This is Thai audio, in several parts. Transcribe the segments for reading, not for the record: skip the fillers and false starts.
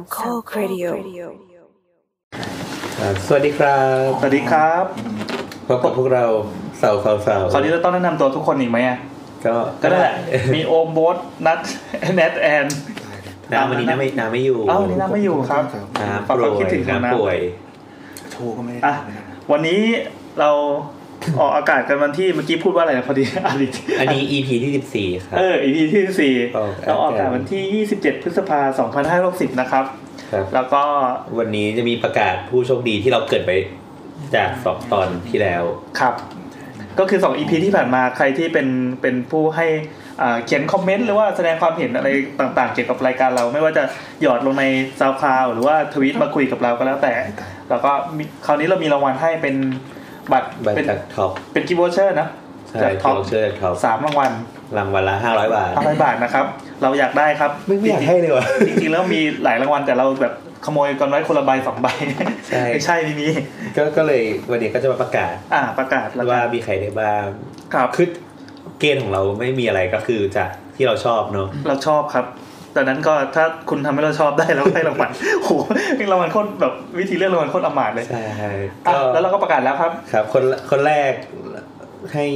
3ข้อครีเดียสวัสดีครับสวัสดีครับพบกับพวกเราสาวคราวนี้เราต้องแนะนำตัวทุกคนอีกไหมอ่ะก็ได้แหละมีโอมโบสนัทแนทแอนวันนี้น้ำไม่อยู่วันนี้น้ำไม่อยู่ครับฝากความคิดถึงน้ำป่วยโทรก็ไม่ได้วันนี้เราออกอากาศกันวันที่เมื่อกี้พูดว่าอะไรนะพอดีอันนี้ EP ที่14ครับEP ที่14เราออกอากาศวันที่27พฤษภาคม2560นะครับแล้วก็วันนี้จะมีประกาศผู้โชคดีที่เราเกิดไปจาก2ตอนที่แล้วครับก็คือ2 EP ที่ผ่านมาใครที่เป็นผู้ให้เขียนคอมเมนต์หรือว่าแสดงความเห็นอะไรต่างๆเกี่ยวกับรายการเราไม่ว่าจะหยอดลงใน SoundCloud หรือว่าทวีตมาคุยกับเราก็แล้วแต่แล้วก็คราวนี้เรามีรางวัลให้เป็นบัตรเป็นท็อปเป็นกิฟต์วอเชอร์นะจากท็อป3รางวัลละ500บาท500บาทนะครับเราอยากได้ครับไม่อยากให้เลยว่ะจริงๆแล้วมีหลายรางวัลแต่เราแบบขโมยกันไว้คนละใบ2ใบไม่ใช่ไม่มีก็เลยวันนี้ก็จะมาประกาศว่ามีใครได้บ้างครับคือเกณฑ์ของเราไม่มีอะไรก็คือจากที่เราชอบเนาะเราชอบครับตอนนั้นก็ถ้าคุณทำให้เราชอบได้เราได้รางวัลโหรางวัลโคตรแบบวิธีเลือกรางวัลโคตรอมาดเลยใช่แล้วเราก็ประกาศแล้วครับคนแรกให้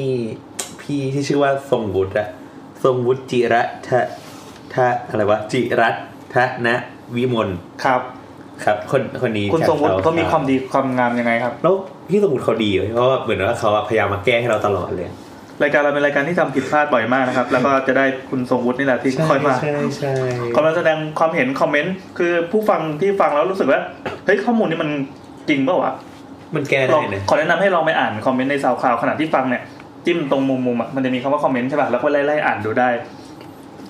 พี่ที่ชื่อว่าทรงวุฒิจิรัตทะอะไรวะจิรัตทะนะวิมลครับคนนี้คุณทรงวุฒิเขามีความดีความงามยังไงครับแล้วพี่ทรงวุฒิเขาดีเพราะว่าเหมือนว่าเขาพยายามมาแก้ให้เราตลอดเลยรายการเราเป็นรายการที่ทำผิดพลาดบ่อยมากนะครับแล้วก็จะได้คุณทรงวุฒินี่แหละที่คอยมาคอยมาแสดงความเห็นคอมเมนต์คือผู้ฟังที่ฟังแล้วรู้สึกว่าเฮ้ยข้อมูลนี้มันจริงเปล่าวะมันแก้ได้เนี่ยขอแนะนำให้ลองไปอ่านคอมเมนต์ในซาวคลาวขณะที่ฟังเนี่ยจิ้มตรงมุมมันจะมีคำว่าคอมเมนต์ใช่ป่ะแล้วก็ไล่อ่านดูได้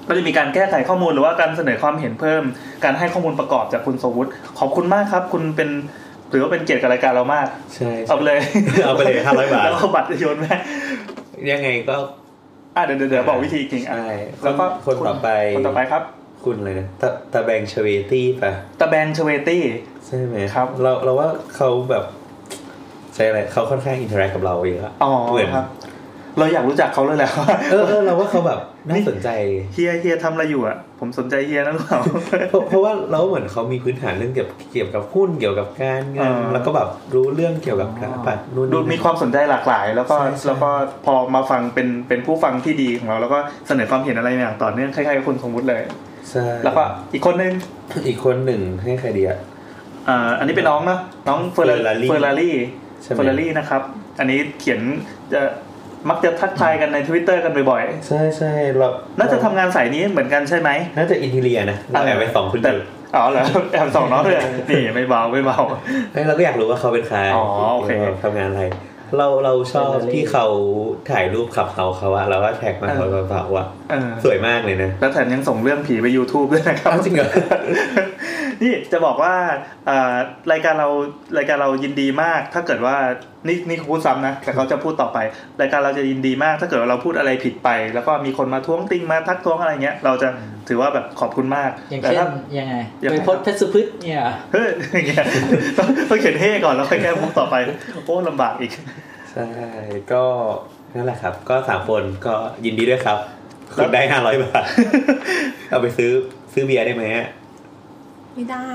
ก็จะมีการแก้ไขข้อมูลหรือว่าการเสนอความเห็นเพิ่มการให้ข้อมูลประกอบจากคุณทรงวุฒิขอบคุณมากครับคุณเป็นหรือว่าเป็นเกียรติกับรายการเรามากใช่เอาไปเลย500 บาทแล้วเอาบัตรโยนไปยังไงก็เดี๋ยวบอกวิธีจริงอ่ะแล้วก็คนต่อไปครับคุณเลยนะตะแบงชเวตี้ป่ะตะแบงชเวตี้ใช่ไหมครับเราว่าเขาแบบใช่อะไรเขาค่อนข้างอินเทอร์แอคกับเราเยอะอ๋อครับเราอยากรู้จักเขาเลยแหละเราว่าเขาแบบน่าสนใจเฮียทำอะไรอยู่อ่ะผมสนใจเฮียนั่นหรือเปล่าเพราะว่าเราเหมือนเขามีพื้นฐานเรื่องเกี่ยวกับหุ้นเกี่ยวกับการเงินแล้วก็แบบรู้เรื่องเกี่ยวกับการบัตรนู่นดูมีความสนใจหลากหลายแล้วก็พอมาฟังเป็นผู้ฟังที่ดีของเราแล้วก็เสนอความเห็นอะไรอย่างต่อเนื่องคล้ายๆกับคุณสมมุติเลยใช่แล้วก็อีกคนหนึ่งให้ใครดีอ่ะอันนี้เป็นน้องนะน้องเฟอร์รารี่นะครับอันนี้เขียนจะมักจะทักทายกันใน Twitter กันบ่อยๆใช่ๆเราน่าจะทำงานสายนี้เหมือนกันใช่ไหมน่าจะอินทีเรียนะแอบไป2คนอยู่อ๋อเหรอแอบ2น้องด้วยนี่ไม่เบาเราก็อยากรู้ว่าเขาเป็นใครอ๋อโอเคทำงานอะไรเราชอบที่เขาถ่ายรูปขับเขาอะแล้วก็แท็กมาเขาอะสวยมากเลยนะแล้วแถมยังส่งเรื่องผีไป YouTube ด้วยนะครับจริงเหรอนี่จะบอกว่ารายการเรายินดีมากถ้าเกิดว่านี่เขาพูดซ้ำนะแต่เขาจะพูดต่อไปรายการเราจะยินดีมากถ้าเกิดเราพูดอะไรผิดไปแล้วก็มีคนมาท้วงติงมาทักท้วงอะไรเงี้ยเราจะถือว่าแบบขอบคุณมากแต่ถ้ายังไงไปโพสเพชรสุพฤษเนี่ยเฮ้ยต้องเขียนเฮ่ก่อนแล้วค่อยแก้มุกต่อไปโอ้ลำบากอีกใช่ก็นั่นแหละครับก็3คนก็ยินดีด้วยครับคุณได้500 บาทเอาไปซื้อเบียร์ได้ไหมไม่ได้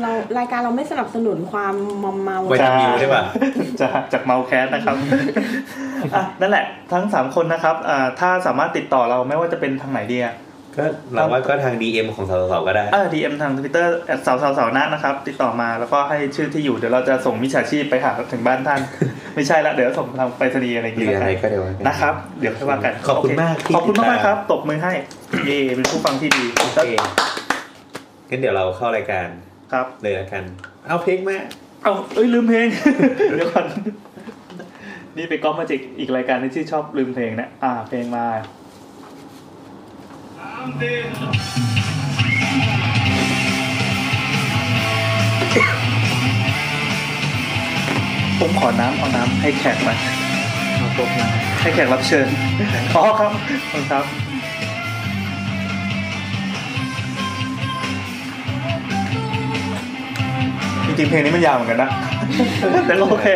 เรารายการเราไม่สนับสนุนความมอมเมาใช่ป่ะจากเมาแคสนะครับนั่นแหละทั้ง3คนนะครับถ้าสามารถติดต่อเราไม่ว่าจะเป็นทางไหนดีก็เราว่าก็ทาง DM ของสาวๆก็ได้DM ทาง Twitter @sawsawna นะครับติดต่อมาแล้วก็ให้ชื่อที่อยู่เดี๋ยวเราจะส่งมิจฉาชีพไปหาถึงบ้านท่านไม่ใช่ละเดี๋ยวส่งทางไปรษณีย์อะไรอย่างเงี้ยนะครับเดี๋ยวค่อยว่ากันขอบคุณมากครับตบมือให้เย่เป็นผู้ฟังที่ดีโอเคงั้นเดี๋ยวเราเข้ารายการครับเลยละกันเอาเพลงมาเอาเอ้ยลืมเพลงเดี๋ยวก่อนนี่ไปก๊อปมาจากอีกรายการที่ชอบลืมเพลงนะเพลงมาผมขอน้ำเอาน้ำให้แขกมาเอาโต๊ะมาให้แขกรับเชิญอ๋อครับครับจริงเพลงนี้มันยาวเหมือนกันนะแต่โอเค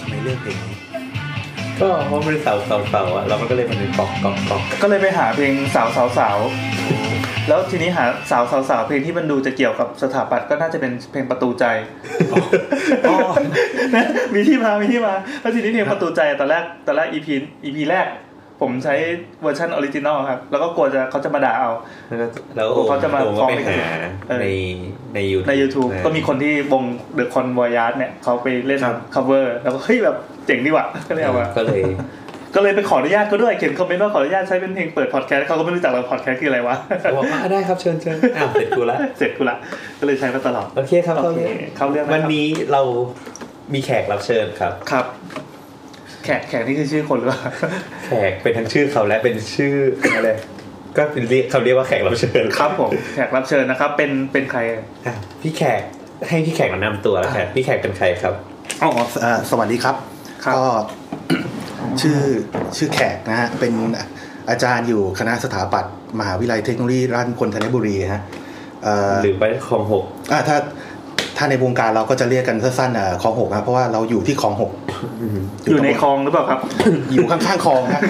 ทำไมเลือกเพลงนี้ก็เพราะมันเป็นสาวๆอ่ะแล้วมันก็เลยมันเป็นกอกก็เลยไปหาเพลงสาว แล้วทีนี้หาสาวเพลงที่มันดูจะเกี่ยวกับสถาปัตย์ก็น่าจะเป็นเพลงประตูใจมีที่มาแล้วทีนี้เพลงประตูใจตอนแรก EP แรกผมใช้เวอร์ชันออริจินอลครับแล้วก็กลัวจะเขาจะมาด่าเอาแล้วเขาจะมาฟ้องไปหาใน YouTube ก็มีคนที่วง The Convoyard เนี่ยเขาไปเล่น cover แล้วก็เฮ้ยแบบเจ๋งดีว่ะก็เลยไปขออนุญาตเขาด้วยเขียนคอมเมนต์ว่าขออนุญาตใช้เป็นเพลงเปิดพอดแคสต์เขาก็ไม่รู้จักเราพอดแคสต์คืออะไรวะบอกว่าได้ครับเชิญเสร็จกูละก็เลยใช้มาตลอดโอเคครับเขาเรื่องวันนี้เรามีแขกรับเชิญครับแขกนี่คือชื่อคนหรือเปล่าแขกเป็นทั้งชื่อเขาและเป็นชื่ออะไรก็เป็นเรียกว่าแขกรับเชิญครับผมแขกรับเชิญนะครับเป็นใครพี่แขกให้พี่แขกมานำตัวแล้วครับพี่แขกเป็นใครครับอ๋อสวัสดีครับก็ชื่อแขกนะฮะเป็นอาจารย์อยู่คณะสถาปัตย์มหาวิทยาลัยเทคโนโลยีราชมงคลธัญบุรีฮะหรือไปคลองหกถ้าในวงการเราก็จะเรียกกันสั้นๆคลองหกนะเพราะว่าเราอยู่ที่คลองหกอยู่ในคลองหรือเปล่าครับอยู่ข้างๆคลองนะ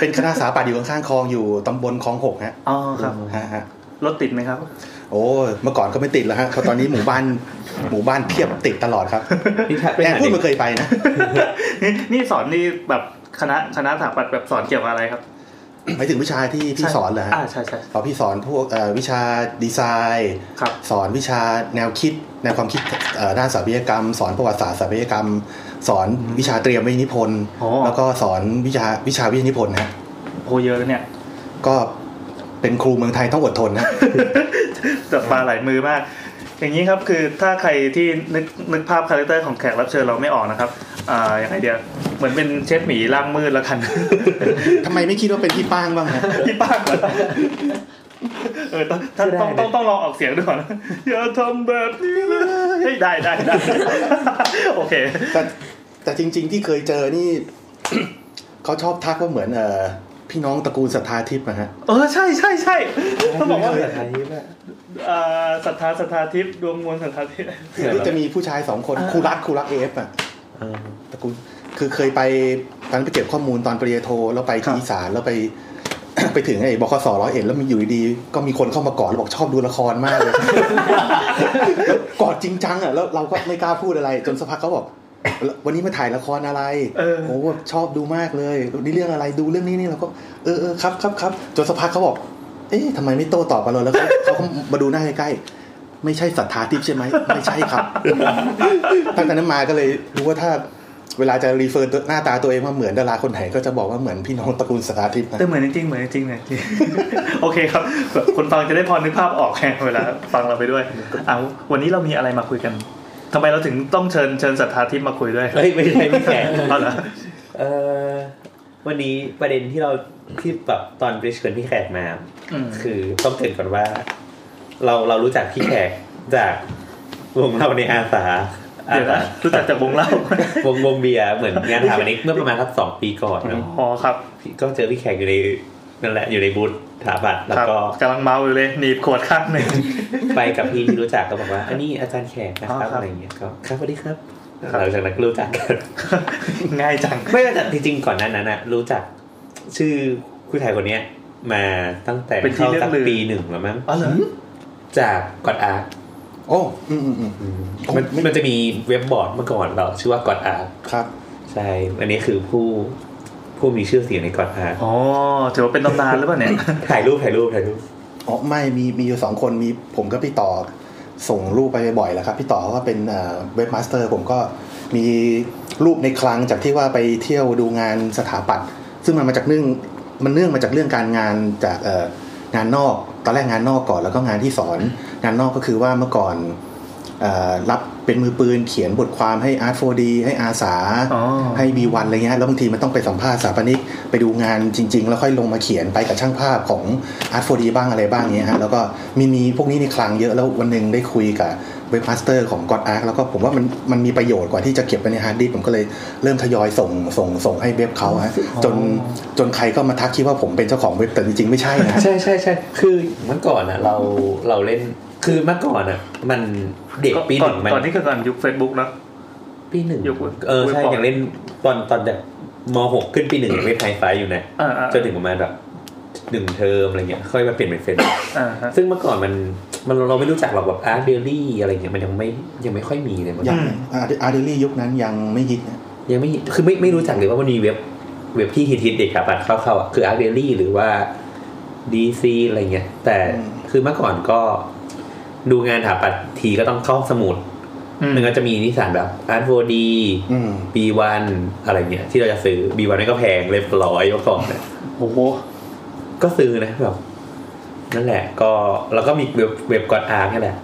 เป็นคณะสถาปัตย์อยู่ข้างๆคลองอยู่ตำบลคลองหกฮะอ๋อครับฮะรถติดไหมครับโอ้เมื่อก่อนก็ไม่ติดแล้วฮะเพราะตอนนี้หมู่บ้านเพียบติดตลอดครับแต่พูดไม่เคยไปนะนี่สอนนี่แบบคณะสถาปัตย์แบบสอนเกี่ยวกับอะไรครับหมายถึงวิชาที่พี่สอนเหรอฮะใช่ๆพี่สอนพวกวิชาดีไซน์สอนวิชาแนวคิดแนวความคิดด้านสถาปัตยกรรมสอนประวัติศาสตร์สถาปัตยกรรมสอนวิชาเตรียมวิทยานิพนธ์แล้วก็สอนวิชาวิทยานิพนธ์ฮะโหเยอะเลยเนี่ยก็เป็นครูเมืองไทยต้องอดทนนะจับปลาหลายมือมากอย่างนี้ครับคือถ้าใครที่นึกภาพคาแรคเตอร์ของแขกรับเชิญเราไม่ออกนะครับอย่างไรเดียวเหมือนเป็นเชฟหมีร่างมืดแล้วกันทำไมไม่คิดว่าเป็นพี่ป้างบ้างนะพี่ป้างต้องลองออกเสียงดูก่อนอย่าทำแบบนี้เลยได้โอเคแต่จริงๆที่เคยเจอนี่เขาชอบทักว่าเหมือนพี่น้องตระกูลศรัทธาทิพย์นะฮะใช่ๆๆต้องบอกว่าศรัทธาทิพย์อ่ะศรัทธาทิพย์ดวงมวลศรัทธาทิพย์ที่จะมีผู้ชาย2คนคู่รัก AF อ่ะตระกูลคือเคยไปตอนไปเก็บข้อมูลตอนปริญญาโทแล้วไปที่อีสานแล้วไปถึงไอ้บขส101แล้วมันอยู่ดีๆก็มีคนเข้ามากอดแล้วบอกชอบดูละครมากเลยกอดจริงจังอ่ะแล้วเราก็ไม่กล้าพูดอะไรจนสักพักเขาบอกวันนี้มาถ่ายละครอะไรโอ้โหชอบดูมากเลยนี่เรื่องอะไรดูเรื่องนี้นี่เราก็ครับจนสักพักเขาบอกเอ๊ะทำไมไม่โต้ตอบกันเลยแล้วเขามาดูหน้าใกล้ๆไม่ใช่ศรัทธาทิพย์ใช่ไหมไม่ใช่ครับตั้งแต่นั้นมาก็เลยรู้ว่าถ้าเวลาจะรีเฟอร์หน้าตาตัวเองว่าเหมือนดาราคนไหนก็จะบอกว่าเหมือนพี่น้องตระกูลศรัทธาทิพย์แต่เหมือนจริงเลยโอเคครับคนฟังจะได้พอนึกภาพออกแค่เวลาฟังเราไปด้วยเอาวันนี้เรามีอะไรมาคุยกันทำไมเราถึงต้องเชิญศรัทธาทิพย์มาคุยด้วยไม่ใช่พี่แขกเอาเหรอวันนี้ประเด็นที่เราที่แบบตอนบริชเกินพี่แขกมาคือต้องเตือนก่อนว่าเรารู้จักพี่แขกจากวงเราในอาสารู้จักจากวงเล่าวงเบียร์เหมือนงานถามอันนี้เมื่อประมาณครับ2ปีก่อนนะอ๋อครับก็เจอพี่แขกอยู่ในนั่นแหละอยู่ในบูธถาบัตรแล้วก็กำลังเมาอยู่เลยหนีบขวดข้างหนึ่งไปกับพี่ที่รู้จักก็บอกว่าอันนี้อาจารย์แขกนะครับอะไรอย่างเงี้ยก็ครับสวัสดีครับหลังจากนั้นรู้จักกันง่ายจังไม่แต่จริงๆก่อนหน้านั้นน่ะรู้จักชื่อผู้ชายคนเนี้ยมาตั้งแต่เข้าตั้งปี1แล้วมั้งอ๋อเหรอจาก God Ark โอ้มันจะมีเว็บบอร์ดเมื่อก่อนเราชื่อว่า God Ark ครับใช่อันนี้คือผู้มีชื่อเสียงในกอดฮาร์ดอ๋อถือว่าเป็นตำนานหรือเปล่าเนี่ยถ่ายรูปอ๋อไม่มีอยู่2คนมีผมก็พี่ต่อส่งรูปไปบ่อยแล้วครับพี่ต่อก็เป็นเว็บมาสเตอร์ผมก็มีรูปในคลังจากที่ว่าไปเที่ยวดูงานสถาปัตย์ซึ่งมันมาจากเนื่องมาจากเรื่องการงานจากงานนอกตอนแรกงานนอกก่อนแล้วก็งานที่สอนงานนอกก็คือว่าเมื่อก่อนรับเป็นมือปืนเขียนบทความให้ Art 4D ให้อาสาให้ B1 อะไรเงี้ยแล้วบางทีมันต้องไปสัมภาษณ์สถาปนิกไปดูงานจริงๆแล้วค่อยลงมาเขียนไปกับช่างภาพของ Art 4D บ้างอะไรบ้างเงี้ยฮะแล้วก็มีพวกนี้ในคลังเยอะแล้ววันนึงได้คุยกับเว็บมาสเตอร์ของ God Ark แล้วก็ผมว่ามันมีประโยชน์กว่าที่จะเก็บไว้ในฮาร์ดดิสก์ผมก็เลยเริ่มทยอยส่งให้เว็บเค้าฮะจนใครก็มาทักคิดว่าผมเป็นเจ้าของเว็บแต่จริงๆไม่ใช่นะใช่ๆๆคือเมื่อก่อนน่ะเราเล่นคือเมื่อก่อนอ่ะมันเด็กปี1มันก่อนที่ก่อนยุค Facebook นะปี1ยุคใช่อย่างเล่นตอนจากม.6 ขึ้นปี1เว็บไฮไฟอยู่นะจนถึงประมาณแบบ 1เทอมอะไรเงี้ยค่อยมาเปลี่ยนเป็น Facebook ซึ่งเมื่อก่อนมันเราไม่รู้จักหรอกแบบ Art Daily อะไรเงี้ยมันยังไม่ค่อยมีเลยอย่าง Art Daily ยุคนั้นยังไม่ฮิตนะยังไม่คือไม่รู้จักเลยว่ามันมีเว็บที่ฮิตๆเด็กขาปัดเข้าๆอ่ะคือ Art Daily หรือว่า DC อะไรเงี้ยแต่คือเมื่อก่อนก็ดูงานถาปัดทีก็ต้องเข้าสมุดมันก็จะมีนิสานแบบ Art 4D B1 อะไรเงี้ยที่เราจะซื้อ B1 นี่ก็แพงเลย100กว่าของเนี่ยโอ้โหก็ซื้อนะแบบนั่นแหละก็แล้วก็มีเว็บGod Ark นี่แหละ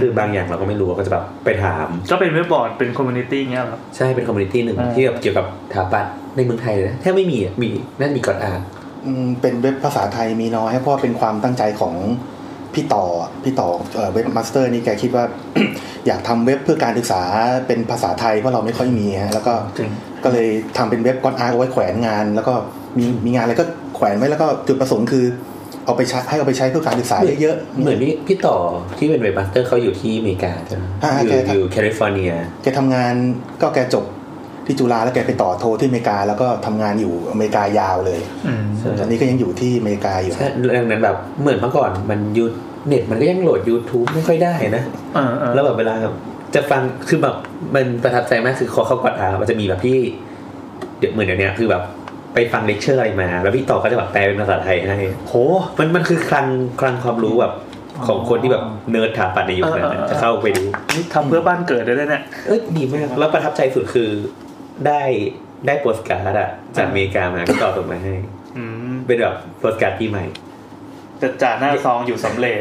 คือบางอย่างเราก็ไม่รู้ก็จะแบบไปถามก็เป็นเว็บบอร์ดเป็นคอมมูนิตี้เงี้ยหรอใช่เป็นคอมมูนิตี้หนึ่งที่เกี่ยวกับถาปัดในเมืองไทยนะแทบไม่มีมีนั่นมีGod Ark เป็นเว็บภาษาไทยมีน้อยเพราะเป็นความตั้งใจของพี่ต่อเว็บมาสเตอร์นี่แกคิดว่า อยากทำเว็บเพื่อการศึกษาเป็นภาษาไทยเพราะเราไม่ค่อยมีแล้วก็ ก็เลยทำเป็นเว็บGod Ark เอาไว้แขวนงานแล้วก็มีงานอะไรก็แขวนไว้แล้วก็จุดประสงค์คือเอาไปใช้ให้เอาไปใช้เพื่อการศึกษาเยอะๆเหมือนพี่ต่อที่เป็นเว็บมาสเตอร์เขาอยู่ที่อเมริกาใช่ไหมอยู่แคลิฟอร์เนียแกทำงานก็แกจบที่จุฬาแล้วแกไปต่อโทที่อเมริกาแล้วก็ทำงานอยู่อเมริกายาวเลยตอนนี้ก็ยังอยู่ที่อเมริกาอยู่ดังนั้นแบบเหมือนเมื่อก่อนมันยุดเน็ตมันก็ยังโหลด YouTube ไม่ค่อยได้นะแล้วแบบเวลาจะฟังคือแบบมันประทับใจมากคือเขากดอามันจะมีแบบพี่เดี๋ยวเหมือนเดี๋ยวนี้คือแบบไปฟังเลคเชอร์อะไรมาแล้วพี่ต่อก็จะแบบแปลเป็นภาษาไทยให้โหมันคือคลังความรู้แบบของคนที่แบบเนิร์ดถาปัดในยุคนั้นจะเข้าไปดูทำเพื่อบ้านเกิดได้เลยเนี่ยเอ้ยดีมากแล้วประทับใจสุดคือได้โปสการ์ดอะจากอเมริกามาพี่ต่อส่งมาให้เป็นแบบโปสการ์ดที่ใหม่จะจ่าหน้าซองอยู่สำเร็จ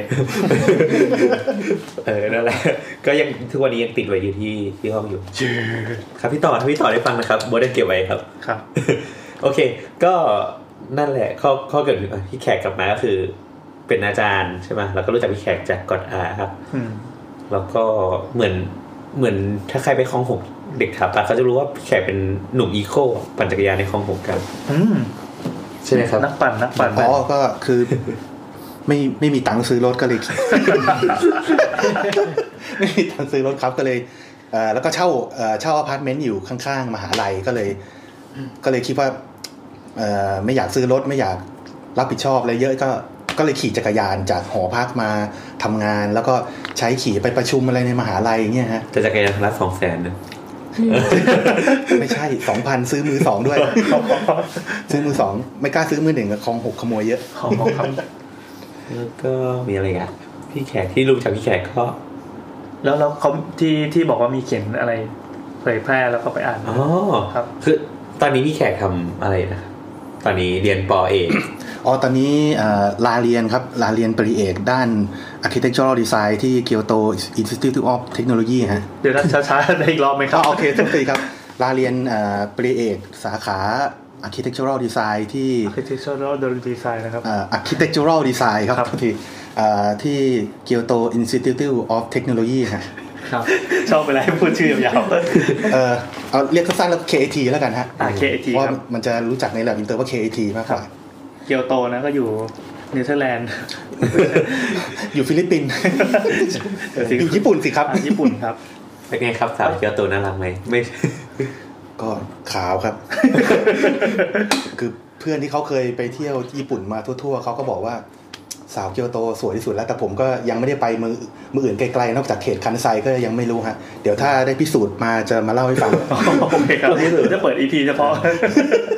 นั่นแหละก็ยังทุกวันนี้ยังติดไว้อยู่ที่ห้องอยู่ ครับพี่ต่อได้ฟังนะครับโบได้เก็บไว้ครับครับโอเคก็นั่นแหละข้อเกิดพี่แขกกลับมาก็คือเป็นอาจารย์ใช่ไหมแล้วก็รู้จักพี่แขกจากGod Arkครับแล้วก็เหมือนถ้าใครไปคลองหกเด็กถาปัดเขาจะรู้ว่าพี่แขกเป็นหนุ่มอีโคปั่นจักรยานในคลองหกกันใช่ไหมครับนักปั่นอ๋อก็คือไม่มีตังค์ซื้อรถก็เลย ไม่มีตังค์ซื้อรถครับก็เลยแล้วก็เช่าอพาร์ตเมนต์อยู่ข้างๆมหาลัยก็เลยคิดว่าไม่อยากซื้อรถไม่อยากรับผิดชอบอะไรเยอะก็เลยขี่จักรยานจากหอพักมาทำงานแล้วก็ใช้ขี่ไปประชุมอะไรในมหาลัยอย่างเงี้ยฮะแต่จักรยานละ 200,000 นึงไม่ใช่ 2,000 ซื้อมือ2ด้วยซื้อมือ2ไม่กล้าซื้อมือ1กับคลอง6ขโมยเยอะครับแล้วก็มีอะไรอ่ะพี่แขกที่รู้จักพี่แขกก็แล้วเขาที่บอกว่ามีเขียนอะไรเผยแพร่แล้วก็ไปอ่านอ๋อครับคือตอนนี้พี่แขกทำอะไรนะตอนนี้เรียนป.เอกอ๋อตอนนี้ลาเรียนครับลาเรียนปริเอกด้าน Architectural Design ที่ Kyoto Institute of Technology ฮะเดี๋ยวช้าๆได้อีกรอบไหมครับโอเคสวัสดีครับลาเรียนปริเอกสาขาarchitectural design ที่ architectural design นะครับarchitectural design ครับที่ที่ Kyoto Institute of Technology ครับชอบไปแล้วพูดชื่อยาวๆเอาเรียกสั้นๆแล้ว KIT แล้วกันฮะKIT ครับมันจะรู้จักในระดับอินเตอร์ว่า KIT มากกว่า Kyoto นะก็อยู่เนเธอร์แลนด์อยู่ฟิลิปปินส์อยู่ญี่ปุ่นสิครับญี่ปุ่นครับเป็นไงครับสาวเกียวโตน่ารักมั้ยไม่ก็ขาวครับคือเพื่อนที่เขาเคยไปเที่ยวญี่ปุ่นมาทั่วๆเขาก็บอกว่าสาวเกียวโตสวยที่สุดแล้วแต่ผมก็ยังไม่ได้ไปมืออื่นไกลๆนอกจากเขตคันไซก็ยังไม่รู้ฮะเดี๋ยวถ้าได้พิสูจน์มาจะมาเล่าให้ฟังโอเคครับจะเปิด EP เฉพาะ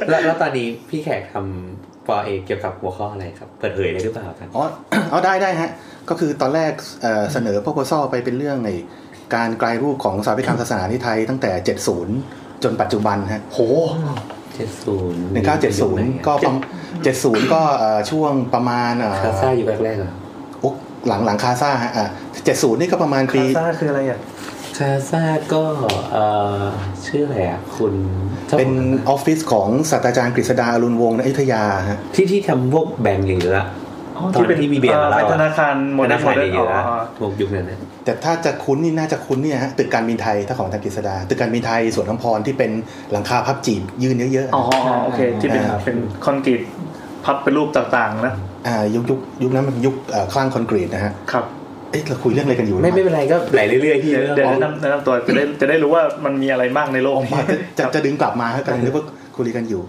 แล้วตอนนี้พี่แขกทำปอเอกเกี่ยวกับหัวข้ออะไรครับเปิดเผยได้หรือเปล่าครับอ๋อได้ฮะก็คือตอนแรกเสนอโปรโพซอลไปเป็นเรื่องในการกลายรูปของสถาปัตยกรรมศาสนาที่ไทยตั้งแต่70จนปัจจุบันฮะโห70 1970ก็70ก็ช่วงประมาณคาซ่าอยู่แรกๆอ่ะอุ๊หลังคาซ่าฮะ70นี่ก็ประมาณปีคาซ่าคืออะไรอ่ะคาซ่าก็ชื่ออะไรอ่ะคุณเป็นออฟฟิศของศาสตราจารย์กฤษดาอรุณวงศ์ณอยุธยาฮะที่ทำพวกแบงก์อย่างเงี้ยที่เป็นที่มีเบียร์มาแล้วธนาคารโมเดิร์นยุคนั้นนะแต่ถ้าจะคุ้นนี่น่าจะคุ้นเนี่ยฮะตึกการบินไทยถ้าของทางกฤษดาตึกการบินไทยสวนน้ำพรที่เป็นหลังคาพับจีบยืนเยอะๆอ๋อโอเคที่เป็นคอนกรีตพับเป็นรูปต่างๆนะยุคนั้นมันยุคคลั่งคอนกรีตนะฮะครับเอ๊ะเราคุยเรื่องอะไรกันอยู่ไม่เป็นไรก็ไหลเรื่อยๆที่เดี๋ยวแนะนำตัวจะได้รู้ว่ามันมีอะไรบ้างในโลกจะดึงกลับมาฮะกันหรือว่าคุยกันอยู่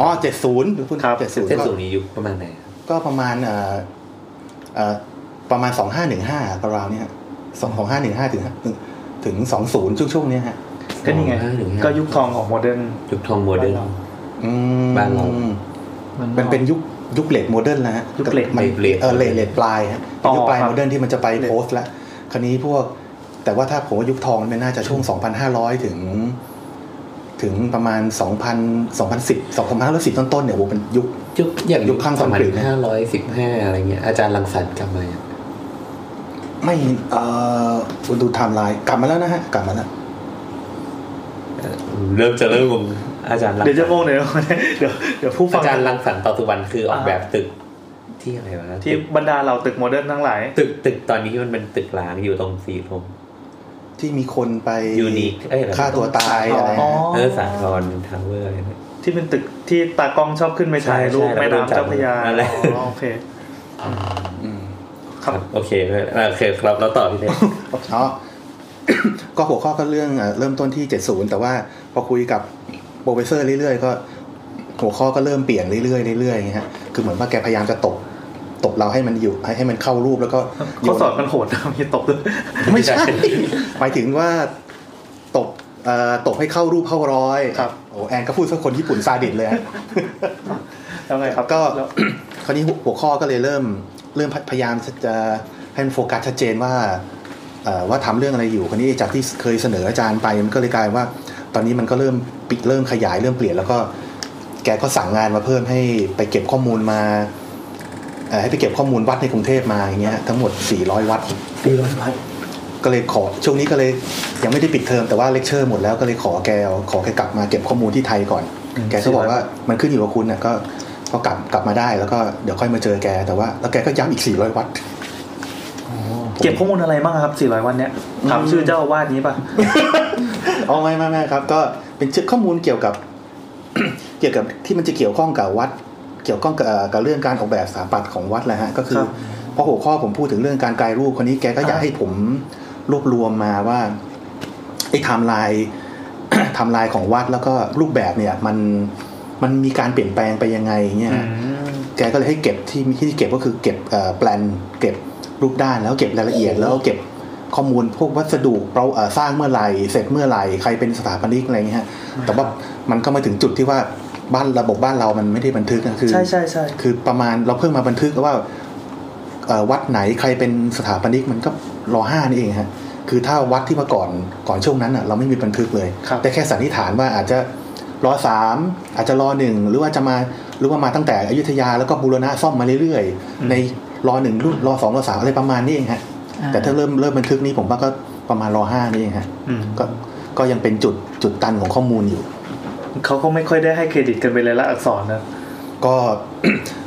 อ๋อ70หรือคุณครับ70นี้อยู่ประมาณไหนก็ประมาณ2515ประมาณนี้ฮะ2515ถึง20ช่วงๆนี้ฮะก็นี่ไงก็ยุคทองของโมเดิร์นบ้านเรามันเป็นยุคเลทโมเดิร์นแล้วฮะยุคเลทเลทปลายฮะยุคปลายโมเดิร์นที่มันจะไปโพสต์แล้วคราวนี้พวกแต่ว่าถ้าผมว่ายุคทองมันน่าจะช่วง2500ถึงประมาณ2010 ต้นๆเนี่ยโหเป็นยุคอย่างยุคข้างคอนกรีต2515อะไรเงี้ยอาจารย์รังสรรค์กลับมาไม่ดูไทม์ไลน์กลับมาแล้วนะฮะกลับมาแล้วเริ่มงงอาจารย์รังสรรค์เดี๋ยวจะงงเดี๋ยวผู้ฟังอาจารย์รังสรรค์ปัจจุบันคือออกแบบตึกที่อะไรวะที่บรรดาเราตึกโมเดิร์นทั้งหลายตึกตอนนี้มันเป็นตึกล้างอยู่ตรงสีพรมที่มีคนไปฆ่าตัวตายอะไรสาทรทาวเวอร์ที่เป็นตึกที่ตากล้องชอบขึ้นไปถ่ายรูปแม่น้ำเจ้าพระยาอะไรโอเคครับโอเคครับแล้วต่อพี่เล็กอ๋อก็หัวข้อก็เรื่องเริ่มต้นที่70แต่ว่าพอคุยกับโปรเฟสเซอร์เรื่อยๆก็หัวข้อก็เริ่มเปลี่ยนเรื่อยๆอย่างเงี้ยฮะคือเหมือนว่าแกพยายามจะตบเราให้มันอยู่ให้มันเข้ารูปแล้วก็ข้อสอบมันโหดนะมีตบด้วยไม่ใช่หมายถึงว่าตบให้เข้ารูปเข้ารอยครับโอ้แอนก็พูดซะคนญี่ปุ่นซาดิสเลยแล้วไงครับก็คราวนี้หัวข้อก็เลยเริ่มพยายามจะให้มันโฟกัสชัดเจนว่าทำเรื่องอะไรอยู่คราวนี้จากที่เคยเสนออาจารย์ไปมันก็เลยกลายว่าตอนนี้มันก็เริ่มขยายเริ่มเปลี่ยนแล้วก็แกก็สั่งงานมาเพิ่มให้ไปเก็บข้อมูลมาให้ไปเก็บข้อมูลวัดในกรุงเทพมาอย่างเงี้ยทั้งหมด400วัดก็เลยขอช่วงนี้ก็เลยยังไม่ได้ปิดเทอมแต่ว่าเลคเชอร์หมดแล้วก็เลยขอแกกลับมาเก็บข้อมูลที่ไทยก่อนแกก็บอกว่ามันขึ้นอยู่กับคุณน่ะก็กลับมาได้แล้วก็เดี๋ยวค่อยมาเจอแกแต่ว่าแล้วแกก็ย้ำอีก400วัดเก็บข้อมูลอะไรบ้างครับ400วัดเนี้ยถามชื่อเจ้าอาวาสนี้ป่ะอ๋อไม่ครับก็เป็นข้อมูลเกี่ยวกับที่มันจะเกี่ยวข้องกับวัดเกี่ยวข้องกับเรื่องการออกแบบสถาปัตย์ของวัดแหละฮะก็คือพอหัวข้อผมพูดถึงเรื่องการกลายรูปคนนี้แกก็อยากให้ผมรวบรวมมาว่าไอ้ไทม์ไลน์ของวัดแล้วก็รูปแบบเนี่ยมันมีการเปลี่ยนแปลงไปยังไงเงี้ยแกก็เลยให้เก็บที่เก็บก็คือเก็บแปลนเก็บรูปด้านแล้วเก็บรายละเอียดแล้วเก็บข้อมูลพวกวัสดุเราสร้างเมื่อไหร่เสร็จเมื่อไหร่ใครเป็นสถาปนิกอะไรเงี้ยแต่ว่ามันก็มาถึงจุดที่ว่าบ้านเรามันไม่ได้บันทึกนะคือใช่คือประมาณเราเพิ่งมาบันทึกว่าวัดไหนใครเป็นสถาปนิกมันก็รอ5นี่เองฮะคือถ้าวัดที่มาก่อนช่วงนั้นอ่ะเราไม่มีบันทึกเลยแต่แค่สันนิษฐานว่าอาจจะรอ3อาจจะรอ1หรือว่าจะมาหรือว่ามาตั้งแต่อยุธยาแล้วก็บูรณะซ่อมมาเรื่อยๆในรอ1รุ่นรอ2รอ3อะไรประมาณนี้เองฮะแต่ถ้าเริ่มบันทึกนี้ผมว่าก็ประมาณรอ5นี่เองฮะก็ยังเป็นจุดตันของข้อมูลอยู่เขาก็ไม่ค่อยได้ให้เครดิตกันไปเลยละอักษรนะก็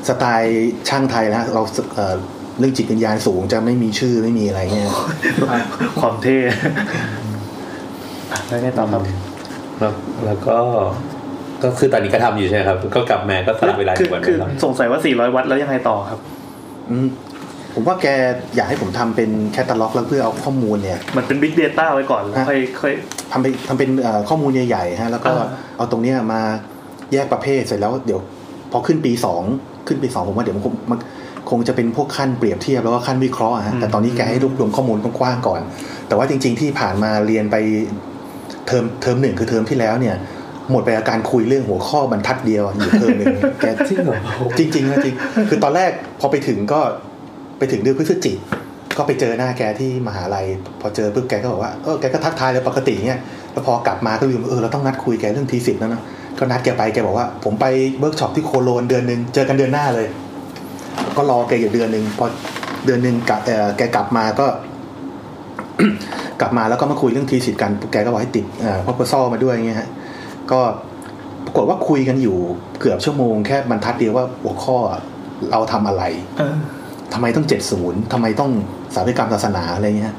สไตล์ช่างไทยนะเราเรื่องจิตวิญญาณสูงจะไม่มีชื่อไม่มีอะไรเงี้ยความเท่ได้แน่ตามแล้วก็คือตอนนี้ก็ทำอยู่ใช่ครับก็กลับมาก็สลับเวลาอยู่วันนี้สงสัยว่า400วัดแล้วยังไงต่อครับผมว่าแกอยากให้ผมทำเป็นแคตตาล็อกแล้วเพื่อเอาข้อมูลเนี่ยมันเป็น Big Data ไว้ก่อนแล้วค่อยทำเป็นข้อมูลใหญ่ๆฮะแล้วก็เอาตรงนี้มาแยกประเภทเสร็จแล้วเดี๋ยวพอขึ้นปี 2ผมว่าเดี๋ยวมันคงจะเป็นพวกขั้นเปรียบเทียบแล้วก็ขั้นวิเคราะห์ฮะแต่ตอนนี้แกให้รวบรวมข้อมูลกว้างๆก่อนแต่ว่าจริงๆที่ผ่านมาเรียนไปเทอม1คือเทอมที่แล้วเนี่ยหมดไปอาการคุยเรื่องหัวข้อบรรทัดเดียวอยู่เทอมนึงแกจริงเหรอจริงนะจริงคือตอนแรกพอไปถึงก็ไปถึงเดือนพฤศจิกก็ไปเจอหน้าแกที่มหาลัยพอเจอปุ๊บแกก็บอกว่าแกก็ทักทายเลยปกติเงี้ยแล้วพอกลับมาก็ลืมเราต้องนัดคุยแกเรื่องทีสิทธ์แล้วนะก็นัดแกไปแกบอกว่าผมไปเวิร์กช็อปที่โคโลนเดือนนึงเจอกันเดือนหน้าเลยก็รอแกอยู่เดือนนึงพอเดือนนึงแกกลับมาก็ กลับมาแล้วก็มาคุยเรื่องทีสิทธ์กันแกก็บอกให้ติดพอซ่อมาด้วยเงี้ยฮะก็ปรากฏว่าคุยกันอยู่เกือบชั่วโมงแค่บรรทัดเดียวว่าหัวข้อเราทำอะไรทำไมต้อง70ทำไมต้องสถาปัตยกรรมศาสนาอะไรเงี้ย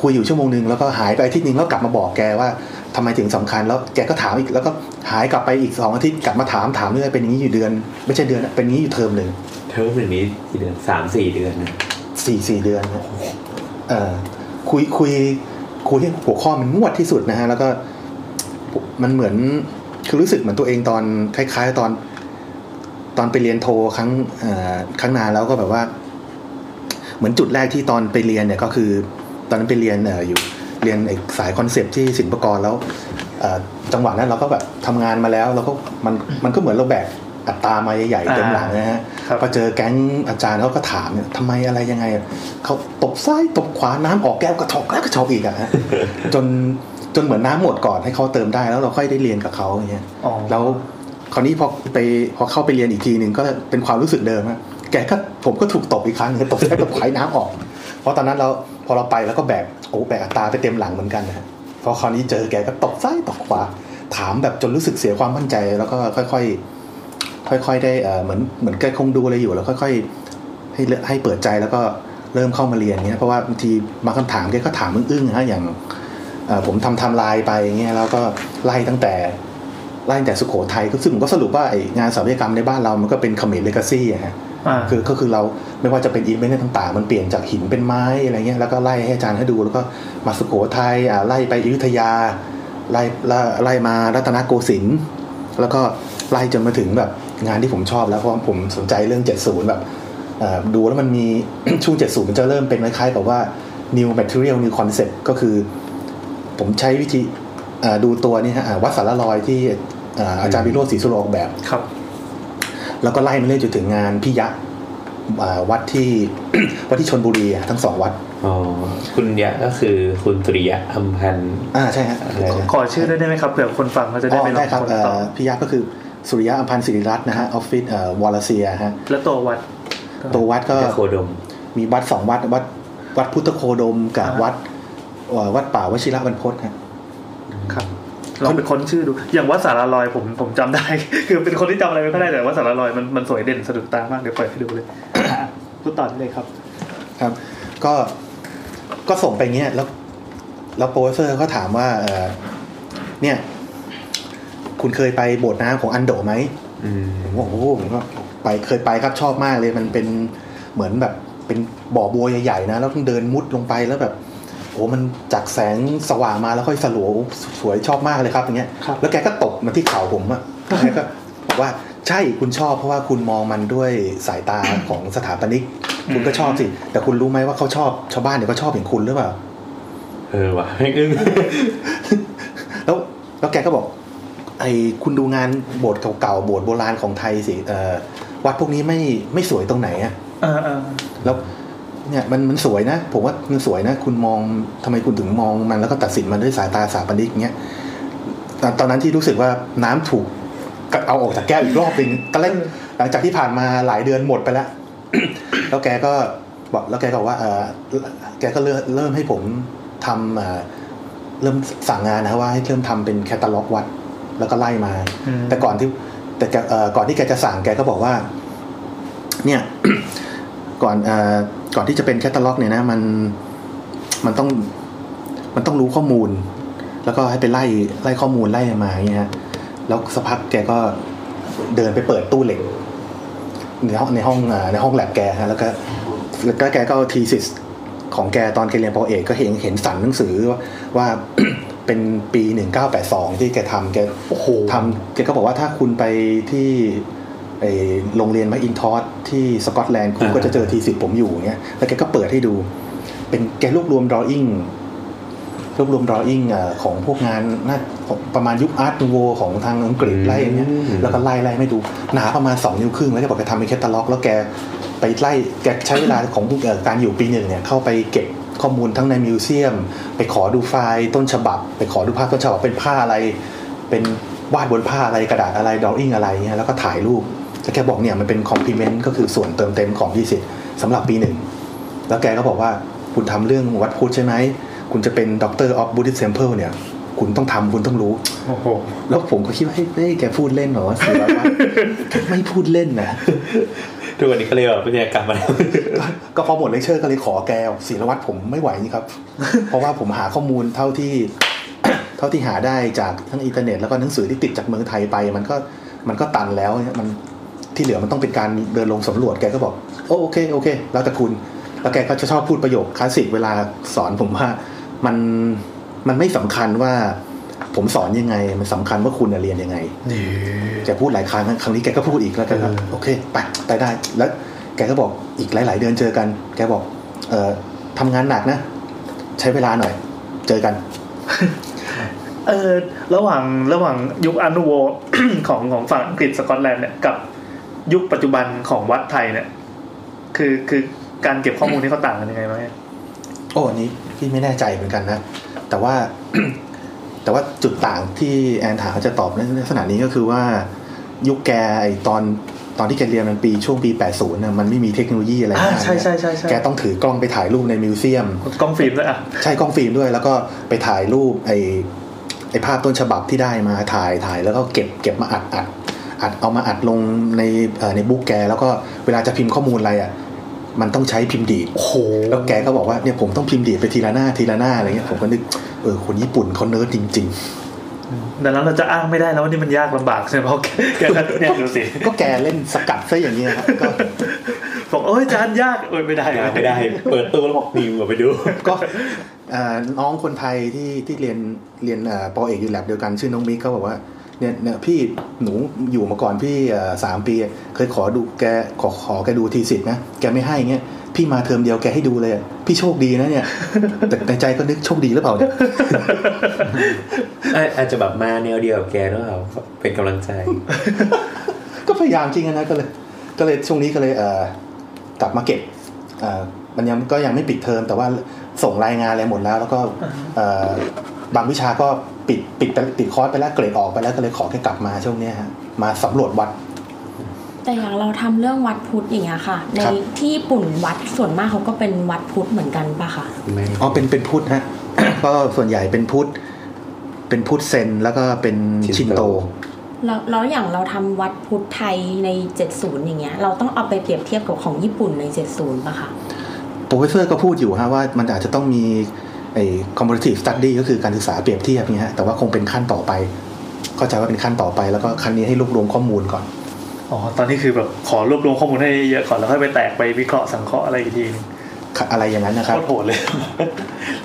คุยอยู่ชั่วโมงนึงแล้วก็หายไปอาทิตย์นึงแล้วกลับมาบอกแกว่าทำไมถึงสำคัญแล้วแกก็ถามอีกแล้วก็หายกลับไปอีก2อาทิตย์กลับมาถามเรื่อยเป็นอย่างนี้อยู่เดือนไม่ใช่เดือนเป็นอย่างนี้อยู่เทอมนึงนี้กี่เดือน 3-4 เดือนนะ 4-4 เดือนคุยให้หัวข้อมันงวดที่สุดนะฮะแล้วก็มันเหมือน คือรู้สึกเหมือนตัวเองตอนคล้ายๆตอนไปเรียนโทครั้งนานแล้วก็แบบว่าเหมือนจุดแรกที่ตอนไปเรียนเนี่ยก็คือตอนนั้นไปเรียนเรียนสายคอนเซปต์ที่ศิลปากรแล้วจังหวะนั้นเราก็แบบทำงานมาแล้วเราก็มันก็เหมือนเราแบกอัตรามาใหญ่ๆเต็มหลังนะฮะพอเจอแก๊งอาจารย์เขาก็ถามเนี่ยทำไมอะไรยังไงเขาตบซ้ายตบขวาน้ำออกแก้วกระทอกแล้วกระชอกอีกอะฮะ จนเหมือนน้ำหมดก่อนให้เขาเติมได้แล้วเราค่อยได้เรียนกับเขาอย่างเงี้ยแล้วคราวนี้พอเข้าไปเรียนอีกทีนึงก็เป็นความรู้สึกเดิมฮะแกก็ผมก็ถูกตบอีกครั้งตบซ้ายตบขวาน้ำออกเพราะตอนนั้นเราพอเราไปแล้วก็แบกอัตราไปเต็มหลังเหมือนกันนะพอคราวนี้เจอแกก็ตบซ้ายตบขวาถามแบบจนรู้สึกเสียความมั่นใจแล้วก็ค่อยได้เหมือนแกคงดูอะไรอยู่แล้วค่อยๆให้เปิดใจแล้วก็เริ่มเข้ามาเรียนเงี้ยเพราะว่าบางทีมาคำถามแกก็ถามอึ้งๆฮะอย่างผมทำลายไปเงี้ยแล้วก็ไล่ตั้งแต่สุโขทัยก็ซึ่งผมก็สรุปว่างานสถาปัตยกรรมในบ้านเรามันก็เป็นเขมรเลกาซี่ฮะคือเราไม่ว่าจะเป็นอินเวนต์ต่างๆมันเปลี่ยนจากหินเป็นไม้อะไรเงี้ยแล้วก็ไล่ให้อาจารย์ให้ดูแล้วก็มาสุโขทัยไล่ไปอยุธยาไล่มารัตนโกสินทร์แล้วก็ไล่จนมาถึงแบบงานที่ผมชอบแล้วเพราะผมสนใจเรื่อง70แบบดูแล้วมันมี ช่วง70มันจะเริ่มเป็นคล้ายๆกับว่า new material new concept ก็คือผมใช้วิธีดูตัวนี่ฮะวัดสารลอยที่อาจารย์วิโรจน์ศรีสุรออกแบบครับแล้วก็ไล่มาเรื่อยจนถึงงานพิยะวัดที่ชลบุรีทั้ง2วัดอ๋อคุณยะก็คือคุณตรียะอัมพันธ์ใช่ฮะขอชื่อได้ไหมครับเผื่อคนฟังเขาจะได้ไปลองคนต่อพิยะก็คือสุริยะอัมพันธ์ศิริรัตน์นะฮะออฟฟิศวอลเซียฮะแล้วตัววัดก็โคดมมีวัด2วัดพุทธโคดมกับวัดป่าวชิระบรรพตครับลองไปค้นชื่อดูอย่างวัดสารลอยผมจำได้คือเป็นคนที่จำอะไรไม่ค่อยได้แต่วัดสารลอยมันสวยเด่นสะดุดตามากเดี๋ยวเปิดให้ดูเลยพูดต่อเลยครับครับก็ส่งไปเงี้ยแล้วโปรเฟสเซอร์ก็ถามว่าเนี่ยคุณเคยไปโบสถ์น้ำของอันโดไหมผมว่าโอ้ผมก็ไปเคยไปครับชอบมากเลยมันเป็นเหมือนแบบเป็นบ่อบัวใหญ่ๆนะแล้วต้องเดินมุดลงไปแล้วแบบโอ้มันจากแสงสว่างมาแล้วค่อยสลัวสวยชอบมากเลยครับอย่างเงี้ยแล้วแกก็ตบมาที่เข่าผมอะแกก็บอกว่าใช่คุณชอบเพราะว่าคุณมองมันด้วยสายตาของสถาปนิกคุณก็ชอบสิแต่คุณรู้ไหมว่าเขาชอบชาวบ้านเนี่ยก็ชอบอย่างคุณหรือเปล่าว่ะแม่งอึ้งแล้วแกก็บอกไอ้คุณดูงานโบสถ์เก่าๆโบสถ์โบราณของไทยสิวัดพวกนี้ไม่สวยตรงไหนอะแล้วเนี่ยมันสวยนะผมว่ามันสวยนะคุณมองทำไมคุณถึงมองมันแล้วก็ตัดสินมันด้วยสายตาสถาปนิกเงี้ยตอนนั้นที่รู้สึกว่าน้ำถูกเอาออกจากแก้วอีกรอบนึงตอนแรกหลังจากที่ผ่านมาหลายเดือนหมดไปแล้ว แล้วแกก็บอกแล้วแกก็บอกว่าแกก็เริ่มให้ผมทำเริ่มสั่งงานนะว่าให้เริ่มทำเป็นแคตตาล็อกวัดแล้วก็ไล่มาแต่ก่อนที่แกจะสั่งแกก็บอกว่าเนี่ย ก่อนที่จะเป็นแคตตาล็อกเนี่ยนะมันต้องรู้ข้อมูลแล้วก็ให้ไปไล่ข้อมูลไล่มาอย่างเงี้ยแล้วสักพักแกก็เดินไปเปิดตู้เหล็กในห้องแลบแกฮะแล้วก็แกก็ทีซิสของแกตอนแกเรียนป.เอกก็เห็นสั่นหนังสือว่า เป็นปี1982ที่แกทำแกโอ้โหทำแกก็บอกว่าถ้าคุณไปที่โรงเรียนแมคอินทอสที่สกอตแลนด์คุณก็จะเจอทีสิทธิ์ผมอยู่เงี้ยแล้วแกก็เปิดให้ดูเป็นแกรวบรวมดรออิ่งของพวกงานน่าประมาณยุคอาร์ตนูโวของทางอังกฤษไล่เงี้ยแล้วก็ไล่ไม่ดูหนาประมาณ2นิ้วครึ่งแล้วแกบอกแกทำเป็นแคตตาล็อกแล้วแกไปไล่แกใช้เวลาของการอยู่ปี1เนี่ยเข้าไปเก็บข้อมูลทั้งในมิวเซียมไปขอดูไฟล์ต้นฉบับไปขอดูภาพต้นฉบับเป็นผ้าอะไรเป็นวาดบนผ้าอะไรกระดาษอะไรดรออิ่งอะไรเงี้ยแล้วก็ถ่ายรูปแล้วแกบอกเนี่ยมันเป็นคอมพลีเมนต์ก็คือส่วนเติมเต็มของที่สิทธิ์สำหรับปี1แล้วแกก็บอกว่าคุณทำเรื่องวัดพุทธใช่ไหมคุณจะเป็นด็อกเตอร์ออฟบูติสเซมเพิลเนี่ยคุณต้องทำคุณต้องรู้โอ้โหแล้วผมก็คิดว่าเฮ้ยแกพูดเล่นเหรอว่า400วัดไม่พูดเล่นนะทุกวันนี้ก็เลยแบบเป็นการมาแล้วก็พอหมดเลคเชอร์ก็เลยขอแก400วัดผมไม่ไหวนี่ครับเพราะว่าผมหาข้อมูลเท่าที่หาได้จากทั้งอินเทอร์เน็ตแล้วก็หนังสือที่ติดจากเมืองไทยไปมันก็ตันแล้วมันที่เหลือมันต้องเป็นการเดินลงสำรวจแกก็บอกโอเคแล้วแต่คุณแล้วแกก็จะชอบพูดประโยคคลาสสิกเวลาสอนผมว่ามันไม่สำคัญว่า ผมสอนยังไงมันสำคัญว่าคุณเรียนยังไงแกพูดหลายครั้งครั้งนี้แกก็พูดอีกแล้วแกก็โอเคไปได้แล้วแกก็บอกอีกหลายๆเดือนเจอกันแกบอกทำงานหนักนะใช้เวลาหน่อยเจอกันระหว่างยุคอนุวงศ์ ของฝั่งอังกฤษสกอตแลนด์เนี่ยกับยุคปัจจุบันของวัดไทยเนี่ยคือการเก็บข้อมูลที่เขาต่างกันยังไงบ้างโอ้อันนี้พี่ไม่แน่ใจเหมือนกันนะแต่ว่าจุดต่างที่แอนถามจะตอบในลักษณะนี้ก็คือว่ายุคแกตอนที่แกเรียนมันปี 80น่ะมันไม่มีเทคโนโลยีอะไรมากแกต้องถือกล้องไปถ่ายรูปในมิวเซียมกล้องฟิล์มด้วยอ่ะใช่กล้องฟิล์มด้วยแล้วก็ไปถ่ายรูปไอ้ภาพต้นฉบับที่ได้มาถ่ายแล้วก็เก็บมาอัดเอามาอัดลงในบุ๊กแกแล้วก็เวลาจะพิมพ์ข้อมูลอะไรอ่ะมันต้องใช้พิมพ์ดีดโอ้โหแล้วแกก็บอกว่าเนี่ยผมต้องพิมพ์ดีดไปทีละหน้าอะไรเงี้ยผมก็นึกคนญี่ปุ่นเขาเนิร์ดจริงๆแต่แล้วเราจะอ้างไม่ได้แล้วว่านี่มันยากลำบากใช่ไหมเพราะแกเนี่ยดูสิก็แกเล่นสกัดซะอย่างนี้ครับก็บอกโอ้ยจานยากไม่ได้เปิดตัวแล้วบอกนิวไปดูก็น้องคนไทยที่เรียนปอเอกอยู่แลบเดียวกันชื่อน้องมิกเขาบอกว่าเนี่ยพี่หนูอยู่มาก่อนพี่3ปีเคยขอดูแกขอแกดูทีสิทธ์นะแกไม่ให้เงี้ยพี่มาเทอมเดียวแกให้ดูเลยพี่โชคดีนะเนี่ยแต่ในใจก็นึกโชคดีหรือเปล่าเนี่ยอาจจะแบบมาแนวเดียวกับแกหรือเปล่าเป็นกำลังใจก็พยายามจริงนะก็เลยช่วงนี้ก็เลยกลับมาเก็บมันยังก็ยังไม่ปิดเทอมแต่ว่าส่งรายงานอะไรหมดแล้วแล้วก็บางวิชาก็ปิดคอร์สไปแล้วเกรดออกไปแล้วก็เลยขอแค่กลับมาช่วงนี้ฮะมาสำรวจวัดแต่อย่างเราทำเรื่องวัดพุทธอย่างเงี้ยค่ะในที่ญี่ปุ่นวัดส่วนมากเขาก็เป็นวัดพุทธเหมือนกันป่ะคะอ๋อเป็นพุทธฮะก็ส่วนใหญ่เป็นพุทธเซนแล้วก็เป็นชินโตแล้วอย่างเราทำวัดพุทธไทยใน70อย่างเงี้ยเราต้องเอาไปเปรียบเทียบกับของญี่ปุ่นใน70ป่ะคะโปรเฟสเซอร์ก็พูดอยู่ฮะว่ามันอาจจะต้องมีไอ้ comparative study ก็คือการศึกษาเปรียบเทียบนี่ฮะแต่ว่าคงเป็นขั้นต่อไปเข้าใจว่าเป็นขั้นต่อไปแล้วก็ขั้นนี้ให้รวบรวมข้อมูลก่อนอ๋อตอนนี้คือแบบขอรวบรวมข้อมูลให้เยอะก่อนแล้วค่อยไปแตกไปวิเคราะห์สังเคราะห์อะไรอีกทีนึงอะไรอย่างนั้นนะครับโหดเลย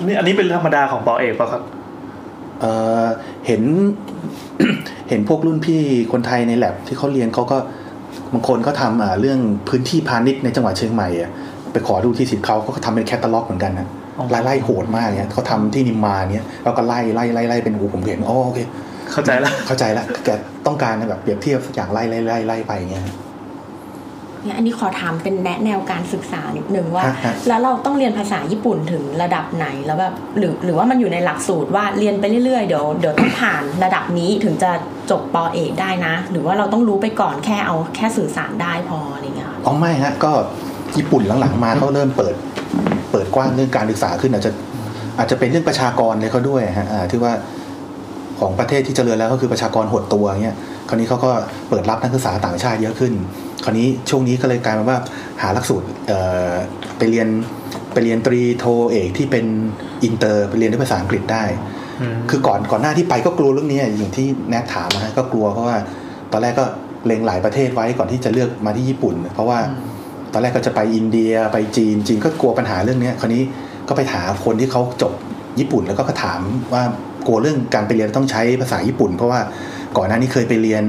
นี่อันนี้เป็นธรรมดาของปอเอกป่ะครับเห็นพวกรุ่นพี่คนไทยในแลบที่เขาเรียนเขาก็บางคนก็ทำเรื่องพื้นที่พาณิชย์ในจังหวัดเชียงใหม่ไปขอดูที่สิทธิ์เขาก็ทำเป็นแคตตาล็อกเหมือนกันนะไล่โหดมากเนี่ยเขาทำที่นิมมาเนี่ยแล้วก็ไล่เป็นหูผมเห็นอ๋อโอเคเข้าใจแล้วแกต้องการแบบเปรียบเทียบสักอย่างไล่ไปอย่างเงี้ยอันนี้ขอถามเป็นแนวการศึกษานิดนึงว่าแล้วเราต้องเรียนภาษาญี่ปุ่นถึงระดับไหนแล้วแบบหรือว่ามันอยู่ในหลักสูตรว่าเรียนไปเรื่อยๆเดี๋ยวต้องผ่านระดับนี้ถึงจะจบป.เอกได้นะหรือว่าเราต้องรู้ไปก่อนแค่เอาแค่สื่อสารได้พออะไรเงี้ยอ๋อไม่ฮะก็ญี่ปุ่นหลังๆมาเขาเริ่มเปิดกว้างเรื่องการศึกษาขึ้นอาจจะเป็นเรื่องประชากรเลยเขาด้วยฮะที่ว่าของประเทศที่เจริญแล้วก็คือประชากรหดตัวเงี้ยคราวนี้เขาก็เปิดรับนักศึกษาต่างชาติเยอะขึ้นคราวนี้ช่วงนี้ก็เลยกลายมาว่าหาหลักสูตรไปเรียนตรีโทเอกที่เป็นอินเตอร์ไปเรียนด้วยภาษาอังกฤษได้คือก่อนหน้าที่ไปก็กลัวเรื่องนี้อย่างที่แนทถามนะก็กลัวเพราะว่าตอนแรกก็เล็งหลายประเทศไว้ก่อนที่จะเลือกมาที่ญี่ปุ่นเพราะว่าตอนแรกก็จะไปอินเดียไปจีนก็กลัวปัญหาเรื่องนี้คราวนี้ก็ไปถามคนที่เขาจบญี่ปุ่นแล้วก็ถามว่ากลัวเรื่องการไปเรียนต้องใช้ภาษาญี่ปุ่นเพราะว่าก่อนหน้านี้เคยไปเรียน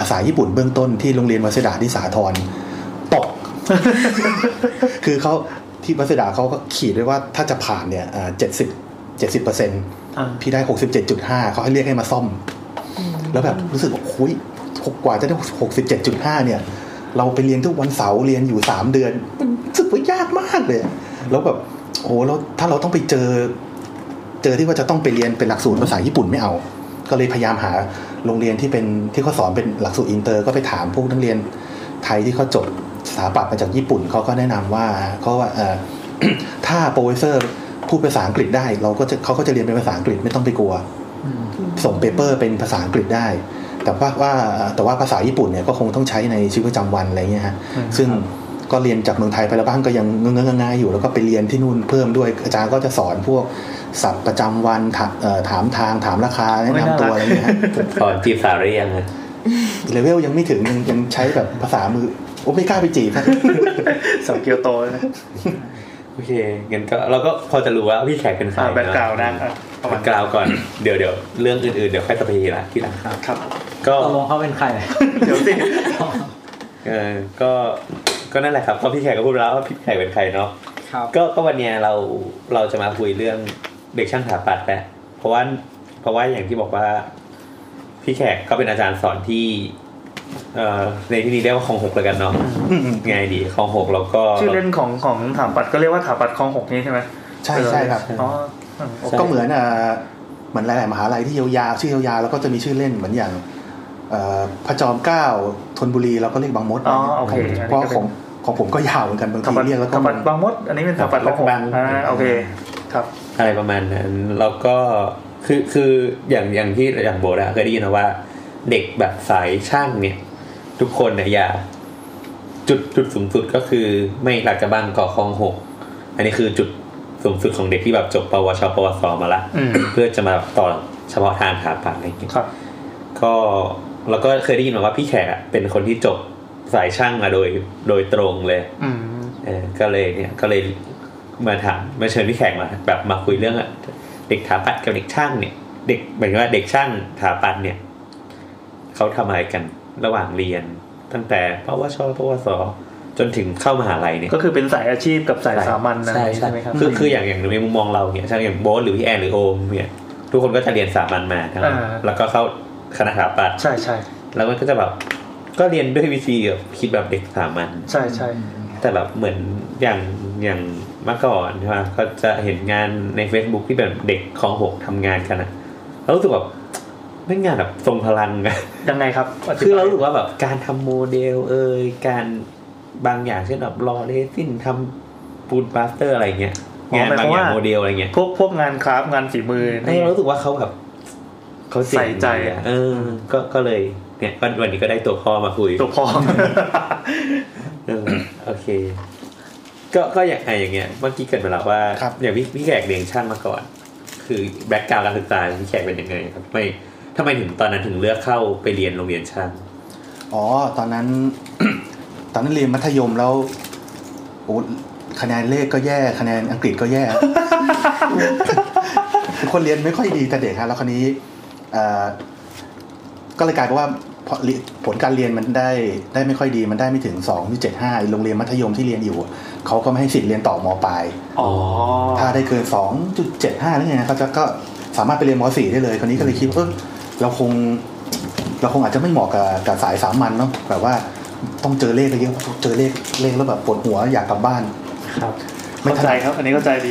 ภาษาญี่ปุ่นเบื้องต้นที่โรงเรียนวัสดาที่สาทรตก คือเขาที่วัสดาเขาก็ขีดไว้ว่าถ้าจะผ่านเนี่ย70%พี่ได้ 67.5 เขาให้เรียกให้มาซ่อมแล้วแบบรู้สึกว่าคุยกว่าจะได้ 67.5 เนี่ยเราไปเรียนทุกวันเสาร์เรียนอยู่3เดือนมันสึกว่ายากมากเลยแล้วแบบโอ้แล้วถ้าเราต้องไปเจอที่ว่าจะต้องไปเรียนเป็นหลักสูตรภาษาญี่ปุ่นไม่เอาก็เลยพยายามหาโรงเรียนที่เป็นที่เขาสอนเป็นหลักสูตรอินเตอร์ก็ไปถามพวกนักเรียนไทยที่เขาจบสถาปัตย์มาจากญี่ปุ่นเขาก็แนะนำว่าเขาว่าถ้าโปรเฟสเซอร์พูดภาษาอังกฤษได้เขาก็จะเรียนเป็นภาษาอังกฤษไม่ต้องไปกลัวส่งเปเปอร์เป็นภาษาอังกฤษได้แต่ว่าภาษาญี่ปุ่นเนี่ยก็คงต้องใช้ในชีวิตประจำวันอะไรเงี้ยฮะซึ่งก็เรียนจากเมืองไทยไปแล้วบ้างก็ยังเงื้อง่ายอยู่แล้วก็ไปเรียนที่นู่นเพิ่มด้วยอาจารย์ก็จะสอนพวกศัพท์ประจำวันถามทางถามราคาแนะนำตัวอะไรเงี้ยสอนจีบสาวหรือยังเลเวลยังไม่ถึงยังใช้แบบภาษามือโอ้ไม่กล้าไปจีบสาวเกียวโตนะโอเคงั้นก็เราก็พอจะรู้ว่าพี่แขกเป็นใครแบ็คกราวด์นะ กล่าวก่อนเดี๋ยวเรื่องอื่นๆเดี๋ยวค่อยตะพีละที่หลังครับก็ตกลงเขาเป็นใครเดี๋ยวสิก็นั่นแหละครับก็พี่แขกก็พูดแล้วว่าพี่แขกเป็นใครเนาะก็วันนี้เราจะมาคุยเรื่องเด็กช่างสถาปัตย์แหละเพราะว่าอย่างที่บอกว่าพี่แขกก็เป็นอาจารย์สอนที่ในที่นี้เรียกว่าคลองหกแล้วกันเนาะไงดีคลองหกแล้วก็ชื่อเล่นของสถาปัตย์ก็เรียกว่าสถาปัตย์คลองหกนี่ใช่ไหมใช่ครับก็เหมือนหลายๆมหาลัยที่ยาวๆชื่อยาวๆแล้วก็จะมีชื่อเล่นเหมือนอย่างพระจอมเกล้าธนบุรีเราก็เรียกบางมดเพราะของผมก็ยาวเหมือนกันบางทีเรียกแล้วก็บางมดอันนี้เป็นสถาปัตย์คลองหกโอเคครับอะไรประมาณนั้นแล้วก็คืออย่างที่อย่างโบราณเคยได้ยินนะว่าเด็กแบบสายช่างเนี่ยทุกคนเนี่ยอย่าจุดสูงสุดก็คือไม่หลักกระบังก่อคลองหกอันนี้คือจุดสูงสุดของเด็กที่แบบจบปวชปวสมาละเพื่อจะมาต่อเฉพาะทางสถาปัตย์อะไรอย่างเงี้ยก็แล้วก็เคยได้ยินมาว่าพี่แขกเป็นคนที่จบสายช่างมาโดยตรงเลยก็เลยมาถามมาเชิญพี่แขกมาแบบมาคุยเรื่องเด็กสถาปัตย์กับเด็กช่างเนี่ยเด็กหมายถึงว่าเด็กช่างสถาปัตย์เนี่ยเขาทำอะไรกันระหว่างเรียนตั้งแต่ปวชปวสจนถึงเข้ามหาลัยเนี่ยก็คือเป็นสายอาชีพกับสายสามัญนะใช่ไหมครับคืออย่างในมุมมองเราเนี่ยช่างอย่างโบ๊ทหรือพี่แอนหรือโอมเนี่ยทุกคนก็จะเรียนสามัญมาทั้งแล้วก็เข้าคณะสถาปัตย์ใช่แล้วมันก็จะแบบก็เรียนด้วยวิธีแบบคิดแบบเด็กสามัญใช่แต่แบบเหมือนอย่างเมื่อก่อนใช่ไหมก็จะเห็นงานใน Facebook ที่แบบเด็กคลองหกทำงานกันนะแล้วรู้สึกแบบนั่นงานแบบทรงพลังกันยังไงครับคือเรารู้สึกว่าแบบการทำโมเดลการบางอย่างเช่นแบบรอเลซินทำปูนพลาสเตอร์อะไรเงี้ยงานบางอย่างโมเดลอะไรเงี้ยพวกงานคราฟงานฝีมือเนี่ยรู้สึกว่าเขาแบบเขาใส่ใจก็เลยเนี่ยวันนี้ก็ได้ตัวพ่อมาคุยตัวพ่อโอเคก็อยากให้อย่างเงี้ยเมื่อกี้เกิดมาแล้วว่าอย่างพี่แขกเรียนช่างมาก่อนคือแบ็คกราวด์การศึกษาพี่แขกเป็นยังไงครับไม่ทำไมถึงตอนนั้นถึงเลือกเข้าไปเรียนโรงเรียนช่างอ๋อตอนนั้นเรียนมัธยมแล้วโอ้คะแนนเลขก็แย่คะแนนอังกฤษก็แย่ คนเรียนไม่ค่อยดีแต่เด็กฮะแล้วคราวนี้ก็เลยกลายเป็นว่าผลการเรียนมันได้ไม่ค่อยดีมันได้ไม่ถึง 2.75 โรงเรียนมัธยมที่เรียนอยู่เขาก็ไม่ให้สิทธิ์เรียนต่อม.ปลายถ้าได้เกิน 2.75 แล้วไงนะเขาจะก็สามารถไปเรียนม.4 ได้เลยคราวนี้ก็เลยคิดว่าเราคงอาจจะไม่เหมาะกับสายสามัญเนาะแบบว่าต้องเจอเลขอะไรเยอะเจอเลขแล้วแบบปวดหัวอยากกลับบ้านครับไม่เข้าใจครับอันนี้เข้าใจดี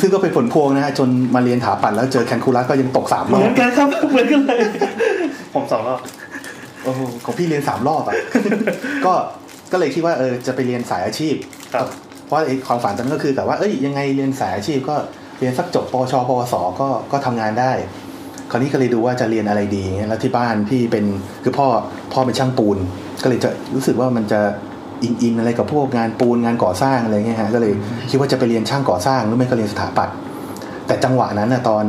ซึ่งก็เป็นผลพวงนะฮะจนมาเรียนสถาปัตย์แล้วเจอแคนคูลัสก็ยังตก3รอบเหมือนกันครับเหมือนกันเลยผม2รอบโอ้โหของพี่เรียน3รอบอ่ะก็เลยคิดว่าจะไปเรียนสายอาชีพครับเพราะไอ้ความฝันตอนนั้นก็คือแบบว่ายังไงเรียนสายอาชีพก็เรียนสักจบปชปวสก็ทำงานได้คราวนี้ก็เลยดูว่าจะเรียนอะไรดีแล้วที่บ้านพี่เป็นคือพ่อเป็นช่างปูนก็เลยจะรู้สึกว่ามันจะอินอะไรกับพวกงานปูนงานก่อสร้างอะไรเงี้ยฮะก็เลยคิดว่าจะไปเรียนช่างก่อสร้างหรือไม่ก็เรียนสถาปัตย์แต่จังหวะนั้นนะตอน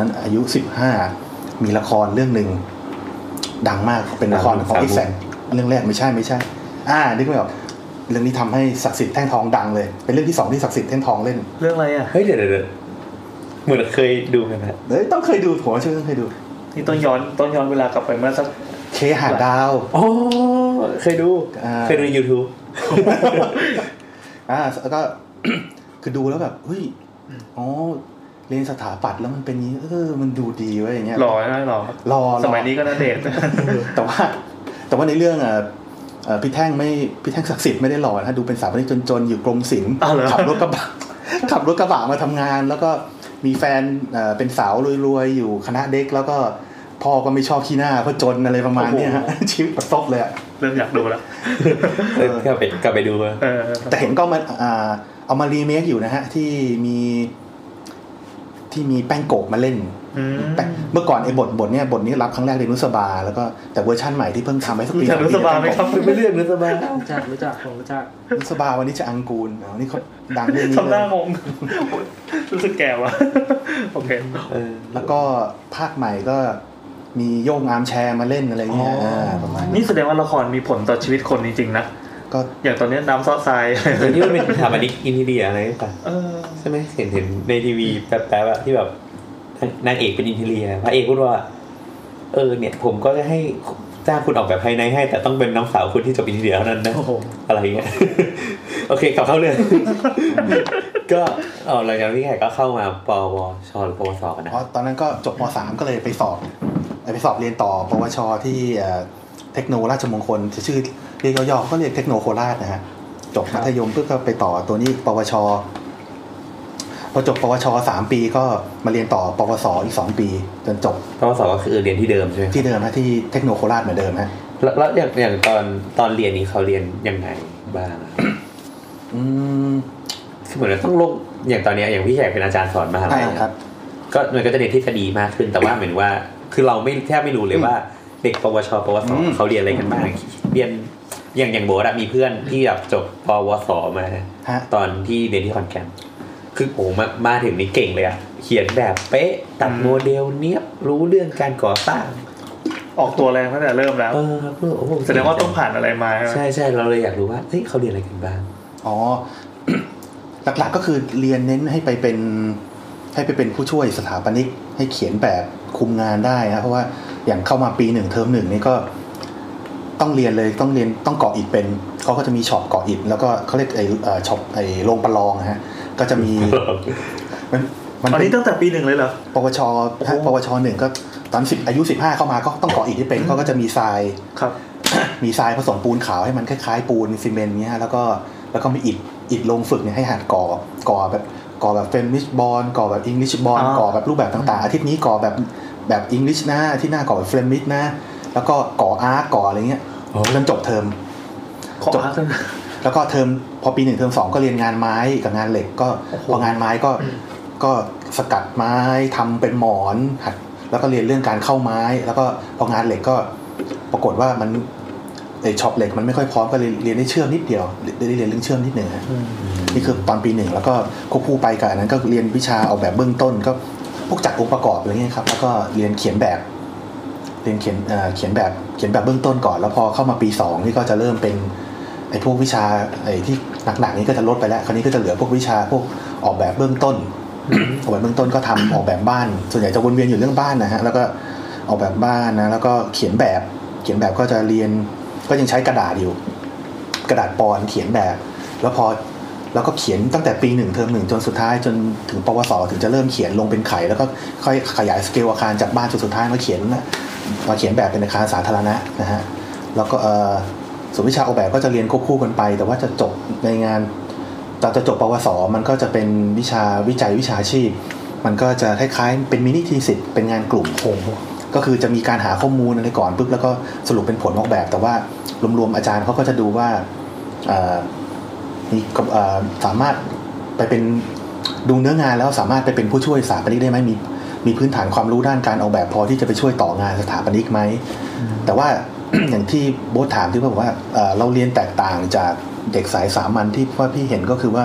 นั้นอายุ15มีละครเรื่องนึงดังมากเป็นละครของพี่แสงเรื่องแรกไม่ใช่นึกไม่ออกเรื่องนี้ทำให้ศักดิ์สิทธิ์แท่งทองดังเลยเป็นเรื่องที่2ที่ศักดิ์สิทธิ์แท่งทองเล่นเรื่องอะไรอ่ะเฮ้ยเดี๋ยวเหมือนเคยดูกันนะต้องเคยดูผมว่าชื่อเคยดูที่ต้องย้อนเวลากลับไปเมื่อสักเคหะดาวอ๋อเคยดูใน YouTube แล้วก็คือดูแล้วแบบเฮ้ยอ๋อเรียนสถาปัตย์แล้วมันเป็นนี้มันดูดีไว้อย่างเงี้ยหล่อสมัยนี้ก็น่าเด็ดแต่ว่าในเรื่องพี่แท่งศักดิ์สิทธิ์ไม่ได้หล่อนะดูเป็นสถาปนิกจนๆอยู่กรมศิลป์ขับรถกระบะมาทำงานแล้วก็มีแฟนเป็นสาวรวยๆอยู่คณะเด็กแล้วก็พ่อก็ไม่ชอบขี้หน้าเพราะจนอะไรประมาณนี้ฮะชีวิตประสบเลยอ่ะเริ่มอยากดูแล้วกลับไปดูแต่เห็นก็มันเอามารีเมคอยู่นะฮะที่มีแป้งโกะมาเล่นเมื่อก่อนไอ้บทเนี่ยบทนี้รับครั้งแรกในนุสบาแล้วก็แต่เวอร์ชั่นใหม่ที่เพิ่งทำให้สักปีนึงนุสบาไม่ครับไม่เลือกนุสบารู้จักผมรู้จักนุสบาวันนี้จะอังกูลอ๋อนี่เขาดังเรื่องนี้เลยทำหน้างงรู้สึกแก่วะโอเคแล้วก็ภาคใหม่ก็มีโยงอาร์มแชร์มาเล่นอะไรเงี้ยประมาณนี้แสดงว่าละครมีผลต่อชีวิตคนจริงๆนะก็อย่างตอนนี้น้ำซอสทรายนี่มันเป็นสถาปนิกอินเดียอะไรต่าง ใช่ไหมเห็นในทีวีแป๊บๆอะที่แบบนางเอกเป็นอินทีเรียพระเอกพูดว่าเนี่ยผมก็จะให้จ้างคุณออกแบบภายในให้แต่ต้องเป็นน้องสาวคุณที่จบอินทีเรียเท่านั้นนะอะไรเงี้ยโอเคกลับเข้าเรื่องก็หลังจากที่แขกก็เข้ามาปวชหรือปวสกันนะตอนนั้นก็จบม.3 ก็เลยไปสอบเรียนต่อปวชที่เทคโนราชมงคลชื่อเรียกย่อๆก็เรียกเทคโนโคราชนะฮะจบมัธยมปุ๊บก็ไปต่อตัวนี้ปวชพอจบปวช3ปีก็มาเรียนต่อปวสอีก2ปีจนจบปวสก็คือเรียนที่เดิมใช่มั้ยที่เดิมนะที่เทคโนโคราชเหมือนเดิมฮะแล้วอย่างตอนเรียนนี้เขาเรียนยังไงบ้างเหมือนต้องลงอย่างตอนนี้อย่างพี่แขกเป็นอาจารย์สอนมหาวิทยาลัยครับก็มันก็จะเรียนทฤษฎีมากขึ้นแต่ว่าเหมือนว่าคือเราไม่แทบไม่รู้เลยว่าเด็กปวชปวสเขาเรียนอะไรกันบ้างเรียนอย่างโบราณมีเพื่อนที่แบบจบปวสมาตอนที่เรียนที่ขอนแก่นคือโอ้มาถึงนี่เก่งเลยอ่ะเขียนแบบเป๊ะตัดโมเดลเนี้ยรู้เรื่องการก่อสร้างออกตัวแรงตั้งแต่เริ่มแล้วแสดงว่าต้องผ่านอะไรมาใช่ใช่เราเลยอยากรู้ว่าเขาเรียนอะไรกันบ้างอ๋อหลักๆก็คือเรียนเน้นให้ไปเป็นผู้ช่วยสถาปนิกให้เขียนแบบคุมงานได้นะเพราะว่าอย่างเข้ามาปี1เทอม1นี่ก็ต้องเรียนเลยต้องก่ออิฐเป็นเขาก็จะมีช็อปก่ออิฐแล้วก็เขาเรียกไอ้ช็อปไอ้โรงประลองฮะก็จะมีมันอันนี้ตั้งแต่ปี1เลยเหรอปวช1ก็ตอน10อายุ15เข้ามาก็ต้องก่ออิฐให้เป็นเขาก็จะมีทรายครับมีทรายผสมปูนขาวให้มันคล้ายๆปูนซีเมนต์เงี้ยแล้วก็มีอิฐลงฝึกเนี่ยให้หัดก่อแบบเฟรมิชบอลก่อแบบอิงลิชบอลก่อแบบรูปแบบต่างๆอาทิตย์นี้ก่อแบบอิงลิชนะอาทิตย์หน้าก่อแบบเฟรมิชนะแล้วก็ก่ออาร์ตก่ออะไรเงี้ยจนจบเทอมจบแล้วก็เทอมพอปี1เทอม2ก็เรียนงานไม้กับงานเหล็กก็พองานไม้ก็สกัดไม้ทำเป็นหมอนหัดแล้วก็เรียนเรื่องการเข้าไม้แล้วก็พองานเหล็กก็ปรากฏว่ามันไอ้ช็อปเหล็กมันไม่ค่อยพร้อมก็เรียนได้เชื่อมนิดเดียวได้เรียนเรื่องเชื่อมนิดหนึ่งฮะนี่คือตอนปี1แล้วก็ควบคู่ไปกับอันนั้นก็เรียนวิชาออกแบบเบื้องต้นก็พวกจัดองค์ประกอบอะไรเงี้ยครับแล้วก็เรียนเขียนแบบเขียนแบบเบื้องต้นก่อนแล้วพอเข้ามาปี2นี่ก็จะเริ่มเป็นไอ้พวกวิชาไอ้ที่หนักๆนี้ก็จะลดไปแล้วคราวนี้ก็จะเหลือพวกวิชาพวกออกแบบเบื้องต้น ออกแบบเบื้องต้นก็ทำออกแบบบ้านส่วนใหญ่จะวนเวียนอยู่เรื่องบ้านนะฮะแล้วก็ออกแบบบ้านนะแล้วก็เขียนแบบก็จะเรียนก็ยังใช้กระดาษอยู่กระดาษปอนเขียนแบบแล้วก็เขียนตั้งแต่ปี1เทอม1จนสุดท้ายจนถึงปวสถึงจะเริ่มเขียนลงเป็นไข่แล้วก็ค่อยขยายสเกลอาคารจากบ้านจนสุดท้ายมาเขียนแบบเป็นอาคารสาธารณะนะฮะแล้วก็ส่วนวิชาออกแบบก็จะเรียนควบคู่กันไปแต่ว่าจะจบในงานตอนจะจบปวสมันก็จะเป็นวิชาวิจัยวิชาชีพมันก็จะคล้ายๆเป็นมินิทีสิสเป็นงานกลุ่มโครงก็คือจะมีการหาข้อมูลอะไรก่อนปุ๊บแล้วก็สรุปเป็นผลออกแบบแต่ว่ารวมๆอาจารย์เขาก็จะดูว่ามีสามารถไปเป็นดูเนื้องานแล้วสามารถไปเป็นผู้ช่วยสถาปนิกได้ไหมมีพื้นฐานความรู้ด้านการออกแบบพอที่จะไปช่วยต่องานสถาปนิกไหม แต่ว่า อย่างที่โบ๊ทถามที่บอกว่าเราเรียนแตกต่างจากเด็กสายสามัญที่ว่าพี่เห็นก็คือว่า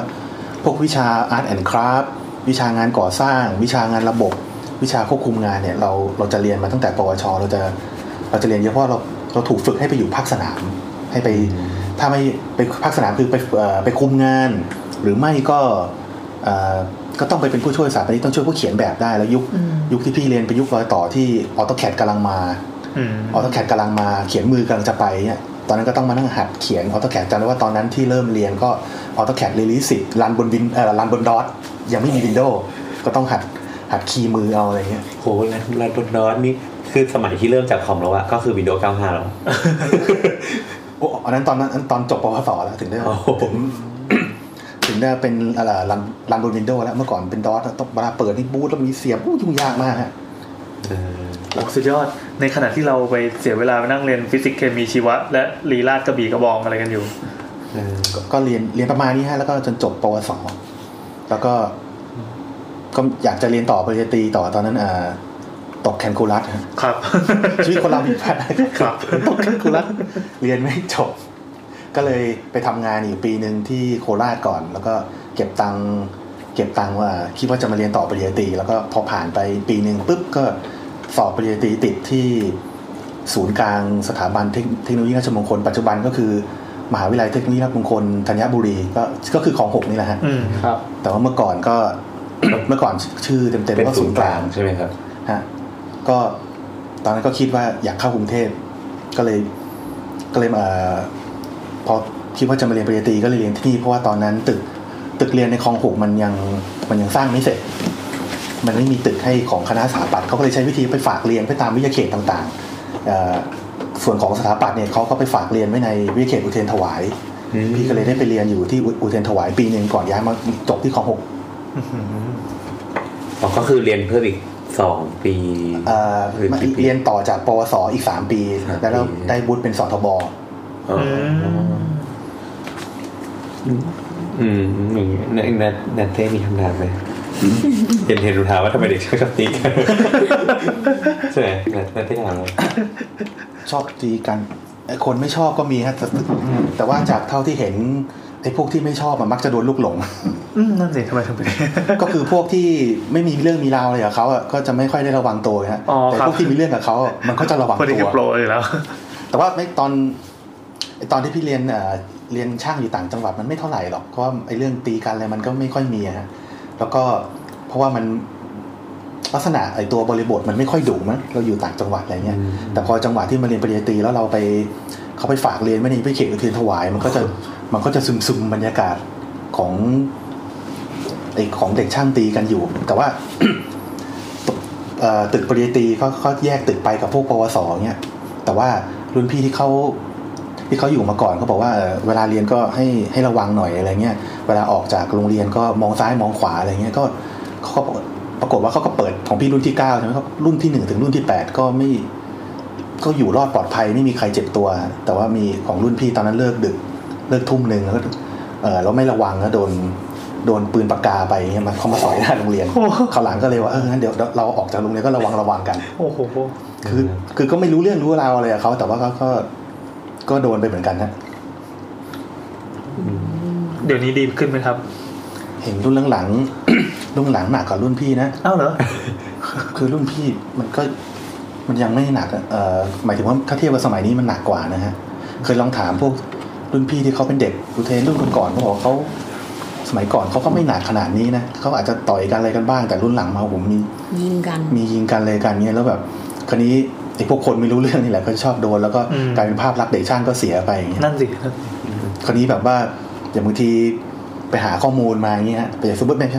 พวกวิชา Art and Craft วิชางานก่อสร้างวิชางานระบบวิชาควบคุมงานเนี่ยเราจะเรียนมาตั้งแต่ปวชเราจะเรียนเยอะเพราะเราถูกฝึกให้ไปอยู่ภาคสนามให้ไปถ้าไม่ไปภาคสนามคือไปคุมงานหรือไม่ก็ต้องไปเป็นผู้ช่วยสถาปนิกต้องช่วยผู้เขียนแบบได้แล้วยุคที่พี่เรียนไปยุครอยต่อที่ AutoCAD กำลังมาAutoCAD กำลังมาเขียนมือกำลังจะไปเนี่ยตอนนั้นก็ต้องมานั่งหัดเขียน AutoCAD จำได้ว่าตอนนั้นที่เริ่มเรียนก็ AutoCAD Release 10รันบน DOS ยังไม่มี Windows ก็ต้องหัดคีย์มือเอาอะไรเงี้ยโหรันบน DOS นี่คือสมัยที่เริ่มจากคอมแล้วอะก็คือ Windows 95 แล้วโอ้อันนั้นตอนจบปวสแล้วถึงได้ถึงได้เป็นรันบน Windows แล้วเมื่อก่อนเป็น DOS ต้องเวลาเปิดนี่บูตแล้วมีเสียบยุ่งยากมากฮะโอ้สุดยอดในขณะที่เราไปเสียเวลาไปนั่งเรียนฟิสิกส์เคมีชีวะและลีลาดกระบี่กระบองอะไรกันอยู่ก็เรียนประมาณนี้ฮะแล้วก็จนจบปวสแล้วก็อยากจะเรียนต่อปริญญาตรีต่อตอนนั้นตกแคนคูลัสครับชีวิตคนเราผิดพลาดครับตกแคนคูลัสเรียนไม่จบก็เลยไปทำงานอยู่ปีนึงที่โคราชก่อนแล้วก็เก็บตังค์ว่าคิดว่าจะมาเรียนต่อปริญญาตรีแล้วก็พอผ่านไปปีนึงปุ๊บก็สอบปริญญาตรีติดที่ศูนย์กลางสถาบันเทคโนโลยีราชมงคลปัจจุบันก็คือ มหาวิทยาลัยเทคโนโลยีราชมงคลธัญบุรีก็คือของ6นี่แหละฮะครับแต่ว่าเมื่อก่อนชื่อเต็มๆว่าศูนย์กลางใช่ไหมครับฮะก็ตอนนั้นก็คิดว่าอยากเข้ากรุงเทพก็เลยพอคิดว่าจะมาเรียนปริญญาตรีก็เลยเรียนที่นี่เพราะว่าตอนนั้นตึกเรียนในคลอง6มันยังสร้างไม่เสร็จมันไม่มีตึกให้ของคณะสถาปัตย์เขาก็เลยใช้วิธีไปฝากเรียนไปตามวิทยาเขตต่างๆส่วนของสถาปัตย์เนี่ยเขาก็ไปฝากเรียนไว้ในวิทยาเขตอุเทนถวายพี่ก็เลยได้ไปเรียนอยู่ที่อุเทนถวายปีนึงก่อนย้ายมาจบที่คลอง6ก็คือเรียนเพิ่มอีก2ปีเรียนต่อจากปวสอีก3ปีแล้วได้วุฒิเป็นสทบนัทเต้มีคำถามไหมเห็นรู้ถามว่าทำไมเด็กชอบตีกันใช่ไหมนัทเต้ถามเลยชอบตีกันคนไม่ชอบก็มีฮะแต่ว่าจากเท่าที่เห็นไอ้พวกที่ไม่ชอบมักจะโดนลูกหลงนั่นสิทำไมก็คือพวกที่ไม่มีเรื่องมีราวอะไรกับเขาอ่ะก็จะไม่ค่อยได้ระวังตัวฮะแต่พวกที่มีเรื่องกับเขามันก็จะระวังตัวโปรอยู่แล้วแต่ว่าตอนที่พี่เรียนช่างอยู่ต่างจังหวัดมันไม่เท่าไหร่หรอกก็ไอ้เรื่องตีกันอะไรมันก็ไม่ค่อยมีฮะแล้วก็เพราะว่ามันลักษณะไอ้ตัวบริบทมันไม่ค่อยดุมั้งเราอยู่ต่างจังหวัดอะไรเงี้ยแต่พอจังหวัดที่มาเรียนปริญญาตรีแล้วเขาไปฝากเรียนไม่ได้ไปเขตอุเทนถวายมันก็จะซึมบรรยากาศของเด็กช่างตีกันอยู่แต่ว่า ตึกปริญญาตรีเขาแยกตึกไปกับพวกปวสเนี่ยแต่ว่ารุ่นพี่ที่เขาอยู่มาก่อนเขาบอกว่าเวลาเรียนก็ให้ระวังหน่อยอะไรเงี้ยเวลาออกจากโรงเรียนก็มองซ้ายมองขวาอะไรเงี้ยก็เขาปรากฏว่าเขาก็เปิดของพี่รุ่นที่9ใช่ไหมครับรุ่นที่1ถึงรุ่นที่8ก็ไม่ก็อยู่รอดปลอดภัยไม่มีใครเจ็บตัวแต่ว่ามีของรุ่นพี่ตอนนั้นเลิกดึกเลิกทุ่มนึงแล้วไม่ระวังแล้วโดนปืนปากกาไปเงี้ยมันเข้ามาสอยหน้าโรงเรียนข้างหลังก็เลยว่างั้นเดี๋ยวเราออกจากโรงเรียนก็ระวังกันโอ้โหคือก็ไม่รู้เรื่องรู้ราวอะไรกับเขาแต่ว่าก็โดนไปเหมือนกันฮะเดี๋ยวนี้ดีขึ้นไหมครับเห็นรุ่นหลังๆรุ่นหลังหนักกว่ารุ่นพี่นะเอ้าเหรอคือรุ่นพี่มันยังไม่หนักหมายถึงว่าถ้าเทียบกับสมัยนี้มันหนักกว่านะฮะเคยลองถามพวกรุ่นพี่ที่เขาเป็นเด็กอุเทนรุ่นก่อนเขาบอกเขาสมัยก่อนเขาก็ไม่หนักขนาดนี้นะเขาอาจจะต่อยกันอะไรกันบ้างแต่รุ่นหลังมาผมมียิงกันอะไรกันเนี่ยแล้วแบบคราวนี้ไอ้พวกคนไม่รู้เรื่องนี่แหละก็ชอบโดนแล้วก็กลายเป็นภาพลักษณ์เด็กช่างก็เสียไปนั่นสิคราวนี้แบบว่าอย่างบางทีไปหาข้อมูลมาอย่างเงี้ยไปอย่างซูเปอร์แมน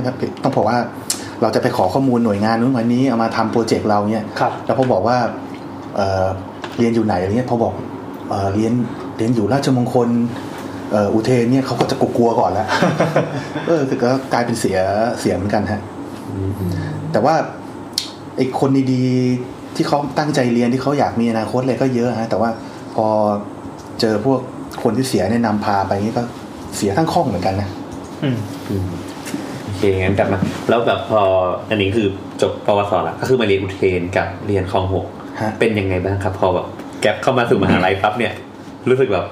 ต้องบอกว่าเราจะไปขอข้อมูลหน่วยงานนู้นวันนี้เอามาทำโปรเจกต์เราเนี่ยแล้วพอบอกว่าเรียนอยู่ไหนอะไรเงี้ยพอบอกเรียนอยู่ราชมงคลอุเทนเนี่ยเขาก็จะกลัวก่อนแล้วแต่ก็กลายเป็นเสียเหมือนกันฮะแต่ว่าไอ้คนดีๆที่เขาตั้งใจเรียนที่เขาอยากมีอนาคตอะไรก็เยอะฮะแต่ว่าพอเจอพวกคนที่เสียเนี่ยนำพาไปนี่ก็เสียทั้งข้องเหมือนกันนะโอเคงั้นกลับมาแล้วแบบพออันนี้คือจบปวสแล้วก็คือมาเรียนอุเทนกับเรียนคลองหกเป็นยังไงบ้างครับพอแบบแกปเข้ามาสู่มหาลัยปั๊บเนี่ยรู้สึกแบบ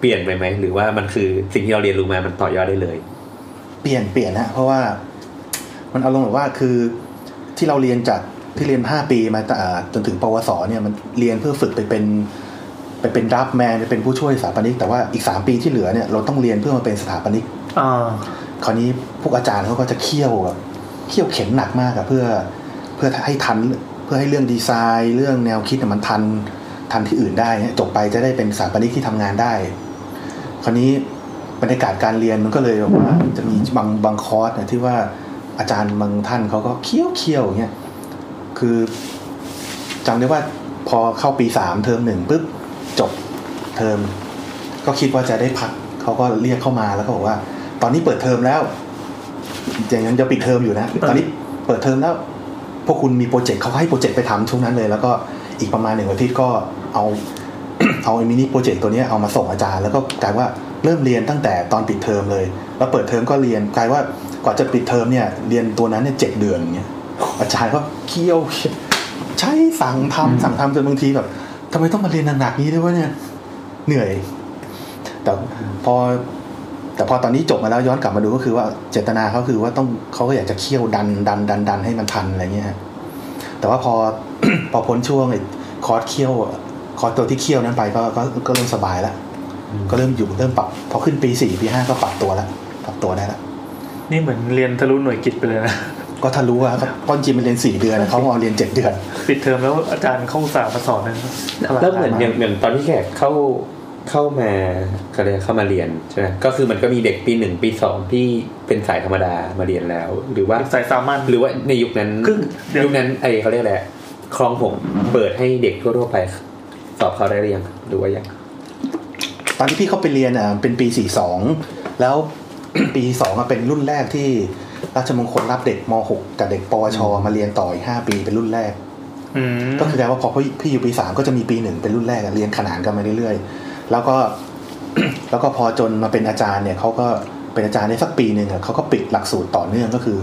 เปลี่ยนไปไหมหรือว่ามันคือสิ่งที่เราเรียนรู้มามันต่อยอดได้เลยเปลี่ยนฮะเพราะว่ามันเอาลงแบบว่าคือที่เราเรียนจากที่เรียน5ปีมาจนถึงปวสเนี่ยมันเรียนเพื่อฝึกไปเป็นดราฟแมนไปเป็นผู้ช่วยสถาปนิกแต่ว่าอีก3ปีที่เหลือเนี่ยเราต้องเรียนเพื่อมาเป็นสถาปนิกคราวนี้พวกอาจารย์เขาก็จะเคี่ยวเข็นหนักมากอะเพื่อให้ทันเพื่อให้เรื่องดีไซน์เรื่องแนวคิดมันทันที่อื่นได้จบไปจะได้เป็นสถาปนิกที่ทำงานได้คราวนี้บรรยากาศการเรียนมันก็เลยบอกว่าจะมีบางคอร์สที่ว่าอาจารย์บางท่านเขาก็เคี่ยวอย่างเงี้ยคือจำได้ว่าพอเข้าปี3เทอม1ปุ๊บจบเทอมก็คิดว่าจะได้พักเขาก็เรียกเข้ามาแล้วก็บอกว่าตอนนี้เปิดเทอมแล้วอย่างนั้นจะปิดเทอมอยู่นะตอนนี้เปิดเทอมแล้วพวกคุณมีโปรเจกต์เขาให้โปรเจกต์ไปทำช่วงนั้นเลยแล้วก็อีกประมาณ1 อาทิตย์ก็เอามินิโปรเจกต์ตัวนี้เอามาส่งอาจารย์แล้วก็กลายว่าเริ่มเรียนตั้งแต่ตอนปิดเทอมเลยแล้วเปิดเทอมก็เรียนกลายว่ากว่าจะปิดเทอมเนี่ยเรียนตัวนั้นเนี่ย7เดือนอย่างเงี้ยอาจารย์ก็เคี่ยวใช้สั่งทำจนบางทีแบบทำไมต้องมาเรียนหนักๆนี้ด้วยวะเนี่ยเหนื่อยแต่พอตอนนี้จบมาแล้วย้อนกลับมาดูก็คือว่าเจตนาเขาคือว่าต้องเขาก็อยากจะเคี่ยวดันให้มันทันอะไรเงี้ยแต่ว่าพอพ้นช่วงไอ้คอร์สเคี่ยวคอร์สตัวที่เคี่ยวนั้นไปก็เริ่มสบายแล้ว ก็เริ่มปรับพอขึ้นปี4ปี5ก็ปรับตัวแล้วปรับตัวได้แล้วนี่เหมือนเรียนทะลุหน่วยกิจไปเลยนะก็ทะลุอะครับต้นจริงมันเรียน4เดือนเขาเอาเรียน7เดือนปิดเทอมแล้วอาจารย์เข้าสามาสอนนั้นแล้วเหมือนอย่างตอนที่แขกเข้ามาก็เลยเข้ามาเรียนใช่ไหมก็คือมันก็มีเด็กปี1ปี2ที่เป็นสายธรรมดามาเรียนแล้วหรือว่าสายสามัญหรือว่าในยุคนั้นไอ้เขาเรียกอะไรคลองผมเปิดให้เด็กทั่วไปสอบเข้าได้หรือยังหรือว่ายังตอนที่พี่เข้าไปเรียนอ่ะเป็นปี42แล้วปี2อ่ะเป็นรุ่นแรกที่ราชมงคลรับเด็กม6กับเด็กปวชมาเรียนต่ออีก5ปีเป็นรุ่นแรกก็คือแปลว่าพอพี่อยู่ปี3ก็จะมีปี1เป็นรุ่นแรกเรียนขนานกันมาเรื่อยๆแล้วก็พอจนมาเป็นอาจารย์เนี่ยเค้าก็เป็นอาจารย์ได้สักปีนึงอ่ะเค้าก็ปิดหลักสูตรต่อเนื่องก็คือ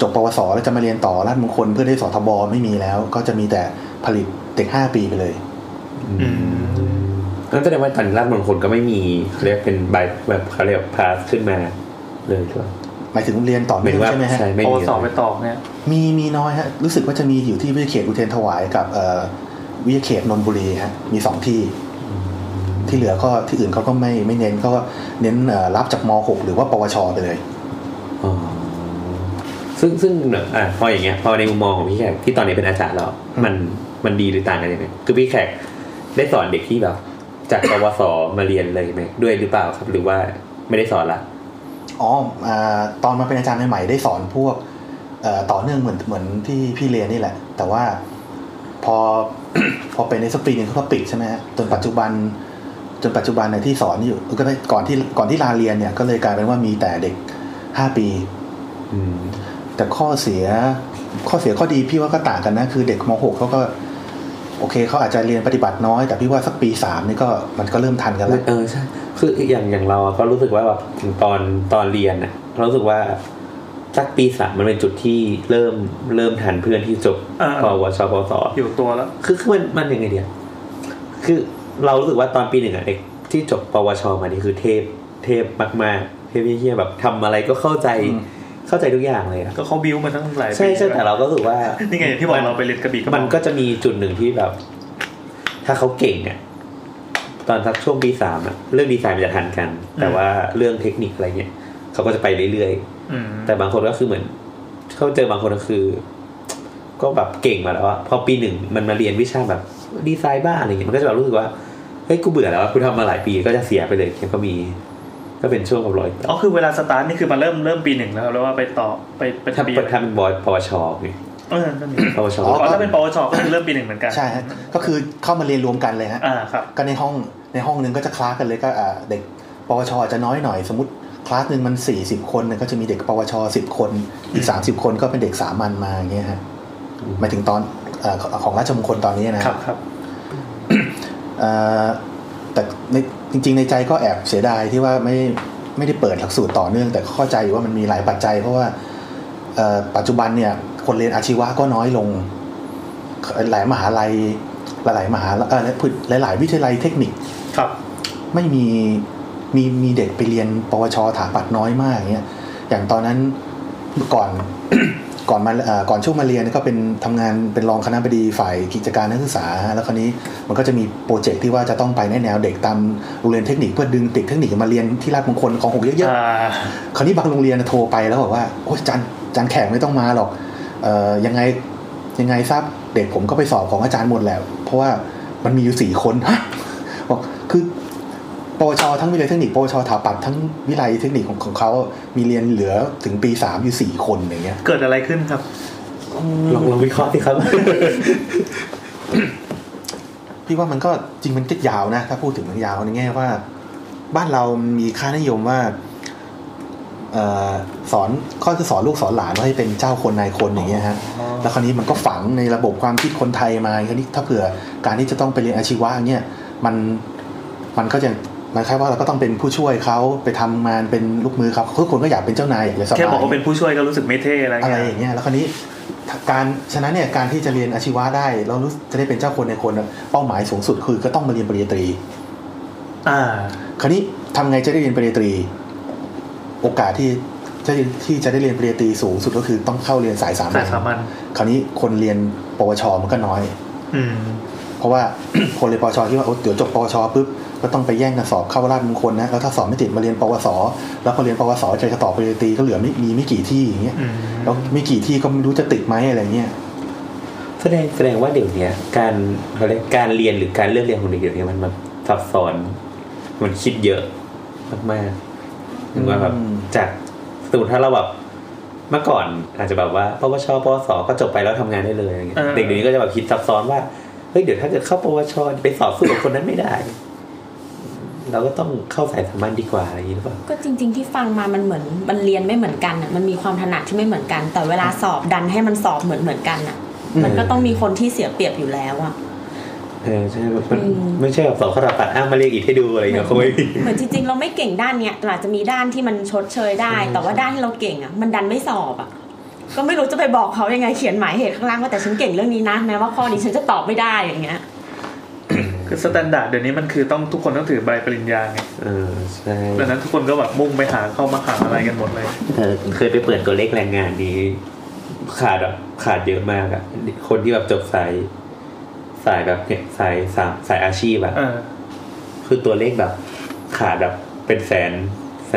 จบปวสแล้วจะมาเรียนต่อราชมงคลเพื่อได้สทบไม่มีแล้วก็จะมีแต่ผลิตเด็ก5ปีไปเลยนั่นแสดงว่าตอนราชมงคลก็ไม่มีเรียกเป็นใบแบบเขาเรียกพาสขึ้นมาเลยใช่ไหมหมายถึงเรียนต่อเนื่องใช่ไหมฮะโอสอบไปต่อเนี่ยมีน้อยฮะรู้สึกว่าจะมีอยู่ที่วิทยาเขตอุเทนถวายกับวิทยาเขตนนทบุรีฮะมี2ที่ที่เหลือก็ที่อื่นเขาก็ไม่เน้นก็เน้นรับจากม.6 หรือว่าปวชไปเลยซึ่งพออย่างเงี้ยพอในมุมมองของพี่แขกที่ตอนนี้เป็นอาจารย์แล้วมันดีหรือต่างกันยังไงคือพี่แขกได้สอนเด็กที่แบบจากปวสมาเรียนเลยไหมด้วยหรือเปล่าครับหรือว่าไม่ได้สอนละตอนมาเป็นอาจารย์ใหม่ๆได้สอนพวกต่อเนื่องเหมือนที่พี่เรียนนี่แหละแต่ว่าพอเป็นในสปีนึงเขาปิดใช่ไหมฮะจนปัจจุบันในที่สอนอยู่ก็ได้ก่อนที่ลาเรียนเนี่ยก็เลยกลายเป็นว่ามีแต่เด็ก5ปีแต่ข้อเสียข้อดีพี่ว่าก็ต่างกันนะคือเด็กม.6 เขาก็โอเคเขาอาจจะเรียนปฏิบัติน้อยแต่พี่ว่าสักปี3นี่ก็มันก็เริ่มทันกันแล้วใช่คืออย่างเราก็รู้สึกว่าแบบตอนเรียนน่ะเรารู้สึกว่าสักปี3มันเป็นจุดที่เริ่มทันเพื่อนที่จบปวชปวสอยู่ตัวแล้วคือมันยังไงเนี่ยคือเรารู้สึกว่าตอนปี1อ่ะเด็กที่จบปวชมานี่คือเทพมากๆเทพเหี้ยแบบทำอะไรก็เข้าใจทุกอย่างเลยก็เขาบิ้วมาทั้งหลายปีใช่แต่เราก็รู้สึกว่านี่ไงที่บอกเราไปเรียนกระบี่มันก็จะมีจุดหนึ่งที่แบบถ้าเขาเก่งเนี่ยตอนทักช่วงปี3อ่ะเรื่องดีไซน์มันจะทันกันแต่ว่าเรื่องเทคนิคอะไรเนี่ยเขาก็จะไปเรื่อยๆแต่บางคนก็คือเหมือนเขาเจอบางคนก็คือก็แบบเก่งมาแล้วอะพอปี1มันมาเรียนวิชาแบบดีไซน์บ้างอะไรเงี้ยมันก็จะแบบรู้สึกว่าเฮ้ยกูเบื่อแล้วกูทำมาหลายปีก็จะเสียไปเลยก็มีก็เป็นช่วงกับร้อยคือเวลาสตาร์ทนี่คือมันเริ่มปี1แล้วว่าไปต่อไปทำเป็นบอยปวชไงปวชถ้าเป็นปวชก็เริ่มปี1เหมือนกันใช่ฮะก็คือเข้ามาเรียนรวมกันเลยฮะก็ในห้องนึงก็จะคลาสกันเลยก็เด็กปวชอาจจะน้อยหน่อยสมมุติคลาสนึงมัน40คนก็จะมีเด็กปวช10คนอีก30คนก็เป็นเด็กสามัญมาอย่างเงี้ยฮะหมายถึงตอนของราชมงคลตอนนี้นะครับครับแต่ในจริงๆในใจก็แอบเสียดายที่ว่าไม่ได้เปิดหลักสูตรต่อเนื่องแต่เข้าใจอยู่ว่ามันมีหลายปัจจัยเพราะว่าปัจจุบันเนี่ยคนเรียนอาชีวะก็น้อยลงหลายวิทยาลัยเทคนิคครับไม่มีเด็กไปเรียนปวชถาปัตย์น้อยมากอย่างเงี้ยอย่างตอนนั้นก่อน ก่อนช่วงมาเรียนก็เป็นทำงานเป็นรองคณบดีฝ่ายกิจการนักศึกษาแล้วคราวนี้มันก็จะมีโปรเจกต์ที่ว่าจะต้องไปในแนวเด็กตามโรงเรียนเทคนิคเพื่อดึงเด็กเทคนิคมาเรียนที่ราชมงคลของผมเยอะๆคราวนี้บางโรงเรียนโทรไปแล้วบอกว่าโอ้อาจารย์แขกไม่ต้องมาหรอกยังไงทราบเด็กผมก็ไปสอบของอาจารย์หมดแล้วเพราะว่ามันมีอยู่4คนบอกคือปวชทั้งวิทยาเทคนิคปวชถาปัตย์ทั้งวิทยาเทคนิคของเขามีเรียนเหลือถึงปี3อยู่4คนอย่างเงี้ยเกิดอะไรขึ้นครับลองวิเคราะห์สิครับ พี่ว่ามันก็จริงมันติดยาวนะถ้าพูดถึงมันยาวในแง่ว่าบ้านเรามีค่านิยมว่าสอนข้อคือสอนลูกสอนหลานว่าให้เป็นเจ้าคนนายคนอย่างเงี้ยฮะแล้วคราวนี้มันก็ฝังในระบบความคิดคนไทยมาคราวนี้ถ้าเผื่อการที่จะต้องไปเรียนอาชีวะอย่างเงี้ยมันก็จะหมายความว่าเราก็ต้องเป็นผู้ช่วยเขาไปทำงานเป็นลูกมือเขาทุกคนก็อยากเป็นเจ้านายอยากจะสบายแค่บอกว่าเป็นผู้ช่วยก็รู้สึกไม่เท่อะไรอย่างเงี้ยแล้วคราวนี้การฉะนั้นเนี่ยการที่จะเรียนอาชีวะได้เราจะได้เป็นเจ้าคนในคนเป้าหมายสูงสุดคือก็ต้องมาเรียนปริญญาตรีคราวนี้ทำไงจะได้เรียนปริญญาตรีโอกาสที่จะได้เรียนปริญญาตรีสูงสุดก็คือต้องเข้าเรียนสายสามัญคราวนี้คนเรียนปวชมันก็น้อยพ ราะว่า คนเรียนปวชที่ว่าเดี๋ยวจบปวชปุ๊บก็ต้องไปแย่งกันสอบเข้าราชมงคลนะแล้วถ้าสอบไม่ติดมาเรียนปวสแล้วพอเรียนปวสใจจะต่อปริญญาตรีก็เหลือไม่กี่ที่อย่างเงี้ยแล้วไม่กี่ที่ก็ไม่รู้จะติดไหมอะไรเงี้ยแสดงว่าเดี๋ยวนี้การเรียนหรือการเลือกเรียนของเด็กเดี๋ยวนี้มันซับซ้อนมันคิดเยอะมากๆถึงว่าแบบจากสมมุติถ้าเราแบบเมื่อก่อนอาจจะแบบว่าปวชปวสก็จบไปแล้วทำงานได้เลยเด็กเดี๋ยวนี้ก็จะแบบคิดซับซ้อนว่าเฮ้ยเดี๋ยวถ้าเกิดเข้าปวชไปสอบสู้กับคนนั้นไม่ได้เราก็ต้องเข้าสายสามัญดีกว่าอะไรอย่างนี้หรือเปล่าก็จริงๆที่ฟังมามันเหมือนมันเรียนไม่เหมือนกันอ่ะมันมีความถนัดที่ไม่เหมือนกันแต่เวลาสอบดันให้มันสอบเหมือนกันอ่ะมันก็ต้องมีคนที่เสียเปรียบอยู่แล้วอ่ะใช่ไม่ใช่แบบสอบข้อตัดอ้างมาเรียกอีกให้ดูอะไรอย่างเงี้ยเขาไม่เหมือนจริงๆเราไม่เก่งด้านเนี้ยแต่อาจจะมีด้านที่มันชดเชยได้แต่ว่าด้านที่เราเก่งอ่ะมันดันไม่สอบอ่ะก็ไม่รู้จะไปบอกเขายังไงเขียนหมายเหตุข้างล่างว่าแต่ฉันเก่งเรื่องนี้นะแม้ว่าข้อนี้ฉันจะตอบไม่ได้อย่างเงี้ยคือสแตนดาร์ดเดี๋ยวนี้มันคือต้องทุกคนต้องถือใบปริญญาไงใช่ดังนั้นทุกคนก็แบบมุ่งไปหาเข้ามหาอะไรกันหมดเลยเคยไปเปิดตัวเลขแรงงานนี้ขาดเยอะมากอ่ะคนที่แบบจบสายแบบเนี่ยสายอาชีพอ่ะคือตัวเลขแบบขาดแบบเป็นแส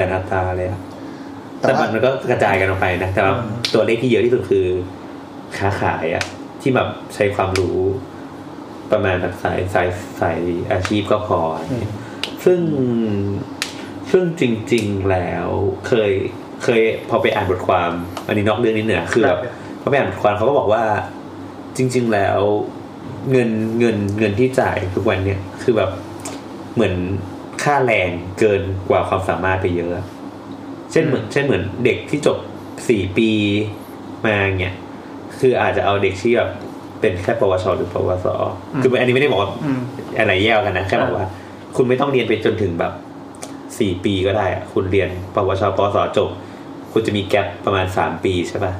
นอัตราเลยอะแต่มันก็กระจายกันออกไปนะแต่ว่าตัวเลขที่เยอะที่สุดคือค้าขายอ่ะที่แบบใช้ความรู้ประมาณแบบสายอาชีพก็พอซึ่งจริงๆแล้วเคยพอไปอ่านบทความอันนี้นอกเรื่องนิดหนึ่งคือแบบพอไปอ่านบทความเขาก็บอกว่าจริงๆแล้วเงินที่จ่ายทุกวันเนี่ยคือแบบเหมือนค่าแรงเกินกว่าความสามารถไปเยอะเช่นเหมือนเด็กที่จบ4ปีมาเนี่ยคืออาจจะเอาเด็กที่แบบเป็นแค่ปวชหรือปวสคืออันนี้ไม่ได้บอกว่าอะไรแย่กันนะแค่บอกว่าคุณไม่ต้องเรียนไปจนถึงแบบ4ปีก็ได้อะคุณเรียนปวชปวสจบคุณจะมีแกปประมาณ3ปีใช่ป่ะ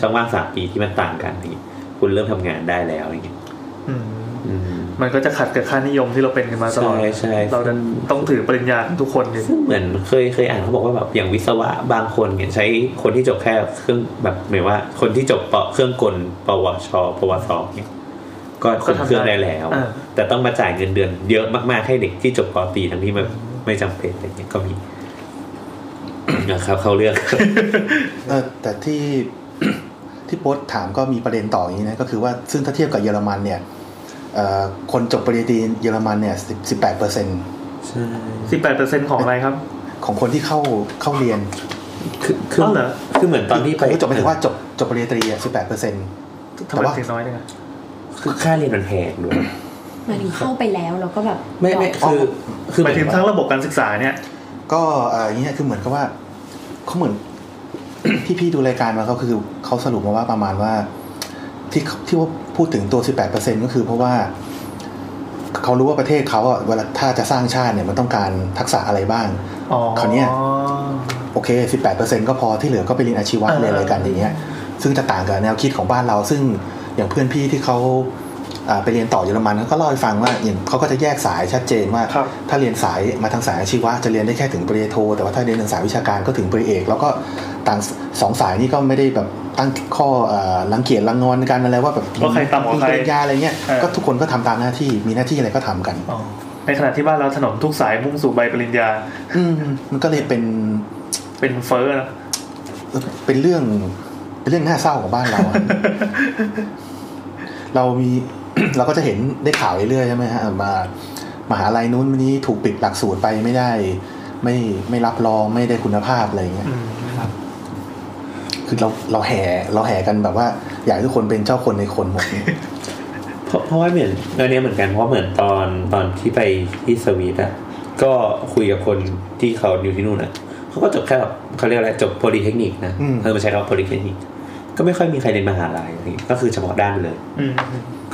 ช่องว่าง3ปีที่มันต่างกันอย่างงี้คุณเริ่มทำงานได้แล้วอย่างงี้มันก็จะขัดกับค่านิยมที่เราเป็นกันมาตลอดเราต้องถือปริญญาทุกคนเนี่ยเหมือนเคยอ่านเขาบอกว่าแบบอย่างวิศวะบางคนเนี่ยใช้คนที่จบแค่เครื่องแบบหมายว่าคนที่จบเครื่องกลปวชปวสเนี่ยก็ขึ้นเครื่องได้แล้วแต่ต้องมาจ่ายเงินเดือนเยอะมากๆให้เด็กที่จบปตรีทั้งที่มันไม่จำเป็นอะไรเงี้ยก็มีนะครับเขาเลือกแต่ที่โพสถามก็มีประเด็นต่ออย่างนี้นะก็คือว่าซึ่งถ้าเทียบกับเยอรมันเนี่ยคนจบปริญญาตรีเยอรมันเนี่ย 18% ใช่ 18% ของอะไรครับของคนที่เข้าเรียนคือเหรอคือเหมือนตอนที่ไปจบไม่ถึงว่าจบปริญญาตรีอ่ะ 18% แต่ว่าถึงน้อยจังอ่ะคือค่าเรียนมันแพงด้วยหมายถึงเข้าไปแล้วเราก็แบบไม่คือหมายถึงทั้งระบบการศึกษาเนี่ยก็อย่างเงี้ยคือเหมือนกับว่าเค้าเหมือนพี่ๆดูรายการมาก็คือเค้าสรุปมาว่าประมาณว่าที่ว่าพูดถึงตัว 18% ก็คือเพราะว่าเขารู้ว่าประเทศเขาอ่ะเวลาถ้าจะสร้างชาติเนี่ยมันต้องการทักษะอะไรบ้างคราวเนี้ยโอเค 18% ก็พอที่เหลือก็ไปเรียนอาชีวะเรียนอะไรกันอย่างเงี้ยซึ่งจะต่างกับแนวคิดของบ้านเราซึ่งอย่างเพื่อนพี่ที่เขาไปเรียนต่อเยอรมันก็เล่าให้ฟังว่าอย่างเขาก็จะแยกสายชัดเจนว่าถ้าเรียนสายมาทางสายอาชีวะจะเรียนได้แค่ถึงปริญญาโทแต่ว่าถ้าเรียนทางสายวิชาการก็ถึงปริญญาเอกแล้วก็ต่าง2สายนี่ก็ไม่ได้แบบตั้งข้อรังเกียจรังงอนกันอะไรว่าแบบใครต่ำกว่าใครปริญญาอะไรเงี้ยก็ทุกคนก็ทำตามหน้าที่มีหน้าที่อะไรก็ทำกันในขณะที่บ้านเราถนนทุกสายมุ่งสู่ใบปริญญามันก็เลยเป็นเฟ้อนะเป็นเรื่องน่าเศร้าของบ้านเราเราก็จะเห็นได้ข่าวเรื่อยๆใช่ไหมฮะมามหาลัยนู้นวันนี้ถูกปิดหลักสูตรไปไม่ได้ไม่รับรองไม่ได้คุณภาพอะไรอย่างเงี้ยคือเราแห่กันแบบว่าอยากให้ทุกคนเป็นเจ้าคนในคนหมด เพราะว่าเหมือนเรื่องนี้เหมือนกันเพราะเหมือนตอนที่ไปที่สวีดอ่ะก็คุยกับคนที่เขาอยู่ที่นู่นอ่ะเขาก็จบแค่แบบเขาเรียกอะไรจบโพลีเทคนิคนะมาใช้คำว่าโพลีเทคนิคก็ไม่ค่อยมีใครเรียนมหาลัยอะไรก็คือเฉพาะด้านเลย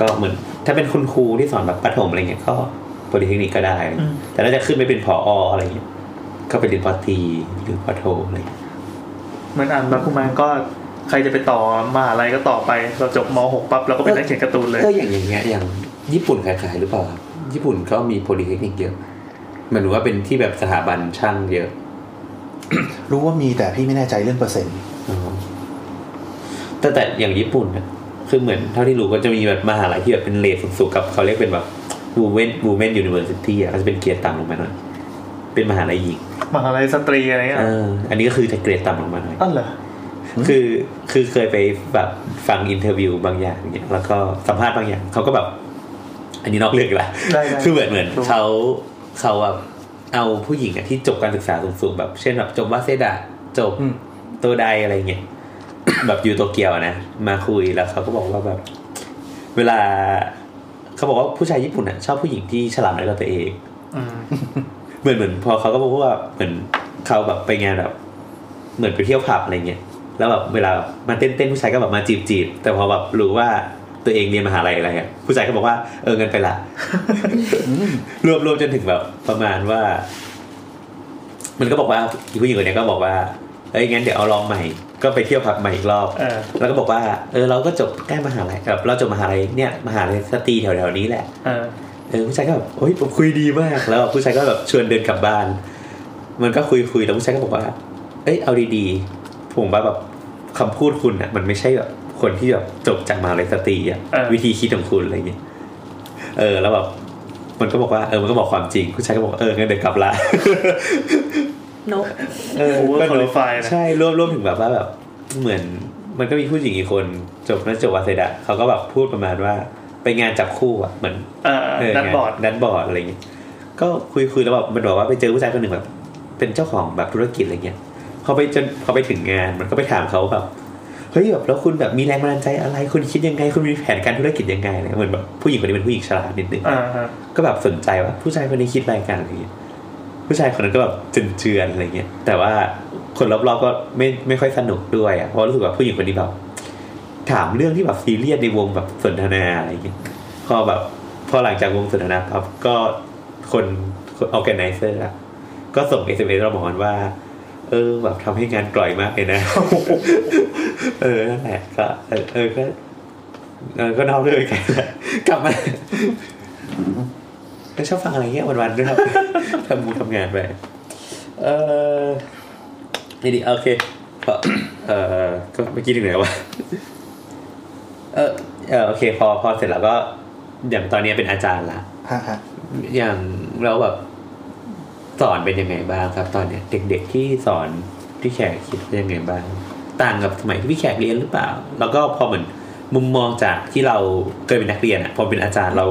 ก็เหมือนถ้าเป็นคุณครูที่สอนแบบประถมอะไรเงี้ยก็โพลีเทคนิคก็ได้แต่ถ้าจะขึ้นไปเป็นผออะไรเงี้ยก็ไปเรียนปตรีหรือปโทอะไรเหมือนอ่านบางคุมาก็ใครจะไปต่อมหาลัยก็ต่อไปเราจบม.6 ปั๊บเราก็เป็นนักเขียนการ์ตูนเลยก็อย่างเงี้ยอย่างญี่ปุ่นขายหรือเปล่าญี่ปุ่นก็มีโพลีเทคนิคเยอะมันรู้ว่าเป็นที่แบบสถาบันช่างเยอะรู้ว่ามีแต่พี่ไม่แน่ใจเรื่องเปอร์เซ็นต์แต่อย่างญี่ปุ่นนะคือเหมือนเท่าที่รู้ก็จะมีแบบมหาลัยที่แบบเป็นเลทสูงๆกับเขาเรียกเป็นแบบ Women University อ่ะก็จะเป็นเกรดต่ำลงมาหน่อยเป็นมหาลัยหญิงมหาลัยสตรีอะไรเงี้ยอันนี้ก็คือจะเกรดต่ำลงมาหน่อยอ๋อเหรอคือเคยไปแบบฟังอินเทอร์วิวบางอย่างเงี้ยแล้วก็สัมภาษณ์บางอย่างเขาก็แบบอันนี้นอกเรื่องละคือเหมือนเขาเอาผู้หญิงที่จบการศึกษาสูงๆแบบเช่นแบบจบวาเซดะจบโตไดอะไรเงี้ย แบบอยู่โตเกียวนะมาคุยแล้วเขาก็บอกว่าแบบเวลาเขาบอกว่าผู้ชายญี่ปุ่นอ่ะชอบผู้หญิงที่ฉลาดน้อยกว่าตัวเอง เหมือนพอเขาก็บอกว่าเหมือนเขาแบบไปงานแบบเหมือนไปเที่ยวผับอะไรเงี้ยแล้วแบบเวลามาเต้นผู้ชายก็แบบมาจีบแต่พอแบบรู้ว่าตัวเองเรียนมหาลัยอะไรเงี้ยผู้ชายก็บอกว่าเงินไปละ รวมจนถึงแบบประมาณว่ามันก็บอกว่าผู้หญิงคนนี้ก็บอกว่าเอ้ยงั้นเดี๋ยวเอาลองใหม่ก็ไปเที่ยวผับใหม่อีกรอบแล้วก็บอกว่าเราก็จบใกล้มหาลัยแบบเราจบมหาลัยเนี่ยมหาลัยสตรีแถวๆนี้แหละผู้ชายก็แบบโอ๊ยผมคุยดีมากแล้วผู้ชายก็แบบชวนเดินกลับบ้านมันก็คุยแล้วผู้ชายก็บอกว่าเอ้ยเอาดีๆผมว่าแบบคำพูดคุณอ่ะมันไม่ใช่แบบคนที่แบบจบจากมหาลัยสตรีอ่ะวิธีคิดของคุณอะไรอย่างเงี้ยแล้วแบบมันก็บอกว่ามันก็บอกความจริงผู้ชายก็บอกงั้นเดินกลับละโนก็โนไฟใช่ร่วมถึงแบบว่าแบบเหมือนมันก็มีผู้หญิงอีกคนจบวาเซดะเขาก็แบบพูดประมาณว่าไปงานจับคู่อ่ะเหมือนดันบอร์ดอะไรอย่างเงี้ยก็คุยแล้วแบบมันบอกว่าไปเจอผู้ชายคนหนึ่งแบบเป็นเจ้าของแบบธุรกิจอะไรเงี้ยเขาไปถึงงานมันก็ไปถามเขาแบบเฮ้ยแบบแล้วคุณแบบมีแรงบันดาลใจอะไรคุณคิดยังไงคุณมีแผนการธุรกิจยังไงเนี่ยเหมือนแบบผู้หญิงคนนี้เป็นผู้หญิงฉลาดนิดนึงก็แบบสนใจว่าผู้ชายคนนี้คิดอะไรกันอะไรอย่างเงี้ยผู้ชายคนนั้นก็แบบเจือนๆอะไรเงี้ยแต่ว่าคนรอบๆก็ไม่ค่อยสนุกด้วยอ่ะเพราะรู้สึกว่าผู้หญิงคนนี้แบบถามเรื่องที่แบบซีเรียสในวงแบบสนทนาอะไรเงี้ยพอหลังจากวงสนทนาครับก็คนออร์แกไนเซอร์อ่ะก็ส่ง SMS เราบอกกันว่าแบบทำให้งานกล่อยมากเลยนะ นั่นแหละก็ก็นอกเรื่องกันกลับมา ก็ชอบฟังอะไรเงี้ยวันๆด้วยครับ ทำงานไปนี่ดิโอเคก็เมื่อกี้ถึงไหนวะโอเคพอเสร็จแล้วก็อย่างตอนนี้เป็นอาจารย์ละอย่างเราแบบสอนเป็นยังไงบ้างครับตอนเนี้ยเด็กๆที่สอนพี่แขกคิดยังไงบ้างต่างกับสมัยที่พี่แขกเรียนหรือเปล่าแล้วก็พอเหมือนมุมมองจากที่เราเคยเป็นนักเรียนอ่ะพอเป็นอาจารย์เรา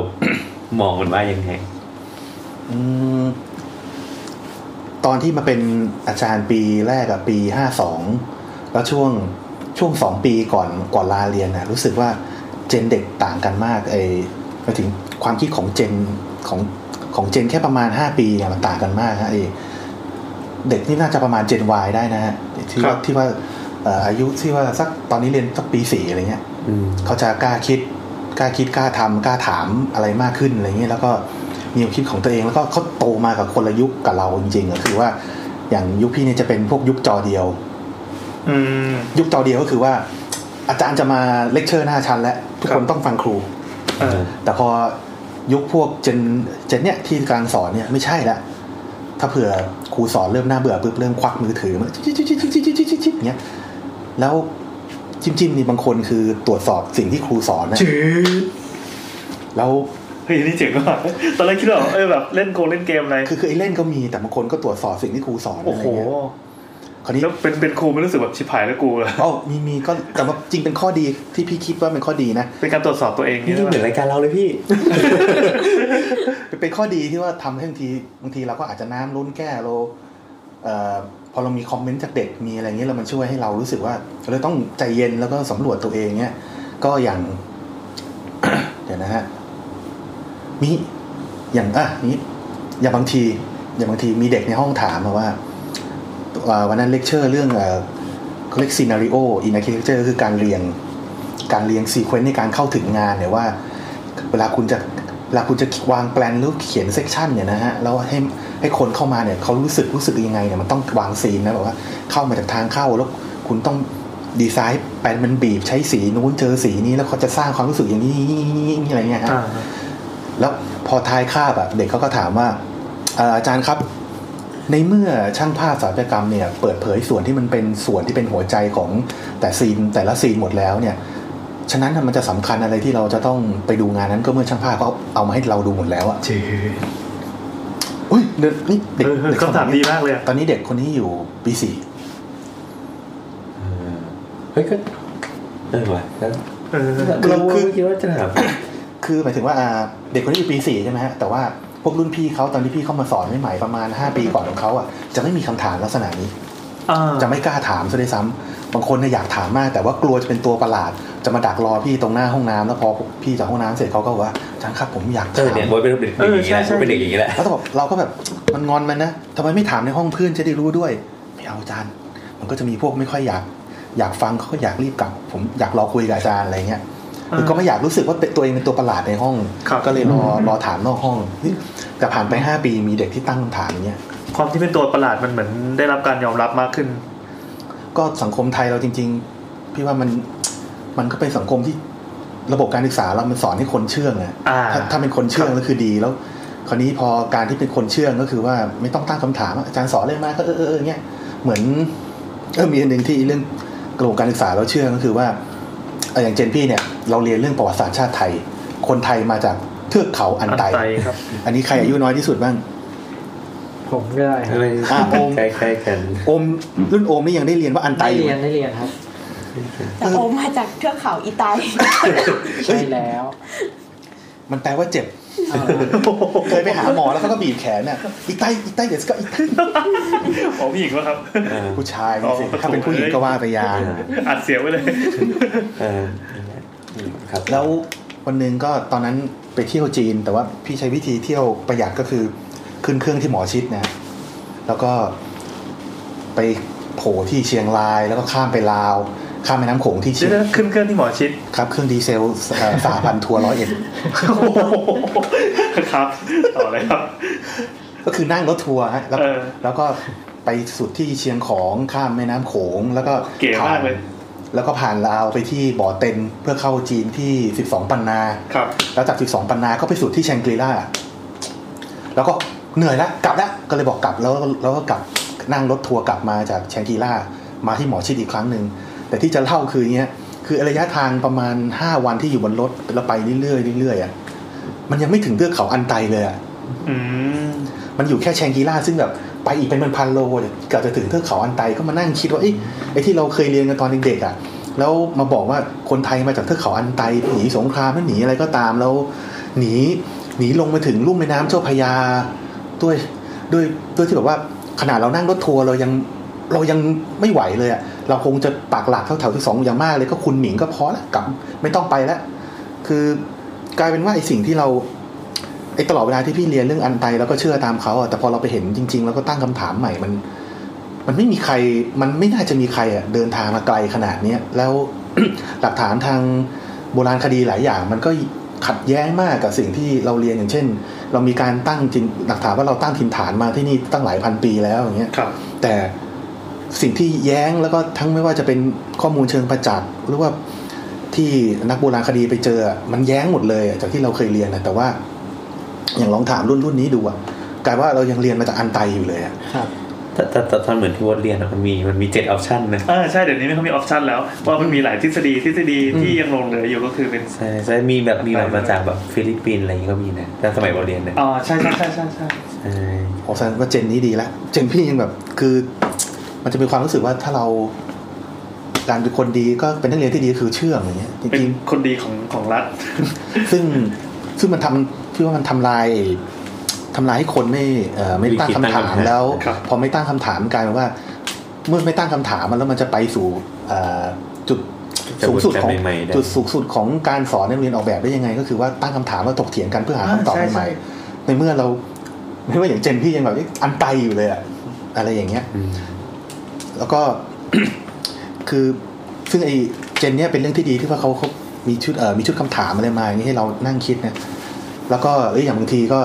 มองมันว่ายังไงตอนที่มาเป็นอาจารย์ปีแรกกับปี52แล้วช่วง2ปีก่อนลาเรียนน่ะรู้สึกว่าเจนเด็กต่างกันมากไปถึงความคิดของเจนของเจนแค่ประมาณ5ปีเนี่ยมันต่างกันมากฮะเด็กนี่น่าจะประมาณเจน Y ได้นะฮะที่ว่าอายุที่ว่าสักตอนนี้เรียนสักปี4อะไรเงี้ยเขาจะกล้าคิดกล้าทำกล้าถามอะไรมากขึ้นอะไรเงี้ยแล้วก็มีความคิดของตัวเองแล้วก็เขาโตมากับคนละยุคกับเราจริงๆก็คือว่าอย่างยุคพี่เนี่ยจะเป็นพวกยุคจอเดียวยุคจอเดียวก็คือว่าอาจารย์จะมาเลคเชอร์หน้าชั้นและทุกคนต้องฟังครูแต่พอยุคพวกเจนเนี่ยที่กำลังสอนเนี่ยไม่ใช่ละถ้าเผื่อครูสอนเริ่มน่าเบื่อปุ๊บเริ่มควักมือถือมาจิ๊ดเงี้ยแล้วจิ้มนี่บางคนคือตรวจสอบสิ่งที่ครูสอนนะแล้วเฮ้ยนี่เจ๋งมากตอนแรกคิดว่าแบบเล่นเกมอะไรคือไอ้เล่นก็มีแต่บางคนก็ตรวจสอบสิ่งที่ครูสอนอะไรเงี้ยคราวนี้แล้วเป็นครูไม่รู้สึกแบบชิบหายแล้วกูเหรอมีก็แต่ว่าจริงเป็นข้อดีที่พี่คิดว่าเป็นข้อดีนะเป็นการตรวจสอบตัวเองนี่เหมือนรายการเราเลยพี่ เป็นข้อดีที่ว่าทำให้บางทีเราก็อาจจะน้ำล้นแก้เราพอเรามีคอมเมนต์จากเด็กมีอะไรเงี้ยแล้วมันช่วยให้เรารู้สึกว่าเราต้องใจเย็นแล้วก็สำรวจตัวเองเงี้ยก็อย่าง เดี๋ยวนะฮะมีอย่างนี้อย่างบางทีมีเด็กในห้องถามมาว่าวันนั้นเลคเชอร์เรื่องเรียก scenario in architecture คือการเรียง sequence ในการเข้าถึงงานเนี่ยว่าเวลาคุณจะวางแปลนหรือเขียน section เนี่ยนะฮะแล้วให้คนเข้ามาเนี่ยเขารู้สึกยังไงเนี่ยมันต้องวางซีนนะแบบว่าเข้ามาจากทางเข้าแล้วคุณต้องดีไซน์แปลนมันบีบใช้สีนู้นเจอสีนี้แล้วเขาจะสร้างความรู้สึกอย่างนี้อะไรเงี้ยครับแล้วพอท้ายคาบแบบเด็กเขาก็ถามว่าอาจารย์ครับในเมื่อช่างภาพสถาปัตยกรรมเนี่ยเปิดเผยส่วนที่มันเป็นส่วนที่เป็นหัวใจของแต่ละซีนหมดแล้วเนี่ย ฉะนั้นมันจะสำคัญอะไรที่เราจะต้องไปดูงานนั้นก็เมื่อช่างภาพก็เอามาให้เราดูหมดแล้วอะอุ้ยเด็กนี่เด็กคำถามดีมากเลยตอนนี้เด็กคนนี้อยู่ปี4เฮ้ยก็ได้ไหมคือว่าจะถามคือหมายถึงว่าเด็กคนนี้อยู่ปี4ใช่ไหมฮะแต่ว่าพวกรุ่นพี่เขาตอนที่พี่เข้ามาสอนใหม่ๆประมาณ5ปีก่อนของเขาอ่ะจะไม่มีคำถามลักษณะนี้จะไม่กล้าถามซะด้วยซ้ำบางคนเนี่ยอยากถามมากแต่ว่ากลัวจะเป็นตัวประหลาดจะมาดักรอพี่ตรงหน้าห้องน้ำแล้วพอพี่จากห้องน้ำเสร็จเขาก็ว่าอาจารย์ครับผมอยากถามเนี่ยโว้ยเป็นเด็กอย่างนี้แหละเป็นเด็กอย่างนี้แหละแล้วแบบเราก็แบบมันงอนมันนะทำไมไม่ถามในห้องเพื่อนจะได้รู้ด้วยไม่เอาอาจารย์มันก็จะมีพวกไม่ค่อยอยากฟังเขาก็อยากรีบกลับผมอยากรอคุยกับอาจารย์อะไรเงี้ยคือก็ไม่อยากรู้สึกว่าตัวเองเป็นตัวประหลาดในห้องก็เลยรอถามนอกห้องแต่ผ่านไป5ปีมีเด็กที่ตั้งคำถามอย่างเงี้ยความที่เป็นตัวประหลาดมันเหมือนได้รับการยอมรับมากขึ้นก็สังคมไทยเราจริงๆพี่ว่ามันก็เป็นสังคมที่ระบบการศึกษาเรามันสอนให้คนเชื่องนะถ้าเป็นคนเชื่องก็คือดีแล้วคราวนี้พอการที่เป็นคนเชื่องก็คือว่าไม่ต้องตั้งคำถามอาจารย์สอนเลยมากก็เงี้ยเหมือนมีอันนึงที่เรื่องระบบการศึกษาเราเชื่องก็คือว่าอย่างเจนพี่เนี่ยเราเรียนเรื่องประวัติศาสตร์ชาติไทยคนไทยมาจากเทือกเขาอันไตอันนี้ใครอายุน้อยที่สุดบ้างผมก็ได้ครับโอมใครกันโอมรุ่นโอมนี่ยังได้เรียนว่าอันไตอยู่ได้เรียนครับแต่โอมมาจากเทือกเขาอีไตใช่แล้วมันแปลว่าเจ็บเคยไปหาหมอแล้วเขาก็บีบแขนน่ะอีไตเดี๋ยวก็อีไตอ๋อผู้หญิงวะครับผู้ชายไม่สิถ้าเป็นผู้หญิงก็ว่าไปยาอัดเสียงไว้เลยแล้ววันนึงก็ตอนนั้นไปเที่ยวจีนแต่ว่าพี่ใช้วิธีเที่ยวประหยัดก็คือขึ้นเครื่องที่หมอชิดนะแล้วก็ไปโผล่ที่เชียงรายแล้วก็ข้ามไปลาวข้ามแม่น้ำโขงที่เชียงขึ้นเครื่องที่หมอชิดครับเครื่องดีเซล 3,000 ทัวร์100เอ็ดครับต่ออะไรครับก็คือนั่งรถทัวร์ฮะแล้วก็ไปสุดที่เชียงของข้ามแม่น้ำโขงแล้วก็เก๋มากเลยแล้วก็ผ่านลาวไปที่บ่อเต็นเพื่อเข้าจีนที่12ปันนาครับแล้วจาก12ปันนาก็ไปสุดที่แชงกรีล่าแล้วก็เหนื่อยแล้วกลับแล้วก็เลยบอกกลับแล้วก็กลับนั่งรถทัวร์กลับมาจากแชงกรีล่ามาที่หมอชิดอีกครั้งนึงแต่ที่จะเล่าคืออย่างเงี้ยคือระยะทางประมาณ5วันที่อยู่บนรถแล้วไปเรื่อยๆเรื่อยๆอ่ะมันยังไม่ถึงเทือกเขาอันไตเลยอ่ะมันอยู่แค่แชงกรีล่าซึ่งแบบไปอีกเป็นพันโลเกือบจะถึงเทือกเขาอันไตก็มานั่งคิดว่าไอ้ที่เราเคยเรียนกันตอนเด็กๆอ่ะแล้วมาบอกว่าคนไทยมาจากเทือกเขาอันไตหนีสงครามหนีอะไรก็ตามแล้วหนีลงมาถึงลุ่มแม่น้ำเจ้าพระยาด้วยที่แบบว่าขนาดเรานั่งรถทัวร์เรายังไม่ไหวเลยอ่ะเราคงจะปากหลักแถวที่2อย่างมากเลยก็คุณหมิงก็พอละกลับไม่ต้องไปแล้วคือกลายเป็นว่าไอ้สิ่งที่เราไอ้ตลอดเวลาที่พี่เรียนเรื่องอันไตแล้วก็เชื่อตามเขาอ่ะแต่พอเราไปเห็นจริงๆแล้วก็ตั้งคำถามใหม่มันไม่มีใครมันไม่น่าจะมีใครอ่ะเดินทางมาไกลขนาดนี้แล้ว หลักฐานทางโบราณคดีหลายอย่างมันก็ขัดแย้งมากกับสิ่งที่เราเรียนอย่างเช่นเรามีการตั้งจริงหลักฐานว่าเราตั้งถิ่นฐานมาที่นี่ตั้งหลายพันปีแล้วอย่างเงี้ยแต่สิ่งที่แย้งแล้วก็ทั้งไม่ว่าจะเป็นข้อมูลเชิงประจักษ์หรือว่าที่นักโบราณคดีไปเจอมันแย้งหมดเลยจากที่เราเคยเรียนนะแต่ว่าอย่างลองถามรุ่นนี้ดูกลายว่าเรายังเรียนมาจากอันไตอยู่เลยครับแต่ตอนเหมือนที่วอดเรียนมันมี7 option นะใช่เดี๋ยวนี้มันมี option แล้วว่ามันมีหลายทฤษฎีที่ยังลงเหลืออยู่ก็คือเป็นใช่มีแบบมาจากแบบฟิลิปปินส์อะไรอย่างนี้ก็มีนะแต่สมัยวอดเรียนเนี่ยอ๋อใช่ๆๆของฉันว่าเจนนี้ดีละเจนพี่ยังแบบคือมันจะมีความรู้สึกว่าถ้าเราการเป็นคนดีก็เป็นนักเรียนที่ดีคือเชื่องอย่างเงี้ยจริงๆคนดีของรัฐ ซึ่งมันทำพี่ว่ามันทำลายให้คนไม่ตั้งคำถามแล้วพอไม่ตั้งคำถามกลายเป็นว่าเมื่อไม่ตั้งคำถามมันแล้วมันจะไปสู่จุดสูงสุดของการสอนนักเรียนออกแบบได้ยังไงก็คือว่าตั้งคำถามแล้วถกเถียงกันเพื่อหาคำตอบใหม่ๆในเมื่อเราไม่ว่าอย่างเจนพี่ยังแบบอันไตอยู่เลยอะอะไรอย่างเงี้ยแล้วก็ คือซึ่งไอ้เจนเนี่ยเป็นเรื่องที่ดีที่ว่าเขามีชุดคำถามอะไรมาอย่างนี้ให้เรานั่งคิดนะแล้วก็อย่างบางทีก็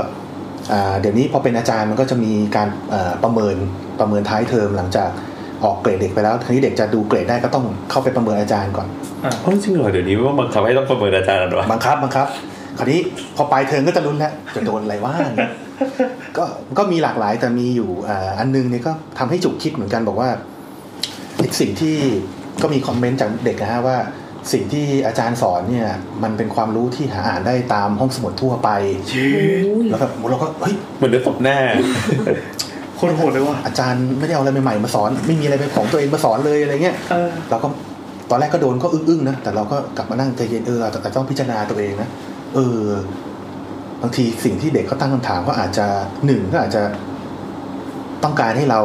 เดี๋ยวนี้พอเป็นอาจารย์มันก็จะมีการประเมินท้ายเทอมหลังจากออกเกรดเด็กไปแล้วทีนี้เด็กจะดูเกรดได้ก็ต้องเข้าไปประเมินอาจารย์ก่อนเพราะจริงเหรอเดี๋ยวนี้ว่าบังคับให้ต้องประเมินอาจารย์หรอบังคับคราวนี้พอปลายเทอมก็จะลุ้นแล้วจะโดนอะไรว่า ก็มีหลากหลายแต่มีอยู่อันนึงเนี่ยก็ทำให้จุกคิดเหมือนกันบอกว่าสิ่งที่ก็มีคอมเมนต์จากเด็กนะฮะว่า สิ่งที่อาจารย์สอนเนี่ยมันเป็นความรู้ที่หาอ่านได้ตามห้องสมุดทั่วไปแล้วแบบเราก็เฮ้ยเหมือนเดือดตบหน้าคนโหดเลยว่ะอาจารย์ไม่ได้เอาอะไรใหม่ๆมาสอนไม่มีอะไรเป็นของตัวเองมาสอนเลยอะไรเงี้ยเราก็ตอนแรกก็โดนก็อึ้งๆนะแต่เราก็กลับมานั่งใจเย็นแต่ต้องพิจารณาตัวเองนะบางทีสิ่งที่เด็กเขาตั้งคำถามก็อาจจะหนึ่งก็อาจจะต้องการให้เรา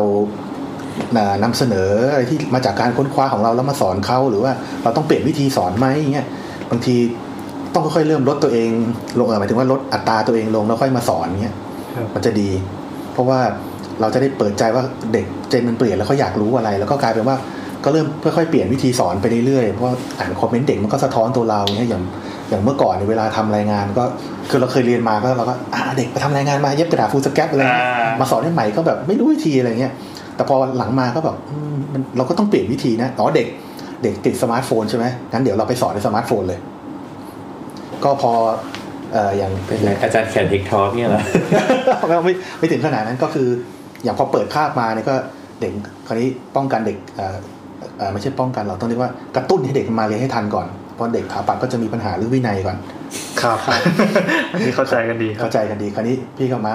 นำเสนออะไรที่มาจากการค้นคว้าของเราแล้วมาสอนเขาหรือว่าเราต้องเปลี่ยนวิธีสอนไหมเงี้ยบางทีต้องค่อยๆเริ่มลดตัวเองลงหมายถึงว่าลดอัตราตัวเองลงแล้วค่อยมาสอนเงี้ยมันจะดีเพราะว่าเราจะได้เปิดใจว่าเด็กเจนมันเปลี่ยนแล้วเขาอยากรู้อะไรแล้วก็กลายเป็นว่าก็เริ่มค่อยๆเปลี่ยนวิธีสอนไปเรื่อยๆเพราะอ่านคอมเมนต์เด็กมันก็สะท้อนตัวเราเนี่ยอย่างเมื่อก่อนในเวลาทำรายงานก็คือเราเคยเรียนมาก็เราก็เด็กไปทำรายงานมาเย็บกระดาษฟูลสแคปอะไรมาสอนให้ใหม่ก็แบบไม่รู้วิธีอะไรเงี้ยแต่พอหลังมาก็แบบเราก็ต้องเปลี่ยนวิธีนะเด็กติดสมาร์ทโฟนใช่ไหมงั้นเดี๋ยวเราไปสอนในสมาร์ทโฟนเลยก็พออย่างเป็นอาจารย์แขนเด็กท้องเนี่ยเหรอไม่ถึงขนาดนั้นก็คืออย่างพอเปิดคาบมาเนี่ยก็เด็กคราวนี้ป้องกันเด็กไม่ใช่ป้องกันเราต้องเรียกว่ากระตุ้นให้เด็กมาเรียนให้ทันก่อนเพราะเด็กขาปัดก็จะมีปัญหาเรื่องวินัยก่อนครับนี่เข้าใจกันดีคราวนี้พี่เข้ามา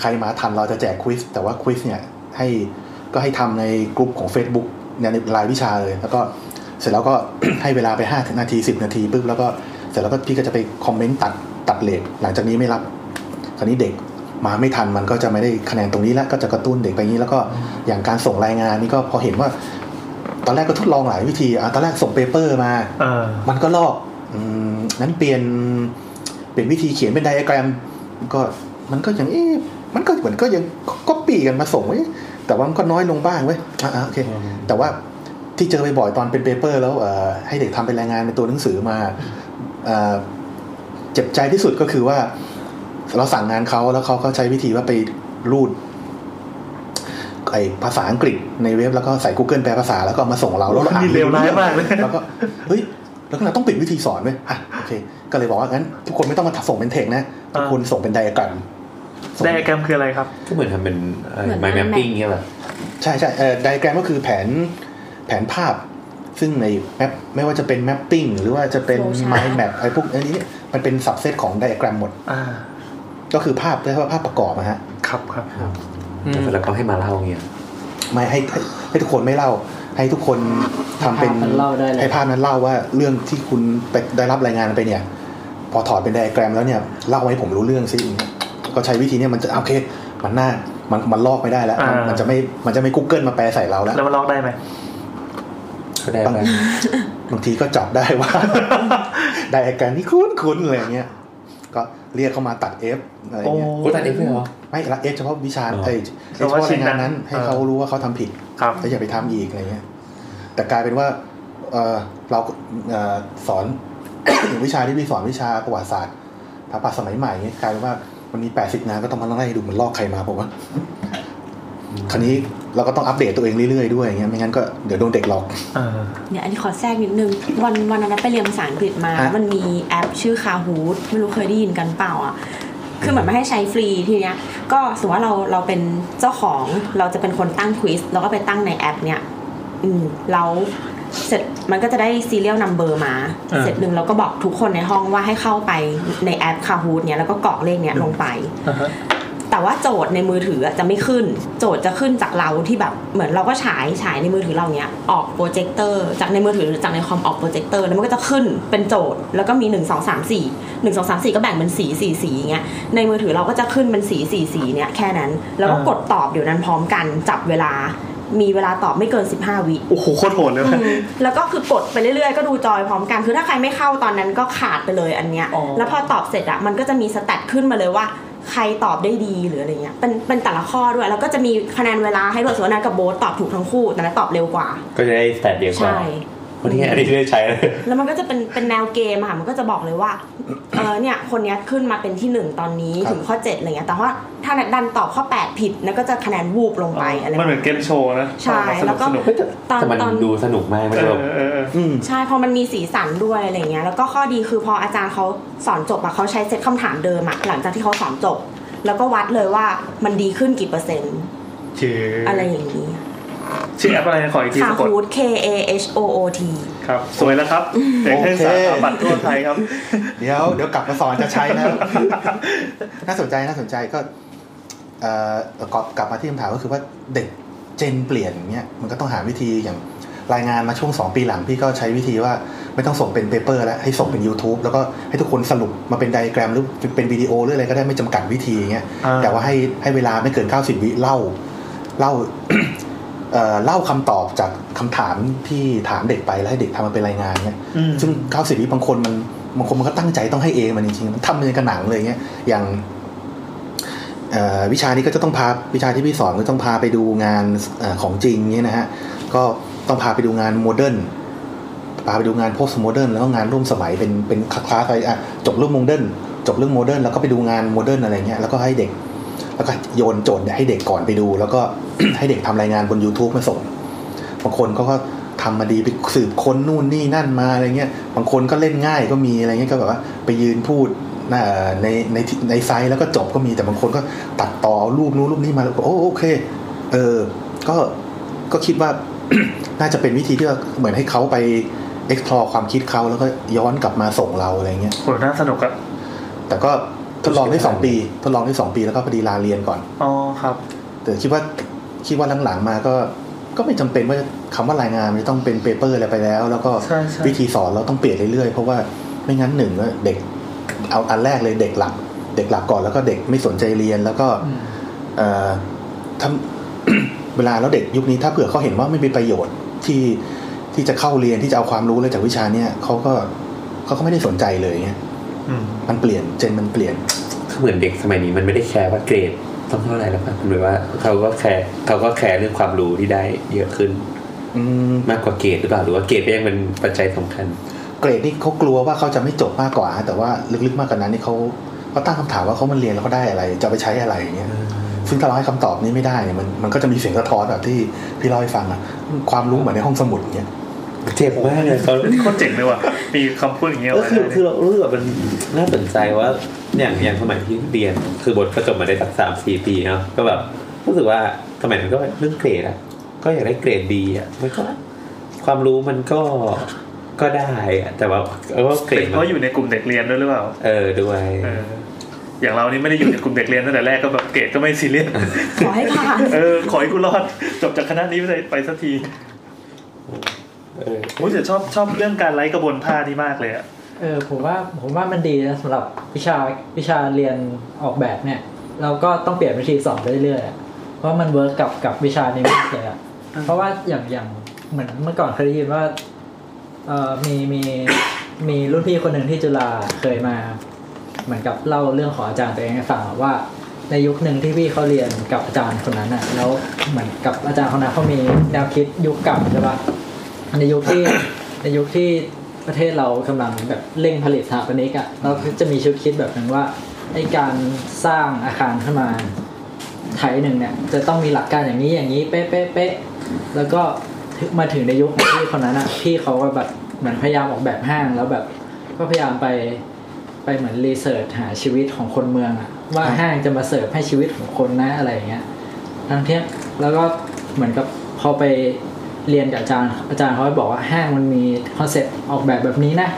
ใครมาทันเราจะแจกควิสแต่ว่าควิสเนี่ยให้ทำในกลุ่มของ Facebook ในรายวิชาเลยแล้วก็เสร็จแล้วก็ ให้เวลาไป5นาที10นาทีปึ๊บแล้วก็เสร็จแล้วก็พี่ก็จะไปคอมเมนต์ตัดเลทหลังจากนี้ไม่รับคราวนี้เด็กมาไม่ทันมันก็จะไม่ได้คะแนนตรงนี้แล้วก็จะกระตุ้นเด็กไปงี้แล้วก็อย่างการส่งรายงานนี่ก็พอเห็นว่าตอนแรกก็ทดลองหลายวิธีตอนแรกส่งเปเปอร์มามันก็ลอกนั้นเปลี่ยนวิธีเขียนเป็นไดอะแกรมก็มันก็อย่างมันก็เหมือนก็ยังก๊อปปี้กันมาส่งแต่ว่ามันก็น้อยลงบ้างเว้ยโอเคแต่ว่าที่เจอไปบ่อยตอนเป็นเปเปอร์แล้วให้เด็กทำเป็นรายงานเป็นตัวหนังสือมาเจ็บใจที่สุดก็คือว่าเราสั่งงานเขาแล้วเขาก็ใช้วิธีว่าไปรูดไอภาษาอังกฤษในเว็บแล้วก็ใส่ Google แปลภาษาแล้วก็มาส่งเราแล้วเราอ่านเร็วมากเลยแล้วก็เฮ้ยแล้วก็เราต้องปิดวิธีสอนเว้ยโอเคก็เลยบอกว่างั้นทุกคนไม่ต้องมาส่งเป็นเทคนะทุกคนส่งเป็นไดอะแกรมไดอะแกรมคืออะไรครับก็เหมือนทำเป็นmind mapping เงี้ยป่ะใช่ๆไดอะแกรมก็คือแผนภาพซึ่งในแมปไม่ว่าจะเป็น mapping หรือว่าจะเป็น mind map ไอ้พวกอันนี้มันเป็น subset ของไดอะแกรมหมดก็คือภาพเรียกว่าภาพประกอบนะฮะครับแล้วก็ให้มาเล่าเงี้ยไม่ให้ทุกคนไม่เล่าให้ทุกคนทำเป็นให้ภาพนั้นเล่าว่าเรื่องที่คุณได้รับรายงานไปเนี่ยพอถอดเป็นไดอะแกรมแล้วเนี่ยเล่าให้ผมรู้เรื่องซิก็ใช้วิธีนี้มันจะโอเคมันหน้ามันลอกไม่ได้แล้วมันจะไม่ Google มาแปลใส่เราแล้วมันลอกได้ไหมได้บางทีก็จับได้ว่าไดอะแกรมนี่คุ้นอะไรเงี้ยก็เรียกเข้ามาตัด F อะไรเงี้ยก็ตัด F เหรอไม่ละ F เฉพาะวิชาเฉพาะรายงานนั้นให้เขารู้ว่าเขาทำผิดแล้วอย่าไปทำอีกอะไรเงี้ยแต่กลายเป็นว่าเราสอน วิชาที่พี่สอนวิชาประวัติศาสตร์สถาปัตย์สมัยใหม่กลายเป็นว่ามันมี80งานก็ต้องมาไล่ดูมันลอกใครมาผมว่าคราวนี้เราก็ต้องอัปเดตตัวเองเรื่อยๆด้วยอย่างเงี้ยไม่งั้นก็เดี๋ยวโดนเด็กหลอกเนี่ยอันนี้ขอแทรกนิดนึงวันนั้นไปเรียนภาษาอังกฤษมามันมีแอปชื่อ Kahoot ไม่รู้เคยได้ยินกันเปล่าอ่ะคือเหมือนมาให้ใช้ฟรีทีเนี้ยก็สมมุติว่าเราเป็นเจ้าของเราจะเป็นคนตั้งควิสแล้วก็ไปตั้งในแอปเนี่ยแล้วเสร็จมันก็จะได้ serial number มาเสร็จนึงเราก็บอกทุกคนในห้องว่าให้เข้าไปในแอป Kahoot เนี่ยแล้วก็กรอกเลขเนี้ยลงไปแต่ว่าโจทย์ในมือถือจะไม่ขึ้นโจทย์จะขึ้นจากเราที่แบบเหมือนเราก็ฉายในมือถือเราเนี้ยออกโปรเจคเตอร์จากในมือถือหรือจากในคอมออกโปรเจคเตอร์แล้วมันก็จะขึ้นเป็นโจทย์แล้วก็มี1 2 3 4 1 2 3 4ก็แบ่งเป็นสี4สีอย่างเงี้ยในมือถือเราก็จะขึ้นเป็นสี4สีเนี้ยแค่นั้นแล้วก็กดตอบเดี๋ยวนั้นพร้อมกันจับเวลามีเวลาตอบไม่เกิน15วิโอ้โหโคตรโหดเลยแล้วก็คือกดไปเรื่อยๆก็ดูจอยพร้อมกันคือถ้าใครไม่เข้าตอนนั้นก็ขาดไปเลยอันเนี้ยแล้วพอตอบเสร็จอะมันก็จะมีสแตทขึ้นมาเลยว่าใครตอบได้ดีหรืออะไรเงี้ยเป็นแต่ละข้อด้วยแล้วก็จะมีคะแนนเวลาให้ด้วยส่วนนั้นกับโบสตอบถูกทั้งคู่แต่ละตอบเร็วกว่าก็จะได้แตะเดียวกว่าใช่คนที่อันนี้ได้ใช้แล้วมันก็จะเป็นแนวเกมค่ะมันก็จะบอกเลยว่าเนี่ยคนนี้ขึ้นมาเป็นที่1ตอนนี้ถึงข้อ7อะไรเงี้ยแต่ว่าถ้านัดดันตอบข้อ8ผิดแล้วก็จะคะแนนวูบลงไปอะไรมันเหมือนเกมโชว์นะใช่แล้วก็ตอนดูสนุกมากเลยใช่พอมันมีสีสันด้วยอะไรเงี้ยแล้วก็ข้อดีคือพออาจารย์เขาสอนจบอะเขาใช้เซตคำถามเดิมหลังจากที่เขาสอนจบแล้วก็วัดเลยว่ามันดีขึ้นกี่เปอร์เซ็นต์อะไรอย่างนี้ชื่อแอปอะไรขออีกทีสะกด Kahoot Kahoot ครับสวยแล้วครับเด็กเทศศาสตร์บัตรทั่วไทยครับเดี๋ยวกลับมาสอนจะใช้แล้วน่าสนใจก็กลับมาที่คำถามก็คือว่าเด็กเจนเปลี่ยนเงี้ยมันก็ต้องหาวิธีอย่างรายงานมาช่วง2ปีหลังพี่ก็ใช้วิธีว่าไม่ต้องส่งเป็นเปเปอร์แล้วให้ส่งเป็น YouTube แล้วก็ให้ทุกคนสรุปมาเป็นไดอะแกรมหรือเป็นวิดีโอหรืออะไรก็ได้ไม่จำกัดวิธีเงี้ยแต่ว่าให้เวลาไม่เกิน90วิเล่าคำตอบจากคำถามที่ถามเด็กไปแล้วให้เด็กทำมันเป็นรายงานเงี้ยซึ่ง90วิบางคนมันก็ตั้งใจต้องให้เองมันจริงๆมันทำเป็นกระหนังเลยเงี้ยอย่างวิชานี้ก็จะต้องพาวิชาที่พี่สอนก็ต้องพาไปดูงานของจริงเงี้ยนะฮะก็ต้องพาไปดูงานโมเดิร์นพาไปดูงานโพสต์โมเดิร์นแล้วก็งานร่วมสมัยเป็นคลาสไปอ่ะจบเรื่องโมเดิร์นจบเรื่องโมเดิร์นแล้วก็ไปดูงานโมเดิร์นอะไรเงี้ยแล้วก็ให้เด็กแล้วก็โยนโจทย์ให้เด็กก่อนไปดูแล้วก็ ให้เด็กทำรายงานบน YouTube มาส่งบางคนเขาก็ทำมาดีไปสืบค้นนู่นนี่นั่นมาอะไรเงี้ยบางคนก็เล่นง่ายก็มีอะไรเงี้ยก็แบบว่าไปยืนพูดในไซต์แล้วก็จบก็มีแต่บางคนก็ตัดต่อรูปนู้นรูปนี้มาแล้วก็โอเคก็คิดว่า น่าจะเป็นวิธีที่เหมือนให้เขาไป explore ความคิดเขาแล้วก็ย้อนกลับมาส่งเราอะไรเงี้ยโหน่าสนุกอะแต่ก็ทดลองได้2ปีแล้วก็พอดีลาเรียนก่อนอ๋อครับแต่คิดว่าหลังๆมาก็ไม่จำเป็นว่าคำว่ารายงานจะต้องเป็นเปเปอร์อะไรไปแล้วแล้วก็วิธีสอนเราต้องเปลี่ยนเรื่อยๆเพราะว่าไม่งั้นหนึ่งเด็กเอาอันแรกเลยเด็กหลักก่อนแล้วก็เด็กไม่สนใจเรียนแล้วก็ถ้า เวลาแล้วเด็กยุคนี้ถ้าเผื่อเขาเห็นว่าไม่มีประโยชน์ที่จะเข้าเรียนที่จะเอาความรู้เลยจากวิชาเนี้ยเขาก็ไม่ได้สนใจเลยเงี้ยมันเปลี่ยนเจนมันเปลี่ยนเหมือนเด็กสมัยนี้มันไม่ได้แคร์ว่าเกรดต้องเท่าไหร่แล้วครับหมายว่าเขาก็แคร์เรื่องความรู้ที่ได้เยอะขึ้นมากกว่าเกรดหรือเปล่าหรือว่าเกรดยังเป็นปัจจัยสำคัญเกรดนี่เขากลัวว่าเขาจะไม่จบมากกว่าแต่ว่าลึกๆมากกว่านั้นนี่เขาตั้งคำถามว่าเขามันเรียนแล้วเขาได้อะไรจะไปใช้อะไรอย่างเงี้ยซึ่งถ้าเราให้คำตอบนี้ไม่ได้เนี่ยมันก็จะมีเสียงสะท้อนแบบที่พี่เล่าให้ฟังอะความรู้เหมือนในห้องสมุดเงี้ยเจ็บมากเลยตอนนี้เขาเจ๋งเลยว่ะมีคำพูดอย่างเงี้ยก็คือเรารู้สึกว่ามันน่าสนใจว่าอย่างสมัยที่เรียนคือบทก็จบมาได้สัก 3-4 ปีเนาะก็แบบรู้สึกว่าสมัยนั้นก็เรื่องเกรดอะก็อยากได้เกรดดีอะมันก็ความรู้มันก็ได้อะแต่ว่าเกรดเพราะอยู่ในกลุ่มเด็กเรียนด้วยหรือเปล่าด้วยอย่างเรานี่ไม่ได้อยู่ในกลุ่มเด็กเรียนตั้งแต่แรกก็แบบเกรดก็ไม่ซีเรียสขอให้ผ่านขอให้กูรอดจบจากคณะนี้ไปสักทีผมจะชอบเรื่องการไร้กระบวนท่านี่มากเลยอ่ะผมว่ามันดีนะสำหรับวิชาเรียนออกแบบเนี่ยเราก็ต้องเปลี่ยนวิธีสอนไปเรื่อยๆเพราะมันเวิร์คกับวิชานี้มากเลยอ่ะเพราะว่าอย่างเหมือนเมื่อก่อนเคยได้ยินว่ามีรุ่นพี่คนหนึ่งที่จุฬาเคยมาเหมือนกับเล่าเรื่องของอาจารย์ตัวเองให้ฟังว่าในยุคหนึ่งที่พี่เขาเรียนกับอาจารย์คนนั้นอ่ะแล้วเหมือนกับอาจารย์คนนั้นเขามีแนวคิดยุคเก่าใช่ปะในยุคที่ประเทศเรากำลังแบบเร่งผลิตสถาปนิกอ่ะเราจะมีชุดคิดแบบนึงว่าไอ้การสร้างอาคารขึ้นมาไทยหนึ่งเนี่ยจะต้องมีหลักการอย่างนี้อย่างนี้เป๊ะเป๊ะแล้วก็มาถึงในยุคที่คนนั้นอ่ะพี่เขาก็แบบเหมือนพยายามออกแบบห้างแล้วแบบก็พยายามไปเหมือนรีเสิร์ชหาชีวิตของคนเมืองอ่ะว่าห้างจะมาเสิร์ฟให้ชีวิตของคนนะอะไรอย่างเงี้ยทั้งเที่ยงแล้วก็เหมือนกับพอไปเรียนกับอาจารย์เขาบอกว่าห้างมันมีคอนเซ็ปต์ออกแบบแบบนี้นะ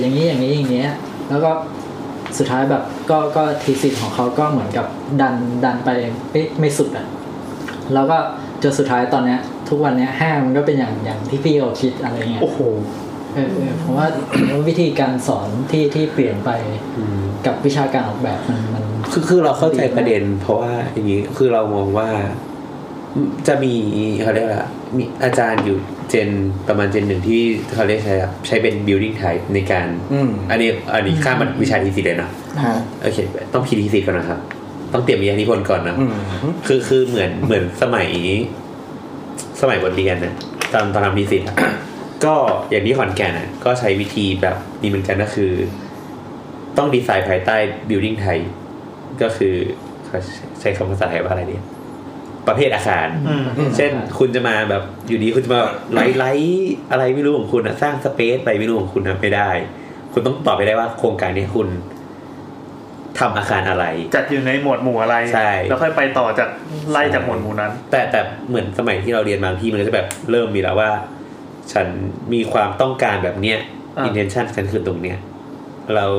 อย่างนี้อย่างนี้อย่างเงี้ยแล้วก็สุดท้ายแบบก็ทีสิสของเขาก็เหมือนกับดันไปไม่สุดอ่ะแล้วก็จนสุดท้ายตอนเนี้ยทุกวันเนี้ยห้างมันก็เป็นอย่างที่พี่เขาคิดอะไรเงี้ยโอ้โหผมว่าวิธีการสอนที่เปลี่ยนไปกับวิชาการออกแบบมันคือเราเข้าใจประเด็นเพราะว่าอย่างงี้คือเรามองว่าจะมีเขาเรียกว่ามีอาจารย์อยู่เจนประมาณเจนหนึ่งที่เขาเรียกใช้เป็น building type ในการอันนี้ข้ามมันวิชาทีสิสเลยเนาะโอเคต้องคิดทีสิสก่อนนะครับต้องเตรียมวิทยานิพนธ์ก่อนนะคือเหมือนสมัยบทเรียนนะตอนทำทีสิส ก็อย่างที่ขอนแก่นนะก็ใช้วิธีแบบนี้เหมือนกันก็คือต้องดีไซน์ภายใต้ building type ก็คือใช้คำภาษาไทยว่าอะไรเนี่ยประเภทอาคารเช่นคุณจะมาแบบอยู่ดีคุณจะมาไลท์อะไรไม่รู้ของคุณนะสร้างสเปซอะไรไม่รู้ของคุณนะไม่ได้คุณต้องตอบไปได้ว่าโครงการนี้คุณทำอาคารอะไรจัดอยู่ในหมวดหมู่อะไรใช่แล้วค่อยไปต่อจากไล่จากหมวดหมู่นั้นแต่เหมือนสมัยที่เราเรียนบางที่มันก็จะแบบเริ่มมีแล้วว่า ฉันมีความต้องการแบบเนี้ย intention ฉันคือตรงเนี้ยแล้ว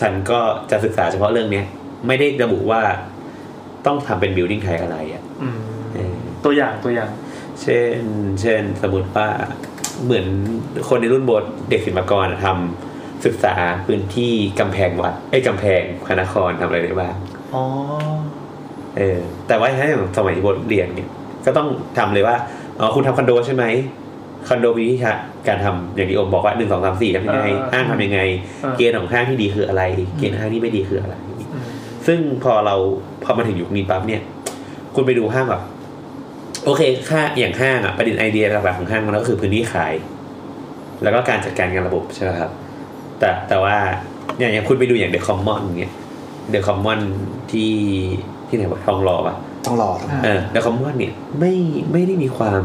ฉันก็จะศึกษาเฉพาะเรื่องเนี้ยไม่ได้ระบุว่าต้องทำเป็น building ไทยอะไรอ่ะตัวอย่างเช่นสมมุติว่าเหมือนคนในรุ่นโบสถ์เด็กศิลปากรทำศึกษาพื้นที่กำแพงวัดไอ้กำแพงพระนครทำอะไรได้บ้างอ๋อแต่ว่าถ้าอย่างสมัยโบสถ์เรียนเนี่ยก็ต้องทำเลยว่าอ๋อคุณทำคอนโดใช่ไหมคอนโดมีวิธีการทำอย่างที่โอมบอกว่า 1, 2, 3, 4 ทำยังไงห้างทำยังไงเกณฑ์ของห้างที่ดีคืออะไรเกณฑ์ห้างที่ไม่ดีคืออะไรซึ่งพอมาถึงยุคนี้ปั๊บเนี่ยคุณไปดูห้างแบบโอเคค่าอย่างห้างอ่ะประเด็นไอเดียหลักๆของห้างมันก็คือพื้นที่ขายแล้วก็การจัดการงานระบบใช่ไหมครับแต่ว่าเนี่ยอย่างคุณไปดูอย่างเดอะคอมมอนอย่างเงี้ยเดอะคอมมอนที่ไหนวะทองหล่อเดอะคอมมอนเนี่ยไม่ได้มีความ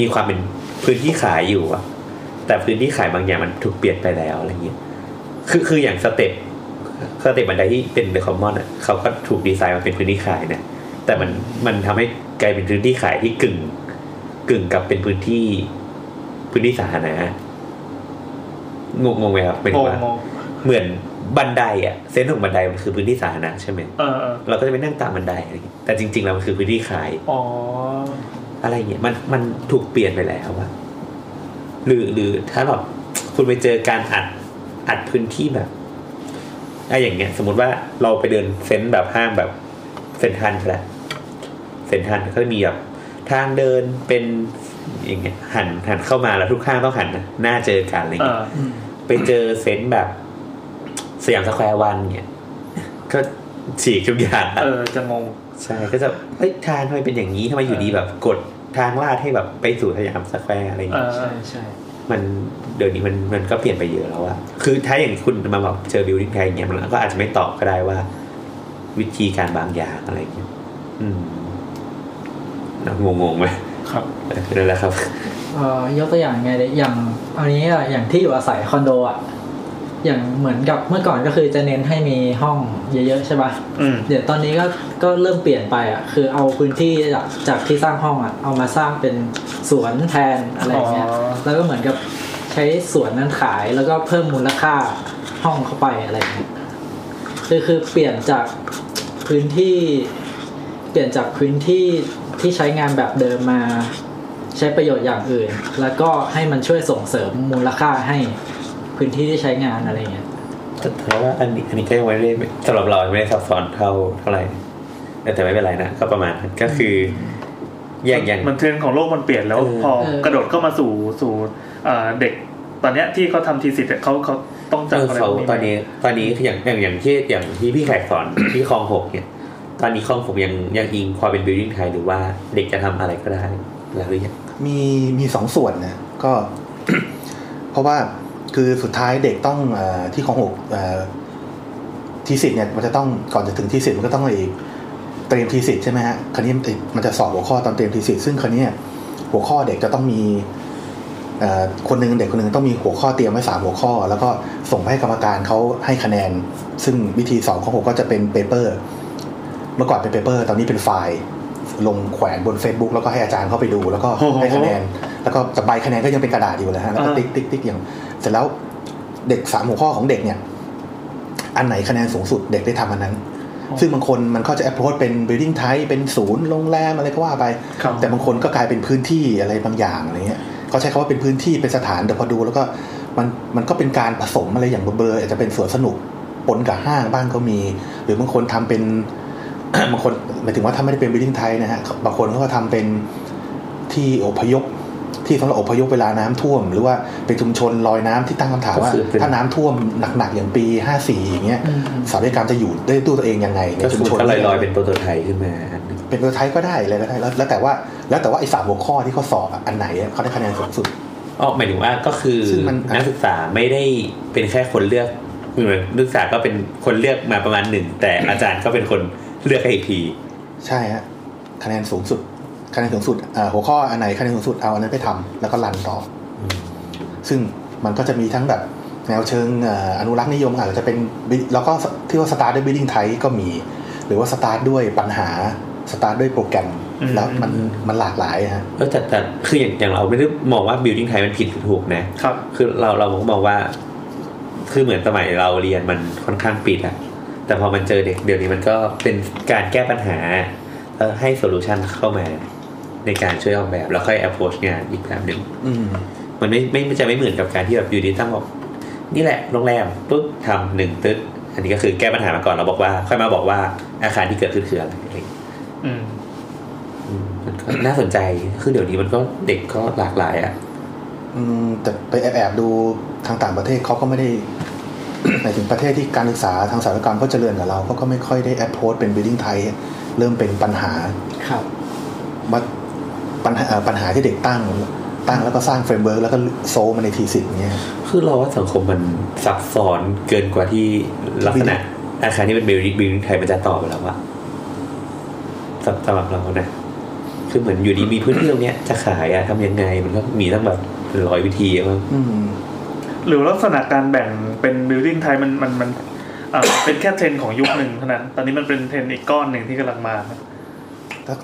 มีความเป็นพื้นที่ขายอยู่อ่ะแต่พื้นที่ขายบางอย่างมันถูกเปลี่ยนไปแล้วอะไรเงี้ยคืออย่างสเต็ปบันไดที่เป็นเดอะคอมมอนอ่ะเขาก็ถูกดีไซน์มาเป็นพื้นที่ขายนะแต่มันทำให้กลายเป็นพื้นที่ขายที่กึ่งกับเป็นพื้นที่สาธารณะงงไหมครับเป็นว่าเหมือนบันไดอ่ะเส้นของบันไดมันคือพื้นที่สาธารณะใช่ไหมเราก็จะไปนั่งตามบันไดอะไรอย่างเงี้ยแต่จริงๆแล้วมันคือพื้นที่ขายอะไรเงี้ยมันถูกเปลี่ยนไปแล้วอะหรือถ้าแบบคุณไปเจอการอัดพื้นที่แบบอะไรอย่างเงี้ยสมมติว่าเราไปเดินเซ็นแบบห้างแบบเซ็นทรัลแหละเซ็นทรัลก็มีแบบทางเดินเป็นอย่างเงี้ยหันเข้ามาแล้วทุกข้างต้องหันหน้าเจอกันอะไรเงี้ยไปเจอเซ็นแบบสยามสแควร์วันเงี้ยก็ฉีกทุกอย่างจะงงใช่ก็จะเฮ้ยทางทำไมเป็นอย่างนี้ทำไมอยู่ดีแบบกดทางลาดให้แบบไปสู่สยามสแควร์อะไรอย่างเงี้ยใช่มันเดี๋ยวนี้มันก็เปลี่ยนไปเยอะแล้วอะคือถ้าอย่างคุณมาแบบเจอบิวดิ้งไทยอย่างเงี้ยมันก็อาจจะไม่ตอบก็ได้ว่าวิธีการบางอย่างอะไรอย่างเงี้ยงงไหมครับนั่นแหละครับยกตัวอย่างไงเลยอย่างอันนี้อย่างที่อยู่อาศัยคอนโดอ่ะอย่างเหมือนกับเมื่อก่อนก็คือจะเน้นให้มีห้องเยอะๆใช่ป่ะเดี๋ยวตอนนี้ก็เริ่มเปลี่ยนไปอ่ะคือเอาพื้นที่จากที่สร้างห้องอ่ะเอามาสร้างเป็นสวนแทนอะไรอย่างเงี้ยแล้วก็เหมือนกับใช้สวนนั้นขายแล้วก็เพิ่มมูลค่าห้องเข้าไปอะไรอย่างเงี้ยคือเปลี่ยนจากพื้นที่ที่ใช้งานแบบเดิมมาใช้ประโยชน์อย่างอื่นแล้วก็ให้มันช่วยส่งเสริมมูลค่าให้พื้นที่ที่ใช้งานอะไรเงี้ยแต่ถือว่าอันนี้ก็ยังไม่ได้สำหรับเราไม่ได้ซับซ้อนเท่าไหร่แต่ไม่เป็นไรนะก็ประมาณก็คืออย่างมันเทรนด์ของโลกมันเปลี่ยนแล้วพอกระโดดเข้ามาสู่เด็กตอนเนี้ยที่เขาทำทีสิทธิ์เขาต้องจัดอะไรตอนนี้อย่างที่พี่แขกสอน ที่คลองหกเนี่ยตอนนี้คลองหกยังอิงความเป็นบิวดิ้งไทยหรือว่าเด็กจะทำอะไรก็ได้แล้วหรือยังมีสองส่วนนะก็ เพราะว่าคือสุดท้ายเด็กต้องที่คลองหกทีสิทธิ์เนี่ยมันจะต้องก่อนจะถึงทีสิทธิ์มันก็ต้องไปเตรียมทีสิทธิ์ใช่ไหมฮะคราวนี้มันจะสอบหัวข้อตอนเตรียมทีสิทธิ์ซึ่งคราวนี้หัวข้อเด็กจะต้องมีเด็กคนหนึ่งต้องมีหัวข้อเตรียมไว้3หัวข้อแล้วก็ส่งให้กรรมการเขาให้คะแนนซึ่งวิธี2ของผมก็จะเป็นเปเปอร์เมื่อก่อนเป็นเปเปอร์ตอนนี้เป็นไฟล์ลงแขวนบน Facebook แล้วก็ให้อาจารย์เข้าไปดูแล้วก็ให้คะแนนแล้วก็ใบคะแนนก็ยังเป็นกระดาษอยู่นะฮะแล้วก็ติ๊กอย่างเสร็จแล้วเด็ก3หัวข้อของเด็กเนี่ยอันไหนคะแนนสูงสุดเด็กได้ทำอันนั้นซึ่งบางคนมันก็จะ approach เป็น building type เป็นศูนย์โรงแรมอะไรก็ว่าไปแต่บางคนก็กลายเป็นพื้นที่อะไรบางอย่างอะไรเงี้ยเขาใช้คำว่าเป็นพื้นที่เป็นสถานแต่พอดูแล้วก็มันก็เป็นการผสมอะไรอย่างเบลอๆอาจจะเป็นสวนสนุกปนกับห้างบ้างก็มีหรือบางคนทำเป็น บางคนหมายถึงว่าถ้าไม่ได้เป็นบิลดิ้งไทยนะฮะบางคนเขาก็ทำเป็นที่อพยพที่สำหรับอพยพเวลาน้ำท่วมหรือว่าเป็นชุมชนลอยน้ำที่ตั้งคำถามว่าถ้าน้ำท่วมหนักๆอย่างปี54อย่างเงี้ยสถาปัตยกรรมจะอยู่ได้ด้วยตัวเองยังไงในชุมชนอะไรลอยเป็นตัวไทยขึ้นมาเป็นตัวไทยก็ได้อะไรก็ได้แล้วแต่ว่าไอ้3หัวข้อที่เขาสอบอันไหนเขาได้คะแนนสูงสุดอ๋อหมายถึงว่าก็คือนักศึกษาไม่ได้เป็นแค่คนเลือกนักศึกษาก็เป็นคนเลือกมาประมาณ1แต่อาจารย์ก็เป็นคนเลือกให้อีกทีใช่ฮะคะแนนสูงสุดหัวข้ออันไหนคะแนนสูงสุดเอาอันนั้นไปทำแล้วก็รันต่อซึ่งมันก็จะมีทั้งแบบแนวเชิงอนุรักษ์นิยมอาจจะเป็นแล้วก็ที่ว่าสตาร์ทด้วยบิลดิ้งไทป์ก็มีหรือว่าสตาร์ทด้วยปัญหาสตาร์ทด้วยโปรแกรม แล้วมันหลากหลายฮะแล้วแต่คืออย่างเราไม่ได้มองว่า building ไทยมันผิดถูกนะครับคือเรามองว่าคือเหมือนสมัยเราเรียนมันค่อนข้างปิดอะแต่พอมันเจอเด็กเดี๋ยวนี้มันก็เป็นการแก้ปัญหาแล้วให้โซลูชันเข้ามาในการช่วยออกแบบแล้วค่อย approach งานอีกแบบนึงมันไม่จะไม่เหมือนกับการที่แบบอยู่ดีตั้งบอกนี่แหละโรงแรมปุ๊บทำหนึ่งตึ๊ดอันนี้ก็คือแก้ปัญหามาก่อนเราบอกว่าค่อยมาบอกว่าอาคารที่เกิดขึ้นคืออะไรมันก็น่าสนใจคือเดี๋ยวนี้มันก็เด็กก็หลากหลายอ่ะแต่ไปแอบดูทางต่างประเทศเขาก็ไม่ได้ในถึงประเทศที่การศึกษาทางสถาปัตยกรรมก็เจริญกว่าเราก็ไม่ค่อยได้แอปโพสเป็น building ไทยเริ่มเป็นปัญหาครับว่าปัญหาที่เด็กตั้งแล้วก็สร้างเฟรมเวิร์คแล้วก็โซมันในทีสิทธิ์เงี้ยคือเราว่าสังคมมันซับซ้อนเกินกว่าที่ลักษณะอาคารที่เป็น building ไทยมันจะตอบแล้วว่าสำหรับเรานะคือเหมือนอยู่ดีมีพื้นที่ตรงเนี้ยจะขายอะทำยังไงมันก็มีทั้งแบบร้อยวิธีมั้งหรือลักษณะการแบ่งเป็น building ไทยมันเป็นแค่เทรนด์ของยุคหนึ่งเท่านั้นตอนนี้มันเป็นเทรนด์อีกก้อนหนึ่งที่กำลังมา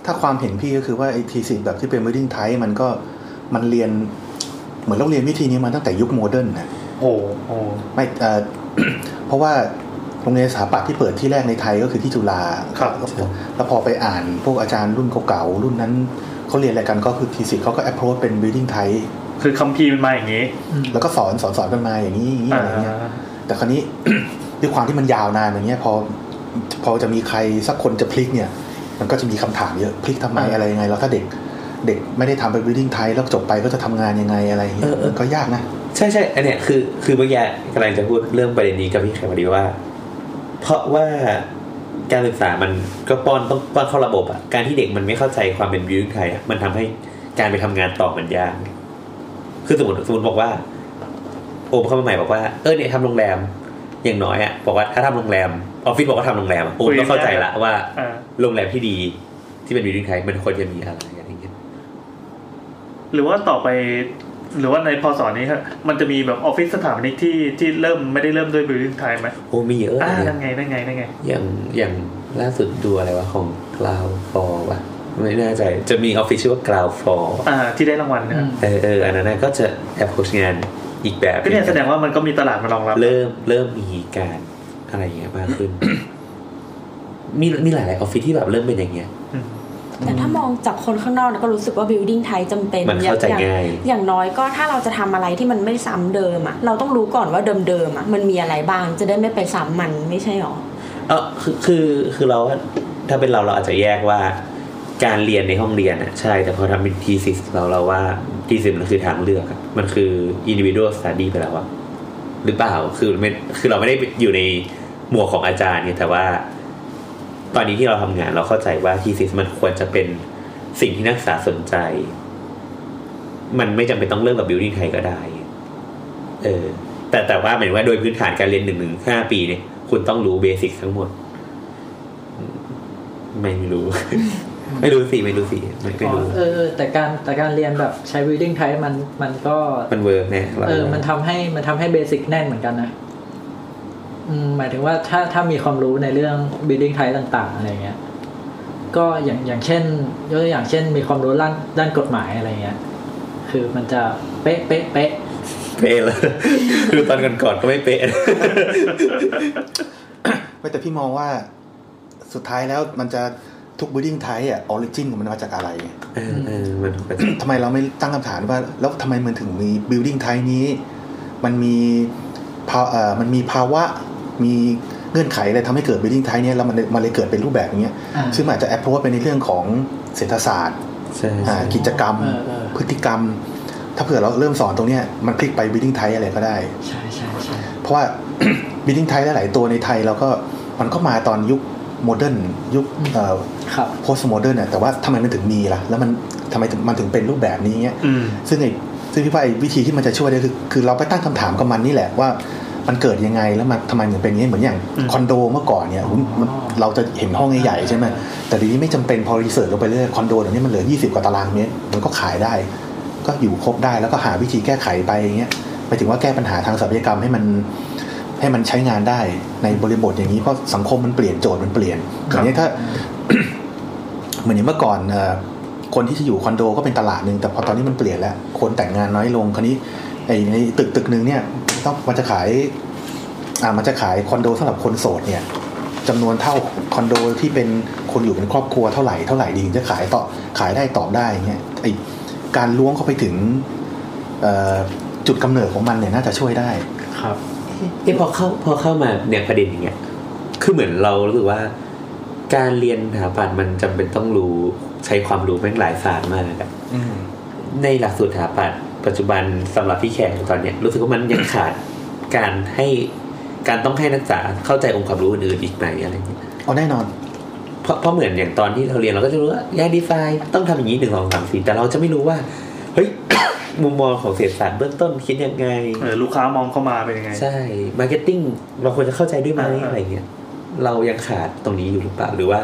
ถ้าความเห็นพี่ก็คือว่าไอ้ทีสิทธิ์แบบที่เป็น building ไทยมันเรียนเหมือนเราเรียนวิธีนี้มาตั้งแต่ยุคโมเดิร์นนะโอ้ไม่เพราะว่าโรงเรียนสถาปัตย์ที่เปิดที่แรกในไทยก็คือที่จุฬาครับแล้วพอไปอ่านพวกอาจารย์รุ่นเก่าๆรุ่นนั้นเขาเรียนอะไรกันก็คือทีสิทธิ์เขาก็ approach เป็น building ไทยคือคัมภีร์มันมาอย่างนี้แล้วก็สอนกันมาอย่างนี้อย่างนี้อะไรเงี้ยแต่คราวนี้ ด้วยความที่มันยาวนานอย่างเงี้ยพอจะมีใครสักคนจะพลิกเนี่ยมันก็จะมีคำถามเยอะพลิกทำไมอะไรยังไงแล้วถ้าเด็กไม่ได้ทำเป็น building ไทยแล้วจบไปก็จะทำงานยังไงอะไรเงี้ยก็ยากนะใช่ใช่อันเนี้ยคือเมื่อกี้กำลังจะพูดเรื่องประเด็นนี้กับพี่แขกพอดีว่าเพราะว่าการศึกษามันก็ป้อนต้องป้อนเข้าระบบอ่ะการที่เด็กมันไม่เข้าใจความเป็น building ไทยมันทำให้การไปทำงานต่อมันยากคือสมมติบอกว่าโอมเข้ามาใหม่บอกว่าเนี่ยทำโรงแรมอย่างน้อยอ่ะบอกว่าถ้าทำโรงแรมออฟฟิศบอกว่าทำโรงแรมโอมก็เข้าใจละว่าโรงแรมที่ดีที่เป็น building ไทยมันควรจะมีอะไรอย่างเงี้ยหรือว่าต่อไปหรือว่าในพศนี้ครับมันจะมีแบบออฟฟิศสถาปนิกที่เริ่มไม่ได้เริ่มด้วย building ไทยไหมโอ้มีเยอะนั่นไงอย่างล่าสุดดูอะไรวะของ Cloud for วะไม่แน่ใจจะมีออฟฟิศชื่อว่า Cloud for ที่ได้รางวัลนะอันนั้นก็จะแอบโฆษณาอีกแบบก็เนี่ยแสดงว่ามันก็มีตลาดมารองรับเริ่มมีการอะไรอย่างเงี้ยมากขึ้น มีหลายออฟฟิศที่แบบเริ่มเป็นอย่างเงี้ยแต่ถ้ามองจากคนข้างนอกก็รู้สึกว่า building ไทยจำเป็นอย่างน้อยก็ถ้าเราจะทำอะไรที่มันไม่ซ้ำเดิมอ่ะเราต้องรู้ก่อนว่าเดิมอ่ะมันมีอะไรบ้างจะได้ไม่ไปซ้ำมันไม่ใช่หรอคือเราถ้าเป็นเราอาจจะแยกว่าการเรียนในห้องเรียนอ่ะใช่แต่พอทำเป็น thesis เราว่า thesis มันคือทางเลือกมันคือ individual study ไปแล้วอ่ะหรือเปล่าคือเราไม่ได้อยู่ในหมวกของอาจารย์เนี่ยแต่ว่าตอนนี้ที่เราทำงานเราเข้าใจว่า thesis มันควรจะเป็นสิ่งที่นักศึกษาสนใจมันไม่จำเป็นต้องเริ่มกับ building ไทยก็ได้แต่ว่าหมายว่าโดยพื้นฐานการเรียน 1-5 ปีเนี่ยคุณต้องรู้เบสิกทั้งหมดไม่รู้สิแต่การเรียนแบบใช้ building ไทยมันก็มันเวิร์กแน่มันทำให้เบสิกแน่นเหมือนกันนะหมายถึงว่าถ้ามีความรู้ในเรื่อง building ไทยต่างๆอะไรเงี้ยก็อย่างเช่นยกตัวอย่างเช่นมีความรู้ด้านกฎหมายอะไรเงี้ยคือมันจะเป๊ะเลยคือตอนก่อนก็ไม่เป๊ะแต่พี่มองว่าสุดท้ายแล้วมันจะทุก building ไทยอ่ะ origin ของมันมาจากอะไรมันทำไมเราไม่ตั้งคำถามว่าแล้วทำไมมันถึงมี building ไทยนี้มันมีภาวะมีเงื่อนไขอะไรทำให้เกิด building ไทยเนี่ยแล้วมันเลยเกิดเป็นรูปแบบอย่างเงี้ยซึ่งอาจจะ approach ไปในเรื่องของเศรษฐศาสตร์กิจกรรมพฤติกรรมถ้าเผื่อเราเริ่มสอนตรงเนี้ยมันพลิกไป building ไทยอะไรก็ได้ใช่ๆเพราะว่า building ไทยหลายตัวในไทยเราก็มันก็มาตอนยุคโมเดิร์นยุคโพสต์โมเดิร์นเนี่ยแต่ว่าทำไมมันถึงมีล่ะแล้วมันทำไมมันถึงเป็นรูปแบบนี้เงี้ยซึ่งพี่ว่าวิธีที่มันจะช่วยได้คือเราไปตั้งคำถามกับมันนี่แหละว่ามันเกิดยังไงแล้วมันทำไมถึงเป็นอย่างนี้เหมือนอย่างคอนโดเมื่อก่อนเนี่ยเราจะเห็นห้องใหญ่ๆใช่ไหมแต่ทีนี้ไม่จำเป็นพอรีเสิร์ชลงไปเรื่อยคอนโดเดี๋ยวนี้มันเหลือ20กว่าตารางเมตรมันก็ขายได้ก็อยู่ครบได้แล้วก็หาวิธีแก้ไขไปอย่างเงี้ยหมายถึงว่าแก้ปัญหาทางสถาปัตยกรรมให้มันใช้งานได้ในบริบทอย่างนี้เพราะสังคมมันเปลี่ยนโจทย์มันเปลี่ยนอย่างนี้ถ้า เหมือนอย่างเมื่อก่อนคนที่จะอยู่คอนโดก็เป็นตลาดนึงแต่พอตอนนี้มันเปลี่ยนแล้วคนแต่งงานน้อยลงคราวนี้ไอ้ในตึกนึงเนี่ยต้องมันจะขายคอนโดสำหรับคนโสดเนี่ยจำนวนเท่าคอนโดที่เป็นคนอยู่เป็นครอบครัวเท่าไหร่ดีจะขายได้ตอบได้เงี้ยไอ้การล้วงเข้าไปถึงจุดกำเนิดของมันเนี่ยน่าจะช่วยได้ครับนี่พอเข้ามาเนี่ยประเด็นอย่างเงี้ยคือเหมือนเรารู้สึกว่าการเรียนสถาปัตย์มันจำเป็นต้องรู้ใช้ความรู้แม่งหลายศาสตร์มากนะครับในหลักสูตรสถาปัตย์ปัจจุบันสำหรับที่แขกตอนเนี้ยรู้สึกว่ามันยังขาด การต้องให้นักศึกษาเข้าใจองค์ความรู้อื่นอีกไหมอะไรอย่างเงี้ยอ๋อแน่นอนเพราะเหมือนอย่างตอนที่เราเรียนเราก็จะรู้ว่าแยกดีไฟต้องทำอย่างนี้1 2 3 4แต่เราจะไม่รู้ว่าเฮ้ย มุมมองของเศรษฐศาสตร์เบื้องต้นคิดยังไงลูกค้ามองเข้ามาเป็นยังไงใช่มาร์เก็ตติ้งเราควรจะเข้าใจด้วยไหมอะไรอย่างเงี้ยเรายังขาดตรงนี้อยู่หรือเปล่าหรือว่า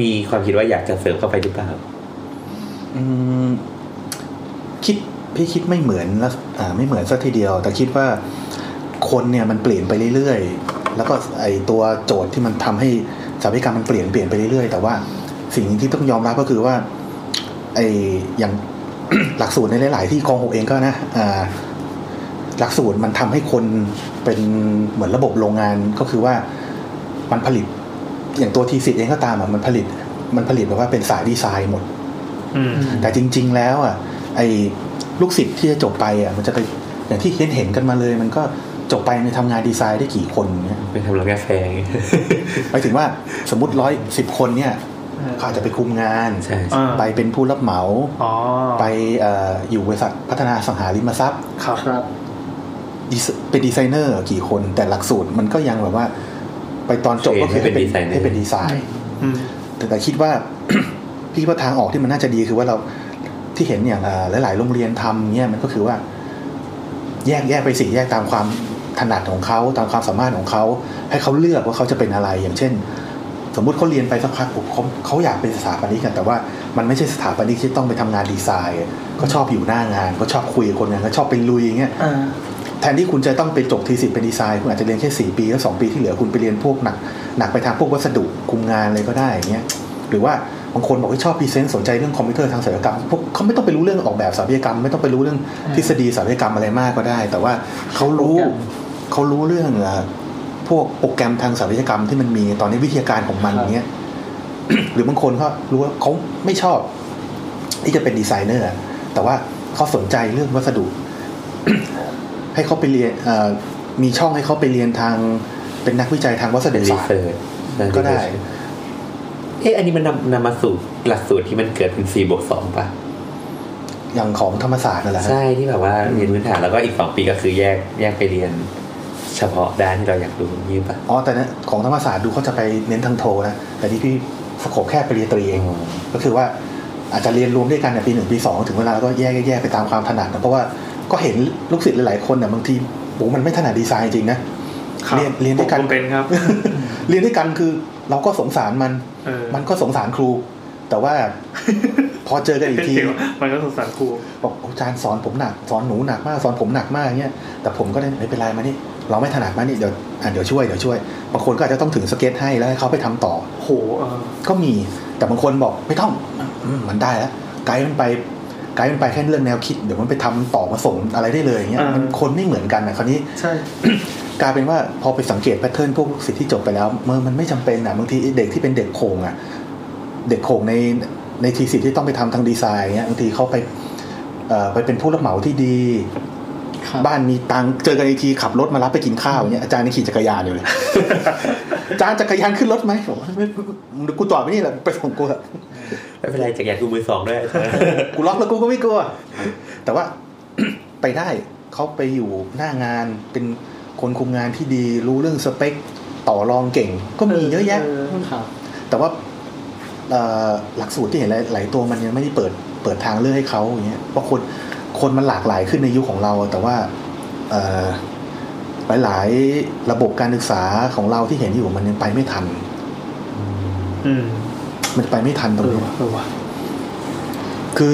มีความคิดว่าอยากจะเสริมเข้าไปหรือเปล่าพี่คิดไม่เหมือนแล้วไม่เหมือนซะทีเดียวแต่คิดว่าคนเนี่ยมันเปลี่ยนไปเรื่อยๆแล้วก็ไอตัวโจทย์ที่มันทำให้สถาปัตยกรรมมันเปลี่ยนไปเรื่อยๆแต่ว่าสิ่งที่ต้องยอมรับก็คือว่าไออย่าง หลักสูตรในหลายๆที่กอง6เองก็นะหลักสูตรมันทำให้คนเป็นเหมือนระบบโรงงานก็คือว่ามันผลิตอย่างตัวทีสิทธ์เองก็ตามอ่ะมันผลิตแบบว่าเป็นสายดีไซน์หมดแต่จริงๆแล้วอ่ะไอลูกศิษย์ที่จะจบไปอ่ะมันจะไปอย่างที่เห็นกันมาเลยมันก็จบไปในทำงานดีไซน์ได้กี่คนเนี่ยเป็นทำรายงานแฟร์หมายถึงว่าสมมุติ110คนเนี่ยเขาอาจจะไปคุมงานไปเป็นผู้รับเหมาไปอยู่บริษัทพัฒนาอสังหาริมทรัพย์ครับเป็นดีไซเนอร์กี่คนแต่หลักสูตรมันก็ยังแบบว่าไปตอนจบก็คือให้เป็นดีไซน์แต่คิดว่า พี่ว่าทางออกที่มันน่าจะดีคือว่าเราที่เห็นอย่างหลายๆโรงเรียนทำเนี่ยมันก็คือว่าแยกไปสิแยกตามความถนัดของเขาตามความสามารถของเขาให้เขาเลือกว่าเขาจะเป็นอะไรอย่างเช่นสมมุติเขาเรียนไปสักพักเขาอยากเป็นสถาปนิกกันแต่ว่ามันไม่ใช่สถาปนิกที่ต้องไปทำงานดีไซน์ก็ชอบอยู่หน้างานก็ชอบคุยกับคนงานก็ชอบไปลุยอย่างเงี้ยแทนที่คุณจะต้องไปจบทีสิทธิ์เป็นดีไซน์คุณอาจจะเรียนแค่4ปีแล้ว2ปีที่เหลือคุณไปเรียนพวกหนักไปทางพวกวัสดุคุมงานอะไรก็ได้อย่างเงี้ยหรือว่าบางคนบอกว่าชอบพรีเซนต์สนใจเรื่องคอมพิวเตอร์ทางสถาปัตยกรรมพวกเขาไม่ต้องไปรู้เรื่องออกแบบสถาปัตยกรรมไม่ต้องไปรู้เรื่องทฤษฎีสถาปัตยกรรมอะไรมากก็ได้แต่ว่าเขารู้เรื่องพวกโปรแกรมทางสถาปัตยกรรมที่มันมีตอนนี้วิทยาการของมันอย่างเงี้ย หรือบางคนก็รู้ว่าเขาไม่ชอบที่จะเป็นดีไซเนอร์แต่ว่าเขาสนใจเรื่องวัสดุ ให้เขาไปเรียนมีช่องให้เขาไปเรียนทางเป็นนักวิจัยทางวัสดุศาสตร์ก็ได้อันนี้มันนำมาสู่หลักสูตรที่มันเกิดเป็น 4+2 ป่ะอย่างของธรรมศาสตร์นั่นแหละใช่ที่แบบว่าเรียนพื้นฐานแล้วก็อีก2ปีก็คือแยกไปเรียนเฉพาะด้านที่เราอยากดูนี่ป่ะอ๋อแต่นะของธรรมศาสตร์ดูเขาจะไปเน้นทางโทนะแต่ที่พี่สโคปแค่ปริญญาตรีเองก็คือว่าอาจจะเรียนรวมด้วยกันในปี1ปี2ถึงเวลาแล้วก็แยกไปตามความถนัดนะเพราะว่าก็เห็นลูกศิษย์หลายๆคนน่ะบางทีโหมันไม่ถนัดดีไซน์จริงนะเรียนด้วยกันเป็นครับเรียนด้วยกันคือเราก็สงสารมันก็สงสารครูแต่ว่าพอเจอกันอีกทีมันก็สงสารครูบอกอาจารย์สอนผมหนักสอนหนูหนักมากสอนผมหนักมากเงี้ยแต่ผมก็ไม่เป็นไรมานี่เราไม่ถนัดมานี่เดี๋ยวช่วยบางคนก็อาจจะต้องถึงสเก็ตให้แล้วให้เขาไปทำต่อโหก็มีแต่บางคนบอกไม่ต้องมันได้แล้วไกด์มันไปแค่เรื่องแนวคิดเดี๋ยวมันไปทำต่อมาส่งอะไรได้เลยเงี้ยมันคนไม่เหมือนกันนะคราวนี้ใช่ กลายเป็นว่าพอไปสังเกตแพทเทิร์นพวกลูกศิษย์ที่จบไปแล้วมันไม่จำเป็นนะบางทีเด็กที่เป็นเด็กโขงในทีสิทธิ์ที่ต้องไปทำทางดีไซน์เงี้ยบางทีเขาไปเป็นผู้รับเหมาที่ดีบ้านมีตังเจอกันอีกทีขับรถมารับไปกินข้าวเนี่ยอาจารย์นี่ขี่จักรยานอยู่เลยอาจารย์จักรยานขึ้นรถไหมผมกูต่อไม่นี่แหละไปส่งกูอะไม่เป็นไรจักรยานกูมือสองด้วยกูล็อกแล้วกูก็ไม่กลัวแต่ว่าไปได้เขาไปอยู่หน้างานเป็นคนคุมงานที่ดีรู้เรื่องสเปคต่อรองเก่งก็มีเยอะแยะแต่ว่าหลักสูตรที่เห็นหลายตัวมันยังไม่ได้เปิดทางเลือกให้เขาอย่างเงี้ยเพราะคนมันหลากหลายขึ้นในยุคของเราแต่ว่าหลายๆระบบการศึกษาของเราที่เห็นอยู่มันยังไปไม่ทันมันไปไม่ทันตรงนี้คือ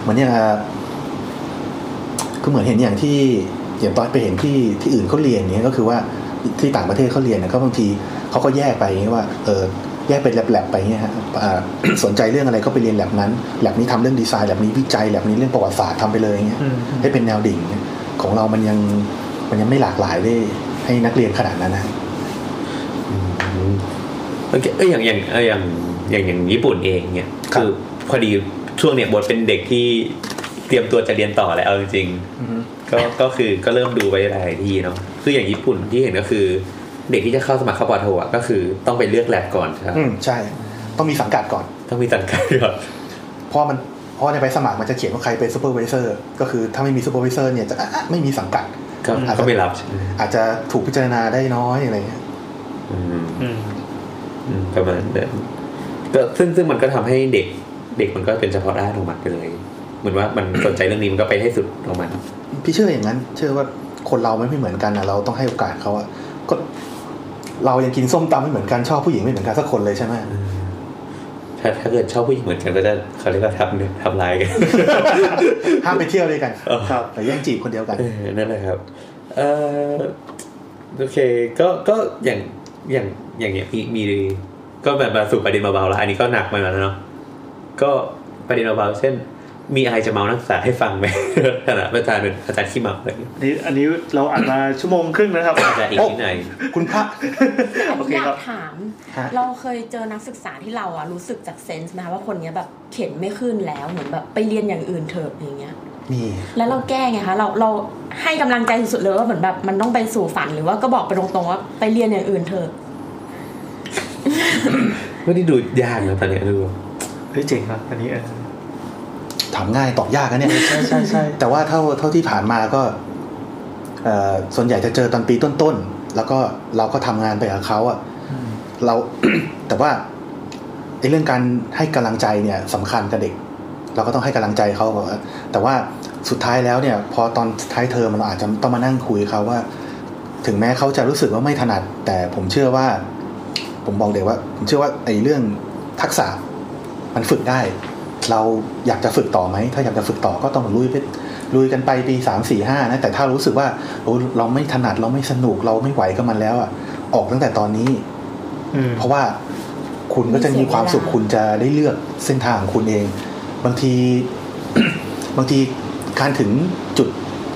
เหมือนอย่างก็เหมือนเห็นอย่างที่อย่างตอนไปเห็นที่อื่นเขาเรียนเนี้ยก็คือว่าที่ต่างประเทศเขาเรียนเนี่ยก็บางทีเขาก็แยกไปว่า แยกเป็นแลบๆไปเนี่ยฮะสนใจเรื่องอะไรก็ไปเรียนแลบนั้นแลบนี้ทำเรื่องดีไซน์แลบนี้วิจัยแลบนี้เรื่องประวัติศาสตร์ทำไปเลยเนี่ยให้เป็นแนวดิ่งของเรามันยังไม่หลากหลายได้ให้นักเรียนขนาดนั้นนะโอเคอย่างญี่ปุ่นเองเนี่ยคือพอดีช่วงเนี่ยบทเป็นเด็กที่เตรียมตัวจะเรียนต่อแล้วเอาจริงๆก็เริ่มดูไปหลายที่เนาะคืออย่างญี่ปุ่นที่เห็นก็คือเด็กที่จะเข้าสมัครเข้าปอโทอ่ะก็คือต้องไปเลือกแลบก่อนครับใช่ต้องมีสังกัดก่อนเพราะในใบสมัครมันจะเขียนว่าใครเป็นซูเปอร์ไวเซอร์ก็คือถ้าไม่มีซูเปอร์ไวเซอร์เนี่ยจะไม่มีสังกัดก็ไม่รับอาจจะถูกพิจารณาได้น้อยอะไรเงี้ยประมาณนั้นก็ซึ่งมันก็ทำให้เด็กมันก็เป็นเฉพาะด้านของมันไปเลยเหมือนว่ามันสนใจเรื่องนี้มันก็ไปให้สุดของมันพี่เชื่ออย่างนั้นเชื่อว่าคนเราไม่เหมือนกันนะเราต้องให้โอกาสเขาอะก็เรายังกินส้มตำไม่เหมือนกันชอบผู้หญิงไม่เหมือนกันสักคนเลยใช่ไหมถ้าเกิดชอบผู้หญิงเหมือนกันก็จะเขาเรียกว่าทำลายกันห้ามไปเที่ยวด้วยกันครับแต่แย่งจีบคนเดียวกันนั่นแหละครับโอเคก็อย่างเงี้ยมีก็แบบมาสู่ประเด็นเบาๆแล้วอันนี้ก็หนักมาแล้วเนาะก็ประเด็นเบาๆเช่นมีอะไรจะเมานักศึกษาให้ฟังไหมขณะอาจารย์เป็นอาจารย์ขี้เมาอะไรนี่อันนี้เราอัดมาชั่วโมงครึ่งนะครับอาจารย์อีกที่ไหนคุณพระอยากถามเราเคยเจอนักศึกษาที่เราอ่ะรู้สึกจากเซนส์ไหมว่าคนนี้แบบเข็นไม่ขึ้นแล้วเหมือนแบบไปเรียนอย่างอื่นเถอะอย่างเงี้ยนี่แล้วเราแก้ไงคะเราให้กำลังใจสุดๆเลยว่าเหมือนแบบมันต้องไปสู่ฝันหรือว่าก็บอกไปตรงๆว่าไปเรียนอย่างอื่นเถอะไม่ได้ดูยากนะตอนนี้ดูเฮ้ยเจ๋งครับอันนี้ถามง่ายตอบยากนะเนี่ยใช่แต่ว่าเท่าที่ผ่านมาก็ส่วนใหญ่จะเจอตอนปีต้นๆแล้วก็เราก็ทำงานไปกับเขาอ่ะเรา แต่ว่าไอ้เรื่องการให้กำลังใจเนี่ยสำคัญกับเด็กเราก็ต้องให้กำลังใจเขาแต่ว่าสุดท้ายแล้วเนี่ยพอตอนท้ายเทอมเราอาจจะต้องมานั่งคุยเขาว่าถึงแม้เขาจะรู้สึกว่าไม่ถนัดแต่ผมเชื่อว่าผมบอกเด็กว่าผมเชื่อว่าไอ้เรื่องทักษะมันฝึกได้เราอยากจะฝึกต่อไหมถ้าอยากจะฝึกต่อก็ต้องลุยกันไปปี3 4 5นะแต่ถ้ารู้สึกว่าเราไม่ถนัดเราไม่สนุกเราไม่ไหวกับมันแล้วอ่ะออกตั้งแต่ตอนนี้เพราะว่าคุณก็จะมีความสุขคุณจะได้เลือกเส้นทางของคุณเองบางทีการถึงจุด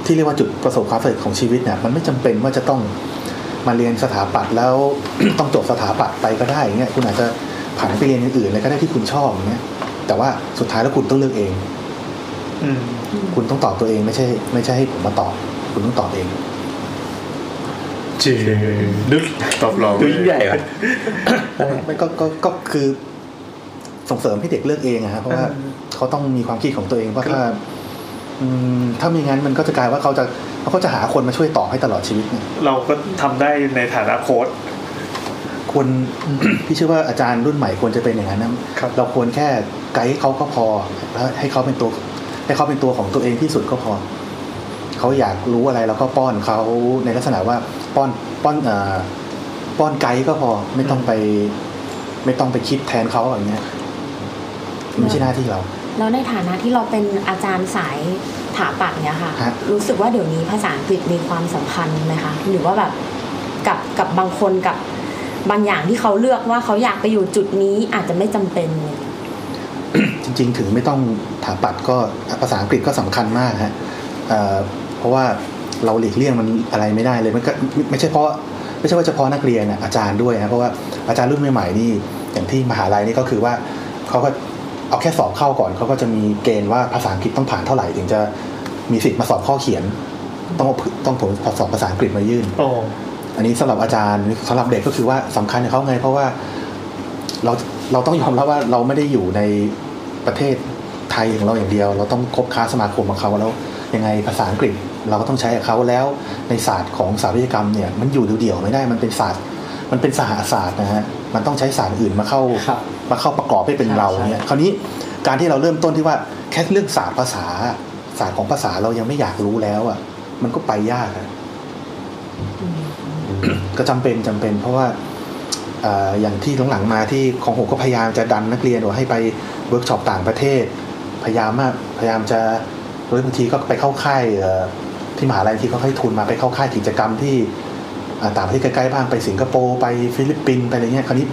ที่เรียกว่าจุดประสบความสำเร็จของชีวิตเนี่ยมันไม่จำเป็นว่าจะต้องมาเรียนสถาปัตย์แล้ว ต้องจบสถาปัตย์ไปก็ได้อย่างเงี้ยคุณอาจจะผ่านไปเรียนอื่นๆอะไรก็ได้ที่คุณชอบอย่างเงี้ยแต่ว่าสุดท้ายแล้วคุณต้องเลือกเองคุณต้องตอบตัวเองไม่ใช่ให้ผมมาตอบคุณต้องตอบเองจริงนึกตอบเราตัวยิ่งใหญ่ครับมันก็คือส่งเสริมให้เด็กเลือกเองอะครับเพราะว่าเขาต้องมีความคิดของตัวเองว่าถ้ามีงั้นมันก็จะกลายว่าเขาจะหาคนมาช่วยตอบให้ตลอดชีวิตเราก็ทำได้ในฐานะโค้ชควร พี่เชื่อว่าอาจารย์รุ่นใหม่ควรจะเป็นอย่างนั้นนะเราควรแค่ไกด์เขาก็พอแล้วให้เขาเป็นตัวของตัวเองที่สุดก็พอเขาอยากรู้อะไรเราก็ป้อนเขาในลักษณะว่าป้อนไกด์ก็พอไม่ต้องไปคิดแทนเขาอย่างเงี้ยไม่ใช่หน้าที่เราแล้วในฐานะที่เราเป็นอาจารย์สายถาปัดเนี่ยค่ะรู้สึกว่าเดี๋ยวนี้ภาษาอังกฤษมีความสำคัญไหมคะหรือว่าแบบกับบางคนกับบางอย่างที่เขาเลือกว่าเขาอยากไปอยู่จุดนี้อาจจะไม่จำเป็น จริงๆถึงไม่ต้องถาปัดก็ภาษาอังกฤษก็สำคัญมากฮะเพราะว่าเราหลีกเลี่ยงมันอะไรไม่ได้เลยมันก็ไม่ใช่ว่าเฉพาะนักเรียนนะอาจารย์ด้วยนะเพราะว่าอาจารย์รุ่นใหม่ๆนี่อย่างที่มหาลัยนี่ก็คือว่าเขาก็เอาแค่สอบเข้าก่อนเขาก็จะมีเกณฑ์ว่าภาษาอังกฤษต้องผ่านเท่าไหร่ถึงจะมีสิทธิ์มาสอบข้อเขียนต้องผมสอบภาษาอังกฤษมายื่นอันนี้สำหรับอาจารย์สำหรับเด็กก็คือว่าสำคัญกับเขาไงเพราะว่าเราต้องยอมรับว่าเราไม่ได้อยู่ในประเทศไทยของเราอย่างเดียวเราต้องคบค้าสมาคมกับเขาแล้วยังไงภาษาอังกฤษเราก็ต้องใช้กับเขาแล้วในศาสตร์ของสถาปัตยกรรมเนี่ยมันอยู่เดี่ยวๆไม่ได้มันเป็นสหศาสตร์นะฮะมันต้องใช้ศาสตร์อื่นมาเข้าประกอบให้เป็นเราเนี่ยคราวนี้การที่เราเริ่มต้นที่ว่าแค่เรื่องศาสตร์ของภาษาเรายังไม่อยากรู้แล้วอ่ะมันก็ไปยากนะก็จำเป็นเพราะว่าอย่างที่หลังๆมาที่ของผมก็พยายามจะดันนักเรียนว่าให้ไปเวิร์กช็อปต่างประเทศพยายามจะบางทีก็ไปเข้าค่ายที่มหาลัยที่เขาให้ทุนมาไปเข้าค่ายกิจกรรมที่ต่างประเทศใกล้ๆบ้างไปสิงคโปร์ไปฟิลิปปินส์ไปอะไรเงี้ยคราวนี้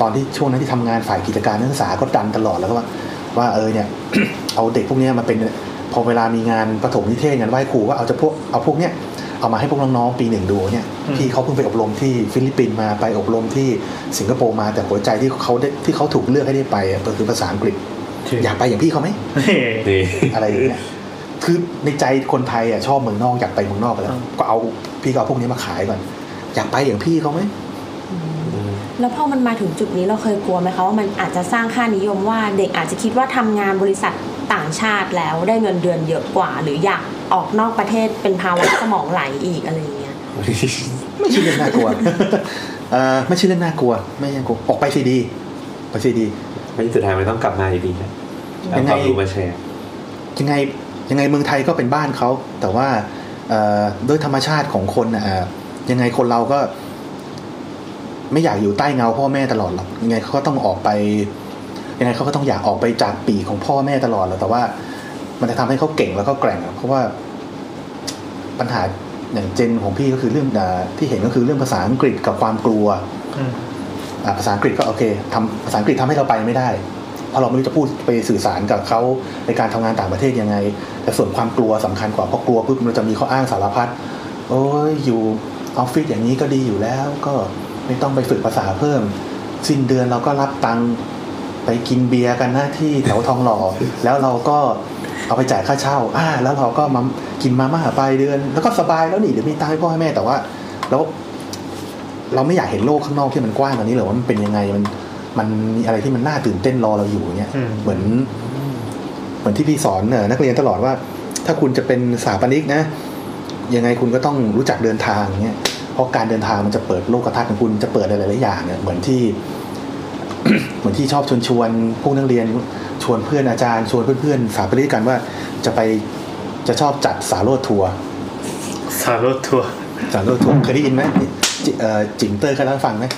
ตอนที่ช่วงนั้นที่ทำงานฝ่ายกิจการนักศึกษาก็ดันตลอดแล้วก็ว่าเนี่ย เอาเด็กพวกนี้มาเป็นพอเวลามีงานประถมนิเทศงานไหว้ครูว่าเอาพวกเนี้ยเอามาให้พวกน้องๆปีหนึ่งดูเนี่ยที่เขาเพิ่งไปอบรมที่ฟิลิปปินส์มาไปอบรมที่สิงคโปร์มาแต่หัวใจที่เขาถูกเลือกให้ได้ไปก็คือภาษาอังกฤษอยากไปอย่างพี่เขาไหม อะไรอย่างเงี้ยคือในใจคนไทยอ่ะชอบเมืองนอกอยากไปเมืองนอกไปแล้วก็เอาพี่ก็เอาพวกนี้มาขายก่อนอยากไปอย่างพี่เขาไหมแล้วพอมันมาถึงจุดนี้เราเคยกลัวไหมคะว่ามันอาจจะสร้างค่านิยมว่าเด็กอาจจะคิดว่าทำงานบริษัทต่างชาติแล้วได้เงินเดือนเยอะกว่าหรืออยากออกนอกประเทศเป็นภาวะสมองไหลอีกอะไรอย่างเงี้ยไม่ใช่เรื่องน่ากลัวไม่ใช่เรื่องน่ากลัวไม่ใช่กลัวออกไปสิดีไปสิดีไปที่สุดท้ายมันต้องกลับมาอยู่ดีนะยังไงดูมาแชร์ยังไงเมืองไทยก็เป็นบ้านเขาแต่ว่าด้วยธรรมชาติของคนยังไงคนเราก็ไม่อยากอยู่ใต้เงาพ่อแม่ตลอดหรอกยังไงเขาก็ต้องออกไปยังไงเขาก็ต้องอยากออกไปจากปีของพ่อแม่ตลอดแล้วแต่ว่ามันจะทำให้เขาเก่งแล้วก็แกร่งเพราะว่าปัญหาอย่างเจนของพี่ก็คือเรื่องที่เห็นก็คือเรื่องภาษาอังกฤษกับความกลัวภาษาอังกฤษก็โอเคทำภาษาอังกฤษทำให้เราไปไม่ได้เพราะเราไม่รู้จะพูดไปสื่อสารกับเขาในการทำงานต่างประเทศยังไงแต่ส่วนความกลัวสำคัญกว่าเพราะกลัวปุ๊บเราจะมีข้ออ้างสารพัดโอ้ยอยู่ออฟฟิศอย่างนี้ก็ดีอยู่แล้วก็ไม่ต้องไปฝึกภาษาเพิ่มสิ้นเดือนเราก็รับตังค์ไปกินเบียร์กันหน้าที่แถวทองหล่อแล้วเราก็เอาไปจ่ายค่าเช่าแล้วเราก็มากินมาม่าปลายเดือนแล้วก็สบายแล้วนี่เดี๋ยวมีตังค์ให้พ่อให้แม่แต่ว่าแล้วเราไม่อยากเห็นโลกข้างนอกที่มันกว้างแบบนี้หรอว่ามันเป็นยังไงมันมีอะไรที่มันน่าตื่นเต้นรอเราอยู่เงี้ยเหมือนที่พี่สอนนักเรียนตลอดว่าถ้าคุณจะเป็นสถาปนิกนะยังไงคุณก็ต้องรู้จักเดินทางเงี้ยเพราะการเดินทางมันจะเปิดโลกทัศน์ของคุณจะเปิดอะไรหลายอย่างเนี่ยเหมือนที่ชอบชวนพวกนักเรียนชวนเพื่อนอาจารย์ชวนเพื่อนๆสถาปนิกกันว่าจะชอบจัดสาโรดทัวร์เคยได้ยินมั้ยจิ๋งเตอร์เคยได้ฟังมั้ย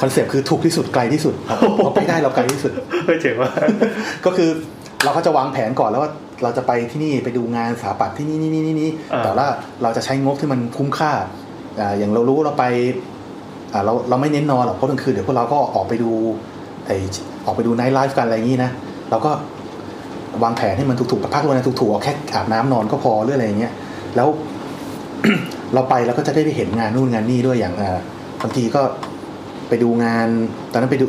คอนเซ็ปต์คือถูกที่สุดไกลที่สุดเราไปได้เราไกลที่สุดเฮ้ยเจ๋งว่ะก็คือเราก็จะวางแผนก่อนแล้วว่าเราจะไปที่นี่ไปดูงานสถาปัตย์ที่นี่แต่ว่าเราจะใช้งบที่มันคุ้มค่าอย่างเรารู้เราไปเราไม่เน้นนอนหรอกเพราะกลางคืนเดี๋ยวพวกเราก็ออกไปดูไนท์ไลฟ์กันอะไรอย่างนี้นะเราก็วางแผนให้มันถูกๆพักโรงแรมถูกๆเอาแค่อาบน้ำนอนก็พอหรืออะไรอย่างเงี้ยแล้ว เราไปแล้วก็จะได้ไปเห็นงานนู่นงานนี่ด้วยอย่างบางทีก็ไปดูงานตอนนั้นไปดู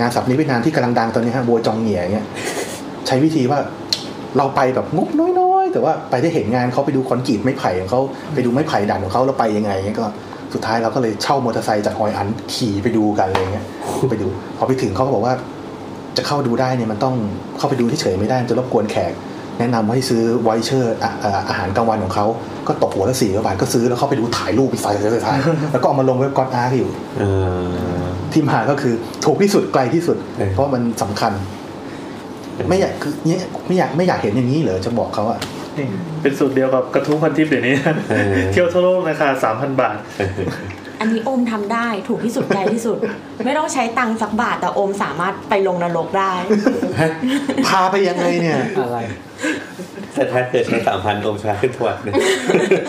งานสถาปนิกเวียดนามที่กำลังดังตอนนี้ฮะบัวจองเหงี่ยเงี้ยใช้วิธีว่าเราไปแบบงบน้อยๆแต่ว่าไปได้เห็นงานเขาไปดูคอนกรีตไม้ไผ่ของเขาไปดูไม้ไผ่ดั่นของเขาแล้วไปยังไงก็สุดท้ายเราก็เลยเช่ามอเตอร์ไซค์จากฮอยอันขี่ไปดูกันอะไรเงี้ยไปดูพอไปถึงเขาก็บอกว่าจะเข้าดูได้เนี่ยมันต้องเข้าไปดูเฉยๆไม่ได้จะรบกวนแขกแนะนำให้ซื้อไวเชอร์อาหารกลางวันของเขาก็ตกหัวละ4 บาทก็ซื้อแล้วเข้าไปดูถ่ายรูปไปใส่แล้วก็เอามาลงเว็บ God Ark อยู่ที่มาก็คือถูกที่สุดไกลที่สุดเพราะมันสำคัญไม่อยากเห็นอย่างนี้เหรอจะบอกเขาอะเป็นสูตรเดียวกับกระทู้พันทิปเดี๋ยวนี้เที่ยวทั่วโลกราคา 3,000 บาทอันนี้โอมทำได้ถูกที่สุดไกลที่สุดไม่ต้องใช้ตังค์สักบาทแต่โอมสามารถไปลงนรกได้พาไปยังไงเนี่ยอะไรแต่ถ้าเกิดใช้ 3,000 โอมช้าขึ้นทวดเลย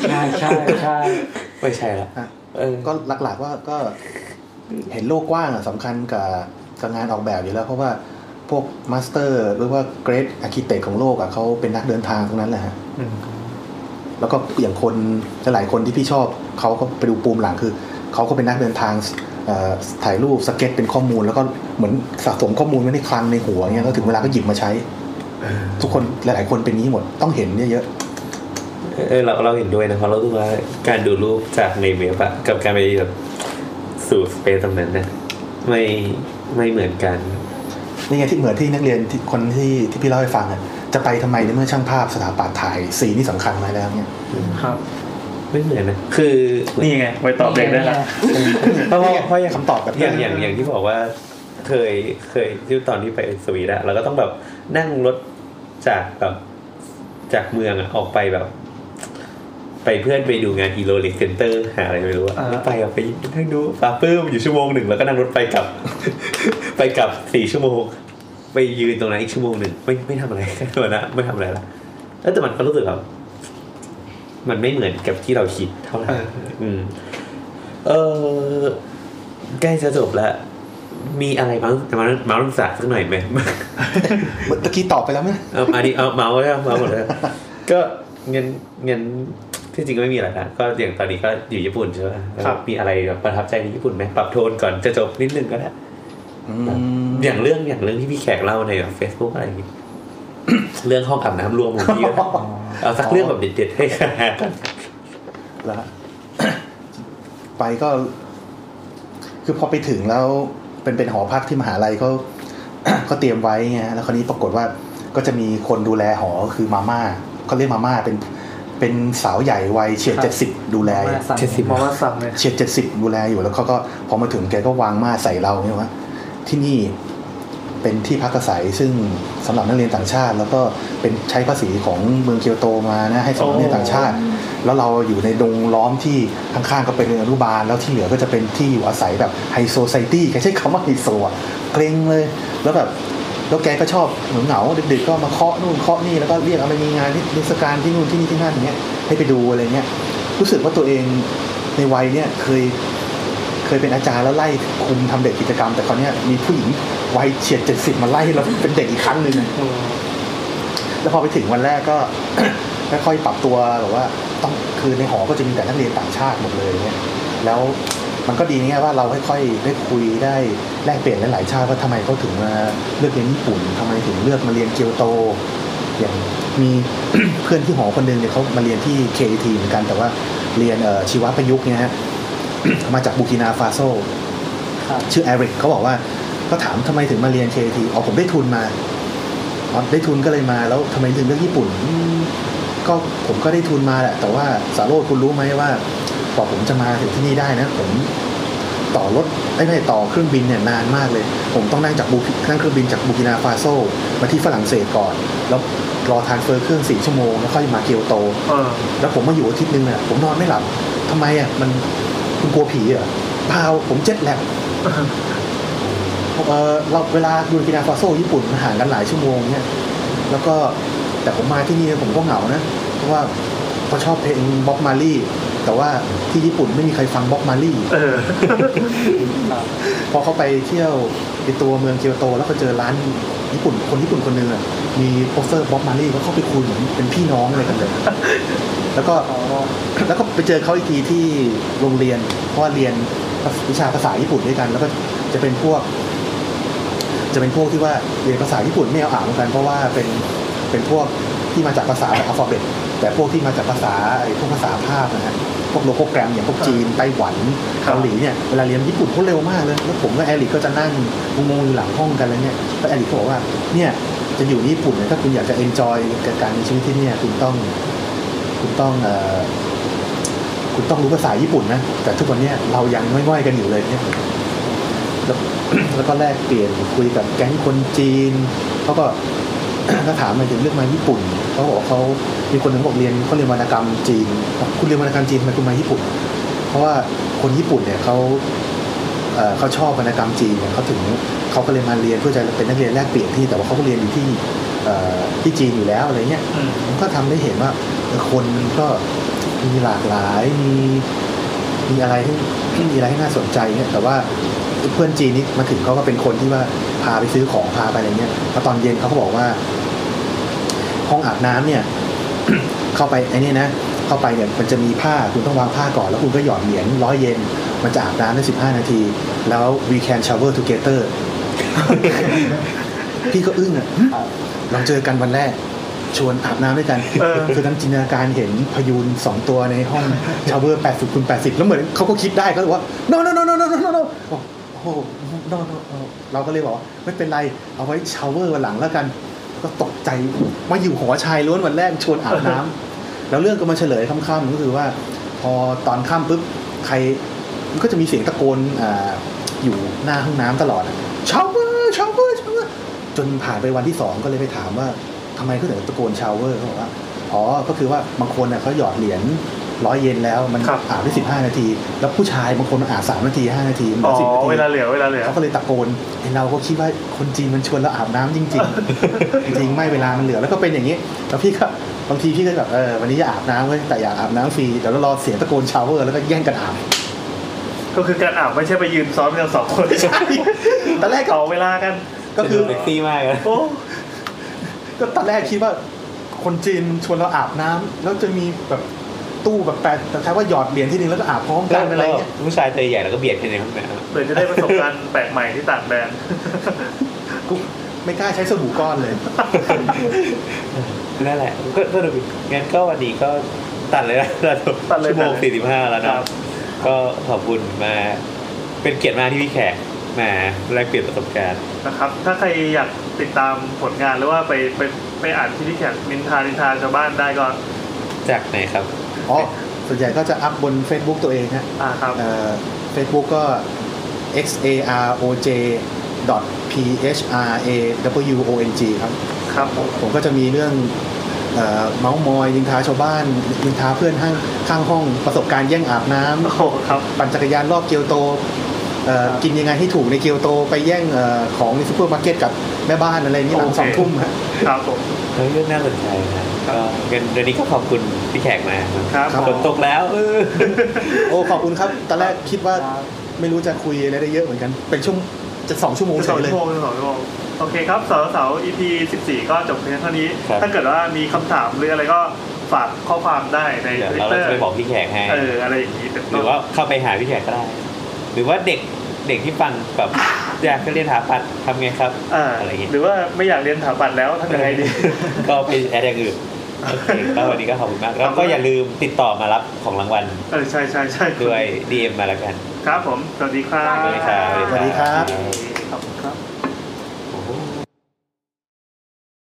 ใช่ๆไม่ใช่ละก็หลักๆว่าก็เห็นโลกกว้างสำคัญกับงานออกแบบอยู่แล้วเพราะว่าพวกมาสเตอร์หรือว่าเกรดอาร์คิเทคของโลกอ่ะเขาเป็นนักเดินทางทั้งนั้นแหละฮะแล้วก็อย่างคนหลายคนที่พี่ชอบเขาก็ไปดูปูมหลังคือเขาก็เป็นนักเดินทางถ่ายรูปสเก็ตเป็นข้อมูลแล้วก็เหมือนสะสมข้อมูลไว้ในคลังในหัวเงี้ยแล้วถึงเวลาก็หยิบมาใช้ทุกคนหลายๆคนเป็นนี้หมดต้องเห็นเยอะๆเราเห็นด้วยนะเพราะเรารู้ว่าการดูรูปจากในเว็บอ่ะกับการไปแบบสู่สเปซตรงนั้นเนี่ยไม่เหมือนกันนี่ไงที่เหมือนที่นักเรียนคนที่พี่เล่าให้ฟังอ่ะจะไปทำไมในเมื่อช่างภาพสถาปัตย์ถ่ายสีนี่สำคัญไหมแล้วเนี่ยครับไม่เหมือนนะคือนี่ไงไว้ตอบเด็กได้ละเพราะคำตอบแบบอย่างที่บอกว่าเคยที่ตอนที่ไปสวีเดนเราก็ต้องแบบนั่งรถจากเมืองออกไปแบบไปเพื่อนไปดูงานอีโรลิกเซ็นเตอร์หาอะไรไม่รู้แล้วไปเอาไปนั่งดูปาปื้มอยู่1 ชั่วโมงแล้วก็นั่งรถไปกลับ4 ชั่วโมงไปยืนตรงนั้นอีก1 ชั่วโมงไม่ทำอะไรเลยนะไม่ทำอะไรละแล้วแต่มันก็รู้สึกแบบมันไม่เหมือนกับที่เราคิดเท่าไหร่ใกล้จะจบแล้ว มีอะไรบ้างแต่มาเรื่องศาสตร์สักหน่อยไหมตะกี้ตอบไปแล้วมั้ยอันนี้เมาแล้วเมาหมดแล้วก็เงินที่จริงก็ไม่มีอะไรนะก็อย่างตอนนี้ก็อยู่ญี่ปุ่นใช่ป่ะมีอะไรประทับใจในญี่ปุ่นมั้ยปรับโทนก่อนจะจบนิดนึงก็ได้อย่างเรื่องที่พี่แขกเล่าใน Facebook อะไรอย่างงี้เรื่องห้องอาบน้ำรวมของพี่เอาสักเรื่องแบบเด็ดๆให้กันแล้วไปก็คือพอไปถึงแล้วเป็นหอพักที่มหาลัยเขาเตรียมไว้ไงแล้วคราวนี้ปรากฏว่าก็จะมีคนดูแลหอคือมาม่าเขาเรียกมาม่าเป็นสาวใหญ่วัยเฉียด70ดูแล70เพราะว่าสั่งเลยเฉียด70ดูแลอยู่แล้วเขาก็พอมาถึงแกก็วางม่าใส่เราเนี่ยว่าที่นี่เป็นที่พักอาศัยซึ่งสำหรับนักเรียนต่างชาติแล้วก็เป็นใช้ภาษีของเมืองเกียวโตมานะให้สำหรับนักเรียนต่างชาติแล้วเราอยู่ในดงล้อมที่ข้างๆก็เป็นอนุบาลแล้วที่เหลือก็จะเป็นที่อยู่อาศัยแบบไฮโซไซตี้แกใช้คำว่าไฮโซอ่ะเกรงเลยแล้วแบบแล้วแกก็ชอบเหงาๆดึกๆก็มาเคาะนู่นเคาะนี่แล้วก็เรียกอะไรมีงานนิทรรศการที่นู่นที่นี่ที่นั่นอย่างเงี้ยให้ไปดูอะไรเงี้ยรู้สึกว่าตัวเองในวัยเนี้ยเคยเป็นอาจารย์แล้วไล่คุมทำเด็กกิจกรรมแต่คราวเนี้ยมีผู้หญิงวัยเฉียด70มาไล่เราเป็นเด็กอีกครั้งนึงแล้วพอไปถึงวันแรกก็ ค่อยปรับตัวแบบว่าต้องคือในหอก็จะมีแต่นักเรียนต่างชาติหมดเลยเนี่ยแล้วมันก็ดีเนี่ยว่าเราค่อยๆได้คุยได้แลกเปลี่ยนหลายๆชาติว่าทำไมเขาถึงมาเลือกเรียนญี่ปุ่นทำไมถึงเลือกมาเรียนเกียวโตอย่างมี เพื่อนที่หอคนนึงเนี่ยเขามาเรียนที่ KIT เหมือนกันแต่ว่าเรียนชีวประยุกต์เนี่ยฮะ มาจากบูกินาฟาโซชื่อเอริกเขาบอกว่าก็ถามทำไมถึงมาเรียน KIT อ๋อผมได้ทุนมาได้ทุนก็เลยมาแล้วทำไมถึงเลือกญี่ปุ่นก็ผมก็ได้ทุนมาแหละแต่ว่าสาโรจน์คุณรู้ไหมว่าพอผมจะมาถึงที่นี่ได้นะผมต่อรถไม่ต่อเครื่องบินเนี่ยนานมากเลยผมต้องนั่งเครื่องบินจากบูกินาฟาโซมาที่ฝรั่งเศสก่อนแล้วรอทรานสเฟอร์เครื่อง4ชั่วโมงแล้วค่อยมาเกียวโตแล้วผมมาอยู่อาทิตย์นึงเนี่ยผมนอนไม่หลับทำไมอ่ะมันคุณกลัวผีเหรอพาวผมเจ็ตแลกเวลาบูกินาฟาโซญี่ปุ่นมันห่างกันหลายชั่วโมงเนี่ยแล้วก็แต่ผมมาที่นี่ผมก็เหงานะเพราะว่าพอชอบเพลงบ็อบมาลี่แต่ว่าที่ญี่ปุ่นไม่มีใครฟังบ็อบมาลี่ พอเขาไปเที่ยวในตัวเมืองเกียวโตแล้วก็เจอร้านญี่ปุ่นคนญี่ปุ่นคนนึงอ่ะมีโปสเตอร์บ็อบมาลี่เขาเข้าไปคุยเหมือนเป็นพี่น้องอะไรกันเลย แล้วก็ไปเจอเขาอีกทีที่โรงเรียนเพราะว่าเรียนวิชาภาษาญี่ปุ่นด้วยกันแล้วก็จะเป็นพวกที่ว่าเรียนภาษาญี่ปุ่นไม่เอาอ่านเหมือนกันเพราะว่าเป็นพวกที่มาจากภาษาแบบอัลฟาเบตแต่พวกที่มาจากภาษาพวกภาษาภาพนะฮะพวกโลโกแกรมอย่างพวกจีนไต้หวันเกาหลีเนี่ยเวลาเรียนญี่ปุ่นเขาเร็วมากเลยแล้วผมกับแอริกก็จะนั่งงงๆอยู่หลังห้องกันแล้วเนี่ยแล้วแอริกบอกว่าเนี่ยจะอยู่ญี่ปุ่นเนี่ยถ้าคุณอยากจะเอนจอยกับการมีชีวิตที่เนี่ยคุณต้องรู้ภาษาญี่ปุ่นนะแต่ทุกวันนี้เรายังง่อยๆกันอยู่เลยเนี่ยแล้วก็แลกเปลี่ยนคุยกับแก๊งคนจีนเขาก็ถามมาถึงเรื่องมาญี่ปุ่นเขาบอกเขามีคนหนึ่งบอกเขาเรียนวรรณกรรมจีนคุณเรียนวรรณกรรมจีนทำไมคุณมาญี่ปุ่นเพราะว่าคนญี่ปุ่นเนี่ยเขาชอบวรรณกรรมจีนเนี่ยเขาก็เลยมาเรียนเพื่อจะเป็นนักเรียนแลกเปลี่ยนที่แต่ว่าเขาก็เรียนอยู่ที่จีนอยู่แล้วอะไรเงี้ยมันก็ทำให้เห็นว่าคนก็มีหลากหลายมีอะไรที่มีอะไรให้น่าสนใจเนี่ยแต่ว่าเพื่อนจีนนี่มาถึงเขาก็เป็นคนที่ว่าพาไปซื้อของพาไปอะไรเงี้ยพอตอนเย็นเขาบอกว่าห้องอาบน้ำเนี่ย เข้าไปไอ้นี่นะเข้าไปเนี่ยมันจะมีผ้าคุณต้องวางผ้าก่อนแล้วคุณก็หยอดเหรียญ100 เยนมันจะอาบน้ำได้15นาทีแล้ว we can shower together พี่ก็อึ้งอ่ะลองเจอกันวันแรกชวนอาบน้ำด้วยกันคือทั้งจินตนาการเห็นพยูน2ตัวในห้อง shower 80x80แล้วเหมือนเขาก็คิดได้ก็เลยว่า no no no no no no no โอ้โหเราก็เลยบอกว่าไม่เป็นไรเอาไว้ชาวเวอร์วันหลังแล้วกันก็ตกใจมาอยู่หอชายล้วนวันแรกชวนอาบน้ำแล้วเรื่องก็มาเฉลยค่ำๆก็คือว่าพอตอนค่ำปุ๊บใครก็จะมีเสียงตะโกนอยู่หน้าห้องน้ำตลอดชาวเวอร์ชาวเวอร์ชาวเวอร์จนผ่านไปวันที่2ก็เลยไปถามว่าทำไมเขาถึงตะโกนชาวเวอร์เขาบอกว่าอ๋อก็คือว่าบางคนเขาหยอดเหรียญ100 เยนแล้วมันอาบได้15นาทีแล้วผู้ชายบางคนอาบ3นาที5นาทีมัน10นาทีเวลาเหลือเขาก็เลยตะโกนเราก็คิดว่าคนจีนมันชวนเราอาบน้ำจริงๆ จริงไม่เวลามันเหลือแล้วก็เป็นอย่างนี้แล้วพี่ก็บางทีพี่ก็แบบวันนี้จะอาบน้ำเว้ยแต่อยากอาบน้ำฟรีเดี๋ยวเรารอเสียงตะโกนชาวเวอร์แล้วก็แย่งกันอาบ ก็คือการอ่านไม่ใช่ไปยืนซ้อมกันสองคนใช่ตอนแรกต่อเวลากันก็คือเซ็กซี่มากเลยก็ตอนแรกคิดว่าคนจีนชวนเราอาบน้ำแล้วจะมีแบบตู้แบบแปลแต่ใช้ว่าหยอดเหรียญที่นึงแล้วก็อาบพร้อมกันอะไรเงี้ยผู้ชายตัวใหญ่แล้วก็เบียดกันอย่างนั้นเพื่อจะได้ประสบการณ์แปลกใหม่ที่ต่างแดนกูไม่กล้าใช้สบู่ก้อนเลยนั่นแหละก็ดูงั้นก็วันนี้ก็ตัดเลยนะชั่วโมง45แล้วนะก็ขอบคุณมาเป็นเกียรติมากที่พี่แขกมาแลกเปลี่ยนประสบการณ์นะครับถ้าใครอยากติดตามผลงานหรือว่าไปอ่านที่พี่แขกนินทาชาวบ้านได้ก็จากไหนครับอ๋อส่วนใหญ่ก็จะอัพบน Facebook ตัวเองฮะครับFacebook ก็ xaroj.phrawong ครับผมก็จะมีเรื่องเมาส์มอยนินทาชาวบ้านนินทาเพื่อนข้างห้องประสบการณ์แย่งอาบน้ำปั่นจักรยานรอบเกียวโตกินยังไงให้ถูกในเกียวโตไปแย่งของในซุปเปอร์มาร์เก็ตกับแม่บ้านอะไรนี่หลังสองทุ่มครับผมเรื่องน่าสนใจนะก็เดี๋ยวนี้ก็ขอบคุณพี่แขกมาครับฝนตกแล้วโอ้ขอบคุณครับตอนแรกคิดว่าไม่รู้จะคุยอะไรได้เยอะเหมือนกันเป็นช่วงจะ2ชั่วโมงเฉยเลยโอเคครับเสาร์ EP 14ก็จบเพียงเท่านี้ถ้าเกิดว่ามีคำถามหรืออะไรก็ฝากข้อความได้ใน Twitter เราจะไปบอกพี่แขกให้อะไรอย่างนี้หรือว่าเข้าไปหาพี่แขกก็ได้หรือว่าเด็กที่ฟังแบบอยากจะเรียนถาปัตย์ทำไงครับอะไรอย่างนี้หรือว่าไม่อยากเรียนถาปัตย์แล้วทำยังไงดีก็ไปแอดอย่างอื่นก็วันนี้ก็ขอบคุณมากแล้วก็อย่าลืมติดต่อมารับของรางวัลใช่ด้วย DM มาแล้วกันครับผมสวัสดีครับสวัสดีครับ